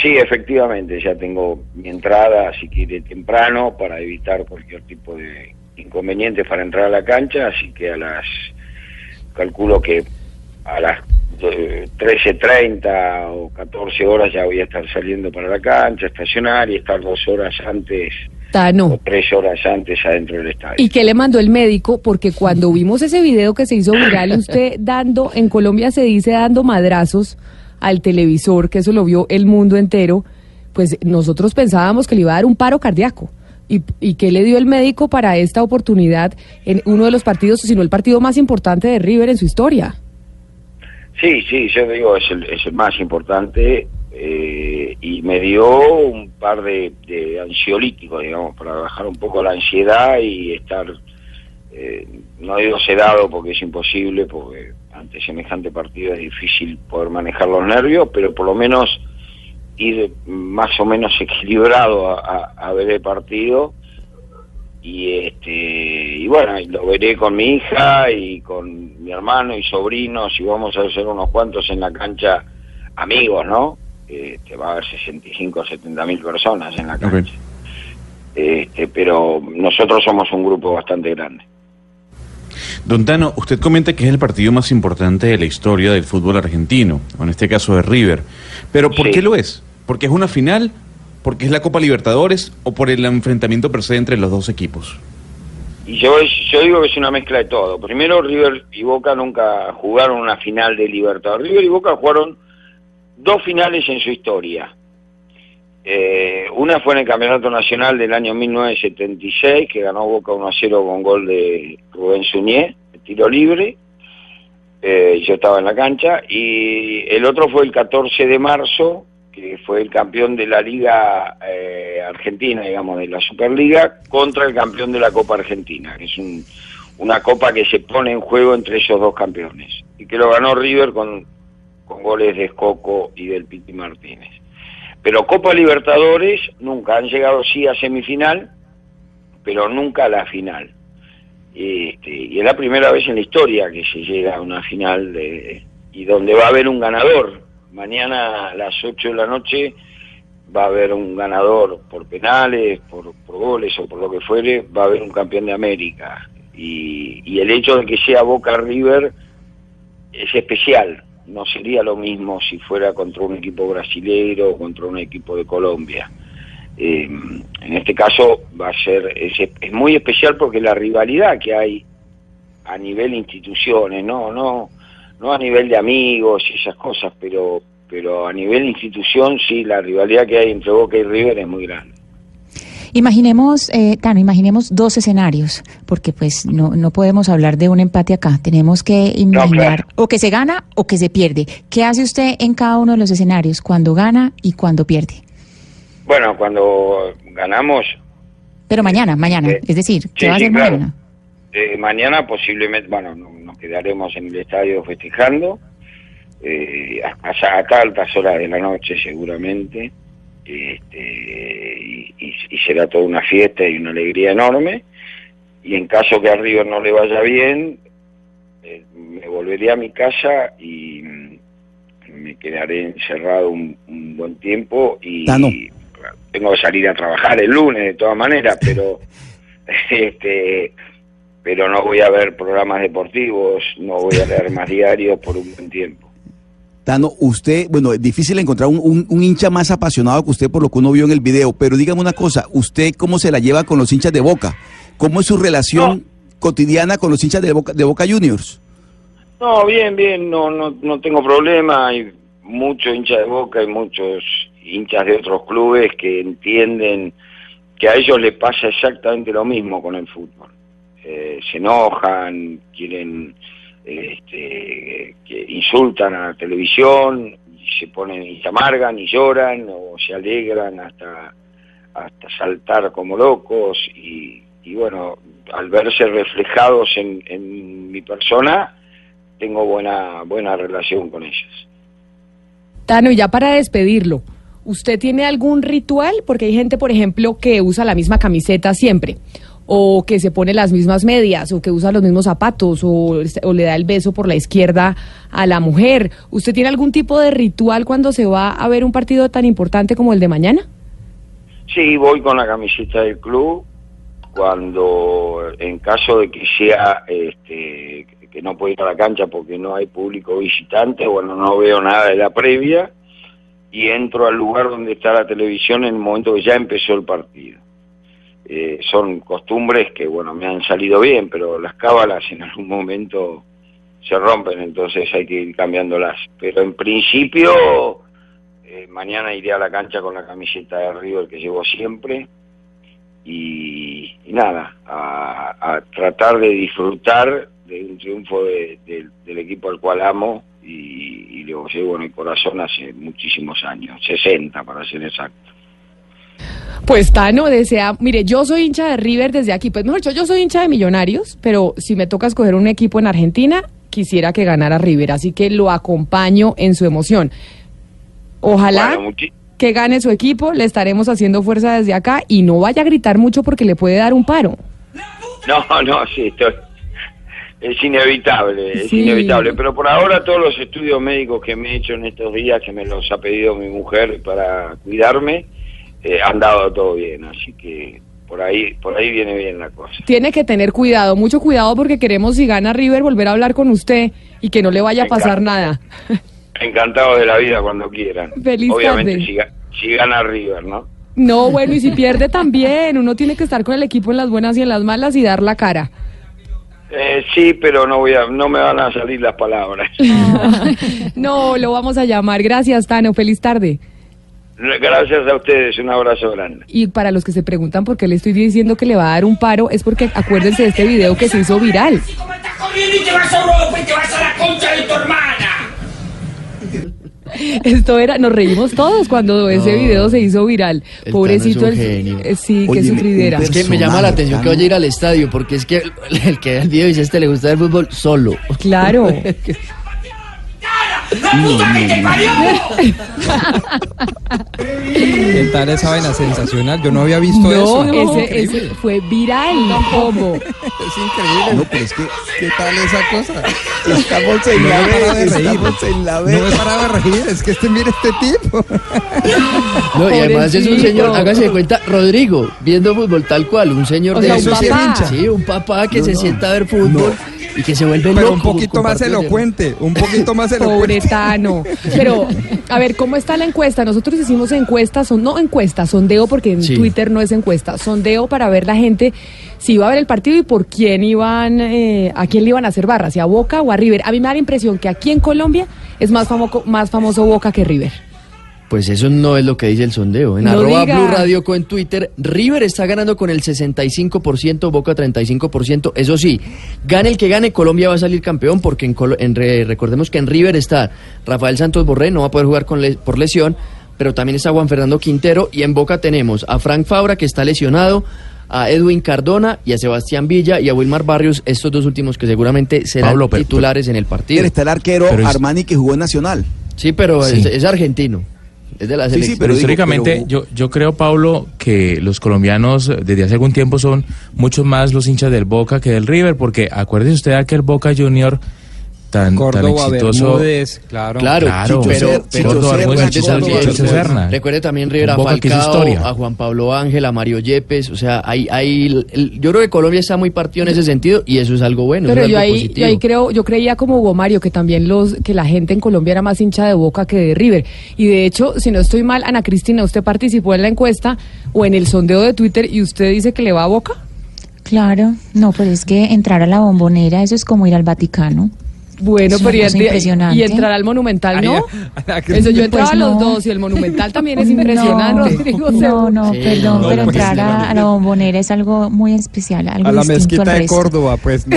Sí, efectivamente, ya tengo mi entrada, si quiere, temprano, para evitar cualquier tipo de inconvenientes para entrar a la cancha, así que calculo que a las 13:30 o 14 horas ya voy a estar saliendo para la cancha, estacionar y estar 2 horas antes, Tano, o 3 horas antes adentro del estadio. ¿Y qué le mandó el médico? Porque cuando vimos ese video que se hizo viral, usted dando, en Colombia se dice dando madrazos al televisor, que eso lo vio el mundo entero, pues nosotros pensábamos que le iba a dar un paro cardíaco. ¿Y qué le dio el médico para esta oportunidad en uno de los partidos, sino el partido más importante de River en su historia? Sí, yo digo, es el más importante, y me dio un par de ansiolíticos, digamos, para bajar un poco la ansiedad y estar, no digo sedado porque es imposible, porque ante semejante partido es difícil poder manejar los nervios, pero por lo menos ir más o menos equilibrado a ver el partido. Y bueno, lo veré con mi hija y con mi hermano y sobrinos, y vamos a hacer unos cuantos en la cancha, amigos, ¿no? Va a haber 65 o 70 mil personas en la cancha. Okay. Pero nosotros somos un grupo bastante grande. Don Tano, usted comenta que es el partido más importante de la historia del fútbol argentino, o en este caso de River. Pero ¿por qué lo es? ¿Porque es una final? ¿Porque es la Copa Libertadores o por el enfrentamiento per se entre los dos equipos? Y yo digo que es una mezcla de todo. Primero, River y Boca nunca jugaron una final de Libertadores. River y Boca jugaron 2 finales en su historia. Una fue en el Campeonato Nacional del año 1976, que ganó Boca 1-0 con gol de Rubén Suñé, tiro libre. Yo estaba en la cancha. Y el otro fue el 14 de marzo, que fue el campeón de la Liga Argentina, digamos, de la Superliga, contra el campeón de la Copa Argentina, que es una copa que se pone en juego entre esos dos campeones, y que lo ganó River con goles de Escoco y del Piti Martínez. Pero Copa Libertadores nunca, han llegado sí a semifinal, pero nunca a la final. Y es la primera vez en la historia que se llega a una final, y donde va a haber un ganador. Mañana a las 8 de la noche va a haber un ganador por penales, por goles o por lo que fuere, va a haber un campeón de América. Y el hecho de que sea Boca River es especial. No sería lo mismo si fuera contra un equipo brasileiro o contra un equipo de Colombia. En este caso va a ser es muy especial porque la rivalidad que hay a nivel instituciones, no a nivel de amigos y esas cosas, pero a nivel institución sí, la rivalidad que hay entre Boca y River es muy grande. Imaginemos, Tano, imaginemos 2 escenarios, porque pues no podemos hablar de un empate acá, tenemos que imaginar o que se gana o que se pierde. ¿Qué hace usted en cada uno de los escenarios, cuando gana y cuando pierde? Bueno, cuando ganamos... Pero mañana, es decir, ¿qué va a hacer mañana? Mañana posiblemente, nos quedaremos en el estadio festejando hasta altas horas de la noche seguramente, y será toda una fiesta y una alegría enorme, y en caso que a River no le vaya bien, me volveré a mi casa y me quedaré encerrado un buen tiempo, y tengo que salir a trabajar el lunes de todas maneras, pero pero no voy a ver programas deportivos, no voy a leer más diarios por un buen tiempo. Tano, usted, bueno, es difícil encontrar un hincha más apasionado que usted por lo que uno vio en el video, pero dígame una cosa, ¿usted cómo se la lleva con los hinchas de Boca? ¿Cómo es su relación cotidiana con los hinchas de Boca Juniors? No, bien, no tengo problema, hay muchos hinchas de Boca, hay muchos hinchas de otros clubes que entienden que a ellos les pasa exactamente lo mismo con el fútbol. se enojan, quieren, que insultan a la televisión, y se ponen y se amargan y lloran o se alegran hasta saltar como locos, y bueno, al verse reflejados en mi persona, tengo buena relación con ellos. Tano, y ya para despedirlo, ¿usted tiene algún ritual? Porque hay gente, por ejemplo, que usa la misma camiseta siempre, o que se pone las mismas medias, o que usa los mismos zapatos, o le da el beso por la izquierda a la mujer. ¿Usted tiene algún tipo de ritual cuando se va a ver un partido tan importante como el de mañana? Sí, voy con la camiseta del club. Cuando, en caso de que sea, que no puedo ir a la cancha porque no hay público visitante, bueno, no veo nada de la previa, y entro al lugar donde está la televisión en el momento que ya empezó el partido. Son costumbres que, bueno, me han salido bien, pero las cábalas en algún momento se rompen, entonces hay que ir cambiándolas. Pero en principio, mañana iré a la cancha con la camiseta de River que llevo siempre, y nada, a tratar de disfrutar de un triunfo del equipo al cual amo, y lo llevo en el corazón hace muchísimos años, 60 para ser exacto. Pues Tano, mire, yo soy hincha de River desde aquí, pues mejor dicho, yo soy hincha de Millonarios, pero si me toca escoger un equipo en Argentina, quisiera que ganara River, así que lo acompaño en su emoción. Ojalá que gane su equipo, le estaremos haciendo fuerza desde acá, y no vaya a gritar mucho porque le puede dar un paro. No, sí, es inevitable, pero por ahora todos los estudios médicos que me he hecho en estos días, que me los ha pedido mi mujer para cuidarme, han dado todo bien, así que por ahí viene bien la cosa. Tiene que tener cuidado, mucho cuidado, porque queremos, si gana River, volver a hablar con usted y que no le vaya a pasar nada. Encantado de la vida, cuando quieran. Feliz Obviamente tarde. Si gana River, ¿no? No, bueno, y si pierde también, uno tiene que estar con el equipo en las buenas y en las malas y dar la cara. Sí, pero no me van a salir las palabras. No, lo vamos a llamar. Gracias, Tano, feliz tarde. Gracias a ustedes, un abrazo grande. Y para los que se preguntan por qué le estoy diciendo que le va a dar un paro, es porque acuérdense de este video que se hizo viral. Esto era, nos reímos todos cuando ese video se hizo viral. Pobrecito, sí, que sufridera. Es que me llama la atención que vaya a ir al estadio, porque es que el que ve el video dice, le gusta el fútbol solo. Claro. ¡La puta que te parió! ¿Qué tal esa vaina sensacional? Yo no había visto eso. No, ese fue viral. ¿Cómo? Es increíble. No, pero es que, ¿qué tal esa cosa? Estamos en la vez. No me paraba de reír, es que mira este tipo. No, y además es un señor, hágase de cuenta, Rodrigo, viendo fútbol tal cual, un señor de esos. Sí, un papá que se sienta a ver fútbol. Y que se vuelve loco, un poquito más elocuente. Pobre Tano. Pero, a ver, ¿cómo está la encuesta? Nosotros hicimos encuestas, sondeo, porque en Twitter no es encuesta, sondeo para ver la gente si iba a ver el partido y por quién a quién le iban a hacer barra, si a Boca o a River. A mí me da la impresión que aquí en Colombia es más famoso Boca que River. Pues eso no es lo que dice el sondeo. En @BluRadioCo en Twitter, River está ganando con el 65%, Boca 35%. Eso sí, gane el que gane, Colombia va a salir campeón, porque recordemos que en River está Rafael Santos Borré, no va a poder jugar por lesión, pero también está Juan Fernando Quintero, y en Boca tenemos a Frank Fabra, que está lesionado, a Edwin Cardona y a Sebastián Villa y a Wilmar Barrios, estos dos últimos que seguramente serán titulares en el partido. Está el arquero Armani, que jugó en Nacional. Sí, pero es argentino. Pero históricamente yo creo, Pablo, que los colombianos desde hace algún tiempo son muchos más los hinchas del Boca que del River, porque acuérdese usted de aquel Boca Junior tan exitoso. Bermúdez, claro, pero recuerde también River a Falcao, a Juan Pablo Ángel, a Mario Yepes, o sea, yo creo que Colombia está muy partido en ese sentido, y eso es algo bueno. Pero yo creía como Hugo Mario que también que la gente en Colombia era más hincha de Boca que de River, y de hecho, si no estoy mal, Ana Cristina, usted participó en la encuesta o en el sondeo de Twitter y usted dice que le va a Boca. Claro, no, pero es que entrar a la Bombonera, eso es como ir al Vaticano. Bueno, pero y entrar al Monumental, ¿no? Eso, yo entraba pues a los dos, y el Monumental también es impresionante. No, perdón, pero entrar a la Bombonera es algo muy especial. Algo a la mezquita de Córdoba, pues. No.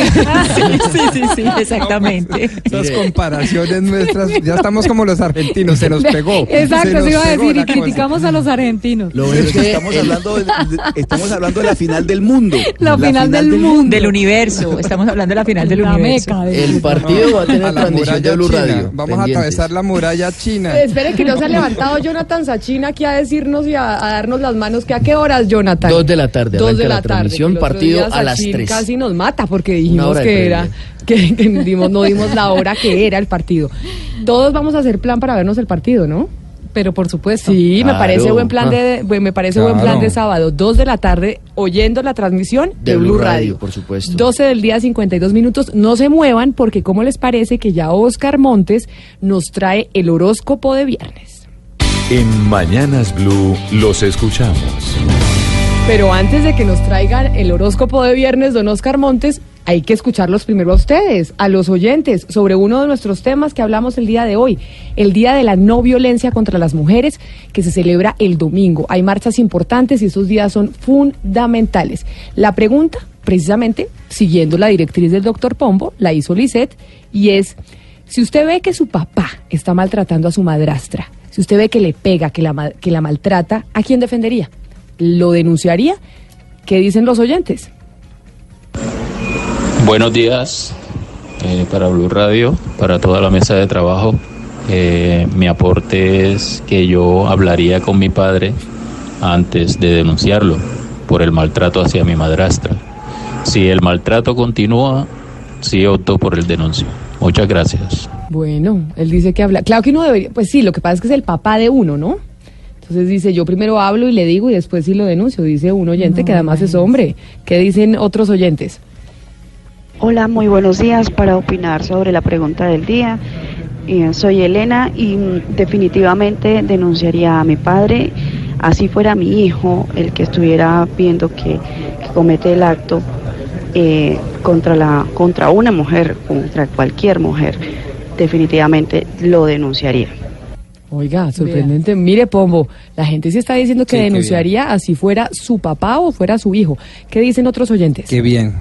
sí, exactamente. Esas comparaciones nuestras, ya estamos como los argentinos, se nos pegó. Exacto, se iba a decir, y criticamos a los argentinos. Lo es que estamos hablando de la final del mundo. La final del mundo. Del universo, estamos hablando de la final del universo. Meca, el partido va a tener transmisión de Blue Radio. Vamos pendientes. A atravesar la muralla china. Pues espere que no se ha levantado Jonathan Sachin aquí a decirnos y a darnos las manos, que ¿a qué horas, Jonathan? 2 de la tarde. 2 de la tarde. Transmisión, partido a las 3. Casi nos mata porque dijimos que era... no dimos la hora que era el partido. Todos vamos a hacer plan para vernos el partido, ¿no? Pero por supuesto. Sí, claro. me parece buen plan de sábado, 2 de la tarde, oyendo la transmisión de Blue Radio, por supuesto. 12 del día, 52 minutos. No se muevan porque ¿cómo les parece que ya Oscar Montes nos trae el horóscopo de viernes? En Mañanas Blue los escuchamos. Pero antes de que nos traigan el horóscopo de viernes, don Oscar Montes, hay que escucharlos primero a ustedes, a los oyentes, sobre uno de nuestros temas que hablamos el día de hoy, el Día de la No Violencia contra las Mujeres, que se celebra el domingo. Hay marchas importantes y esos días son fundamentales. La pregunta, precisamente, siguiendo la directriz del doctor Pombo, la hizo Liset, y es, si usted ve que su papá está maltratando a su madrastra, si usted ve que le pega, que la maltrata, ¿a quién defendería? ¿Lo denunciaría? ¿Qué dicen los oyentes? Buenos días para Blue Radio, para toda la mesa de trabajo. Mi aporte es que yo hablaría con mi padre antes de denunciarlo por el maltrato hacia mi madrastra. Si el maltrato continúa, sí opto por el denuncio. Muchas gracias. Bueno, él dice que habla. Claro que uno debería, pues sí, lo que pasa es que es el papá de uno, ¿no? Entonces dice, yo primero hablo y le digo y después sí lo denuncio, dice un oyente que además es hombre. ¿Qué dicen otros oyentes? Hola, muy buenos días. Para opinar sobre la pregunta del día, soy Elena y definitivamente denunciaría a mi padre, así fuera mi hijo el que estuviera viendo que comete el acto contra una mujer, contra cualquier mujer, definitivamente lo denunciaría. Oiga, sorprendente. Bien. Mire, Pombo, la gente sí está diciendo que denunciaría así fuera su papá o fuera su hijo. ¿Qué dicen otros oyentes? Qué bien.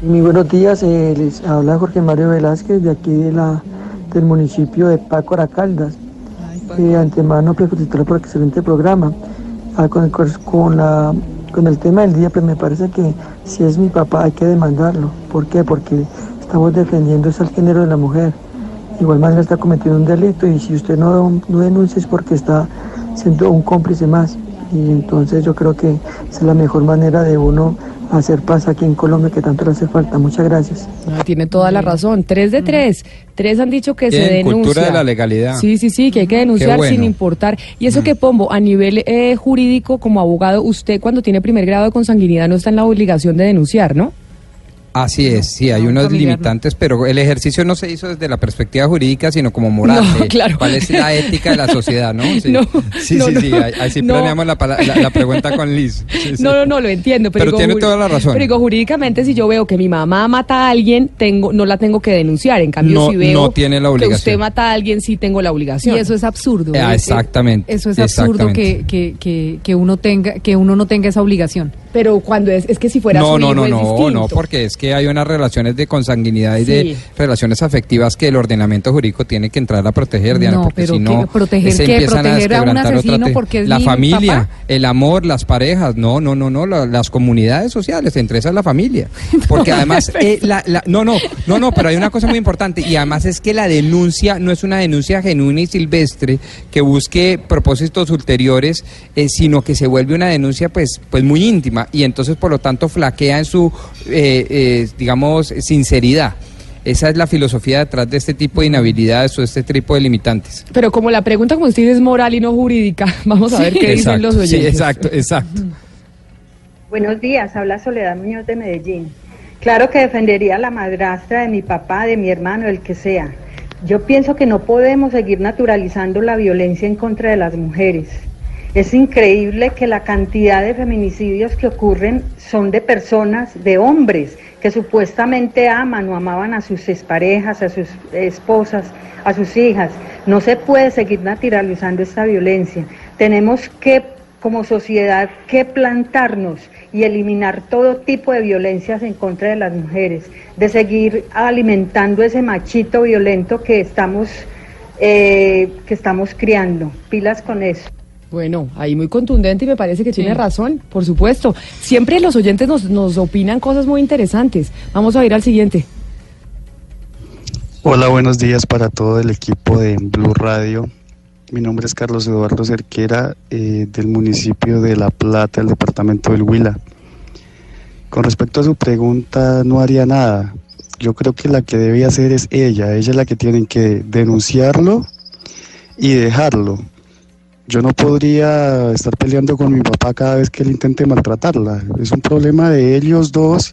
Muy buenos días, les habla Jorge Mario Velázquez de aquí del municipio de Pácora, Caldas. Antemano, felicitarlo por el excelente programa. Con el tema del día, pues me parece que si es mi papá hay que demandarlo. ¿Por qué? Porque estamos defendiendo el género de la mujer. Igual manera está cometiendo un delito y si usted no denuncia es porque está siendo un cómplice más. Y entonces yo creo que esa es la mejor manera de uno hacer paz aquí en Colombia, que tanto le hace falta. Muchas gracias. Tiene toda la razón. 3 de 3. 3 han dicho que se denuncia. Cultura de la legalidad. Sí, que hay que denunciar sin importar. Y eso que, Pombo, a nivel jurídico, como abogado, usted cuando tiene primer grado de consanguinidad no está en la obligación de denunciar, ¿no? Así es, sí, hay unos limitantes, pero el ejercicio no se hizo desde la perspectiva jurídica, sino como moral. No, claro. ¿Cuál es la ética de la sociedad, no? Sí, no, sí. Ahí sí planeamos la pregunta con Liz. Sí. No, lo entiendo. Pero tiene toda la razón. Pero digo, jurídicamente, si yo veo que mi mamá mata a alguien, no la tengo que denunciar. En cambio, si veo que usted mata a alguien, sí tengo la obligación. Y eso es absurdo. Exactamente. Eso es absurdo que uno no tenga esa obligación. Pero cuando es que si fuera su hijo es distinto. No, porque es que hay unas relaciones de consanguinidad y de relaciones afectivas que el ordenamiento jurídico tiene que entrar a proteger, Diana, porque si no se empiezan a desquebrantar la familia, papá, el amor, las parejas, las comunidades sociales, entre esas la familia, porque además pero hay una cosa muy importante y además es que la denuncia no es una denuncia genuina y silvestre que busque propósitos ulteriores, sino que se vuelve una denuncia pues muy íntima y entonces por lo tanto flaquea en su digamos, sinceridad. Esa es la filosofía detrás de este tipo de inhabilidades o de este tipo de limitantes. Pero como la pregunta, como usted dice, es moral y no jurídica, vamos a ver qué dicen los oyentes. Sí, exacto. Buenos días, habla Soledad Muñoz de Medellín. Claro que defendería a la madrastra de mi papá, de mi hermano, el que sea. Yo pienso que no podemos seguir naturalizando la violencia en contra de las mujeres. Es increíble que la cantidad de feminicidios que ocurren son de personas, de hombres, que supuestamente aman o amaban a sus exparejas, a sus esposas, a sus hijas. No se puede seguir naturalizando esta violencia. Tenemos que, como sociedad, que plantarnos y eliminar todo tipo de violencias en contra de las mujeres, de seguir alimentando ese machito violento que estamos criando. Pilas con eso. Bueno, ahí muy contundente y me parece que tiene razón, por supuesto. Siempre los oyentes nos opinan cosas muy interesantes. Vamos a ir al siguiente. Hola, buenos días para todo el equipo de Blue Radio. Mi nombre es Carlos Eduardo Cerquera, del municipio de La Plata, del departamento del Huila. Con respecto a su pregunta, no haría nada. Yo creo que la que debe hacer es ella. Ella es la que tiene que denunciarlo y dejarlo. Yo no podría estar peleando con mi papá cada vez que él intente maltratarla. Es un problema de ellos dos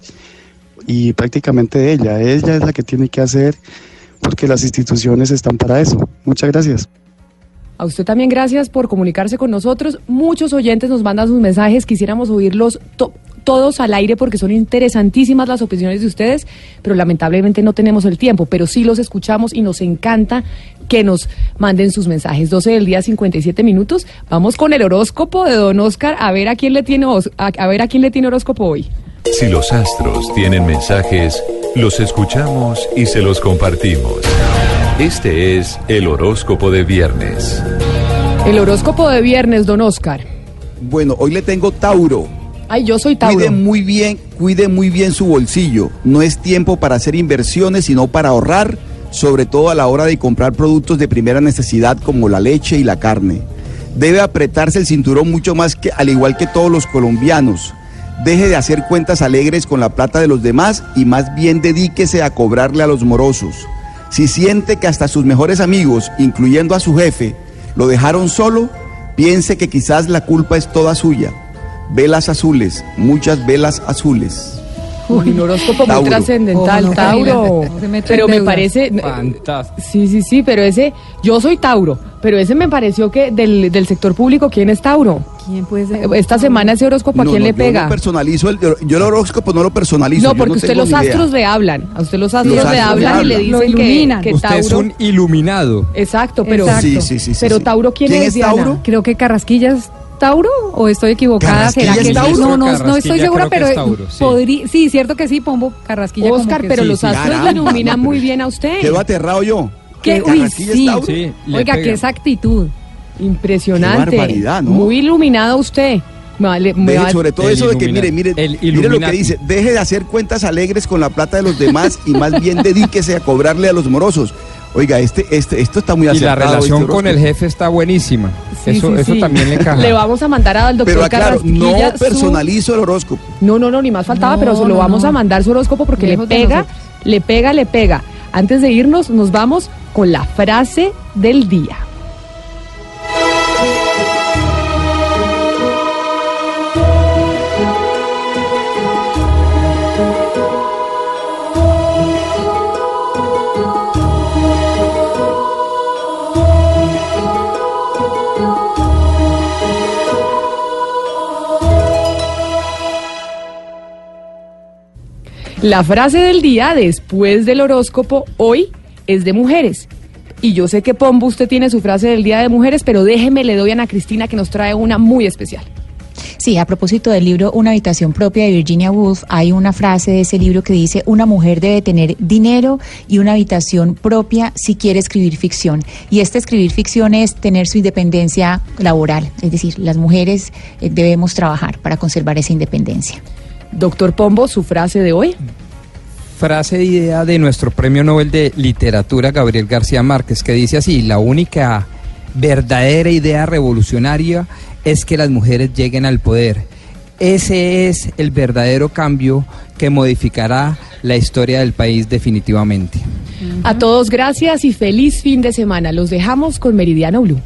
y prácticamente de ella. Ella es la que tiene que hacer porque las instituciones están para eso. Muchas gracias. A usted también gracias por comunicarse con nosotros. Muchos oyentes nos mandan sus mensajes. Quisiéramos oírlos todos al aire porque son interesantísimas las opiniones de ustedes, pero lamentablemente no tenemos el tiempo, pero sí los escuchamos y nos encanta que nos manden sus mensajes. 12 del día, 57 minutos. Vamos con el horóscopo de don Oscar, a ver a quién le tiene horóscopo hoy. Si los astros tienen mensajes, los escuchamos y se los compartimos. Este es el horóscopo de viernes. El horóscopo de viernes, don Oscar. Bueno, hoy le tengo Tauro. Ay, yo soy Tauro. Cuide muy bien su bolsillo. No es tiempo para hacer inversiones, sino para ahorrar, sobre todo a la hora de comprar productos de primera necesidad como la leche y la carne. Debe apretarse el cinturón mucho más, que, al igual que todos los colombianos. Deje de hacer cuentas alegres con la plata de los demás y más bien dedíquese a cobrarle a los morosos. Si siente que hasta sus mejores amigos, incluyendo a su jefe, lo dejaron solo, piense que quizás la culpa es toda suya. Velas azules, muchas velas azules. Uy, un horóscopo muy trascendental, oh, no, Tauro. Me pero me parece... Fantástico. Sí, pero ese... Yo soy Tauro, pero ese me pareció que del sector público, ¿quién es Tauro? ¿Quién puede ser? Esta semana ese horóscopo, ¿a quién le pega? No personalizo yo el horóscopo no lo personalizo. No, porque usted los astros le hablan. A usted los astros le hablan y le dicen que usted Tauro... Usted es un iluminado. Exacto, pero... Sí. Pero Tauro, ¿quién es Tauro? Diana? Creo que Carrasquillas... ¿Tauro o estoy equivocada? ¿Será que es Tauro? No estoy segura, pero es Tauro, sí. Sí, cierto que sí, Pombo, Carrasquilla. Oscar, pero sí, los astros la iluminan muy bien a usted. Quedó aterrado yo. ¿Qué? Uy, sí. Sí, oiga, pega. Qué esa actitud. Impresionante. Qué barbaridad, ¿no? Muy iluminado usted. Sobre todo eso de que mire lo que dice, deje de hacer cuentas alegres con la plata de los demás y más bien dedíquese a cobrarle a los morosos. Oiga, esto está muy acertado. Y la relación con el jefe está buenísima. Sí, eso también le encaja. Le vamos a mandar al doctor Carrasquilla. Pero aclaro, no personalizo el horóscopo. No, ni más faltaba, pero se lo vamos a mandar su horóscopo porque le pega. Antes de irnos, nos vamos con la frase del día. La frase del día después del horóscopo hoy es de mujeres. Y yo sé que Pombo, usted tiene su frase del día de mujeres, pero déjeme, le doy a Ana Cristina que nos trae una muy especial. Sí, a propósito del libro Una habitación propia de Virginia Woolf, hay una frase de ese libro que dice: una mujer debe tener dinero y una habitación propia si quiere escribir ficción. Y escribir ficción es tener su independencia laboral, es decir, las mujeres debemos trabajar para conservar esa independencia. Doctor Pombo, su frase de hoy. Frase de idea de nuestro premio Nobel de Literatura, Gabriel García Márquez, que dice así: la única verdadera idea revolucionaria es que las mujeres lleguen al poder. Ese es el verdadero cambio que modificará la historia del país definitivamente. A todos gracias y feliz fin de semana. Los dejamos con Meridiano Blue.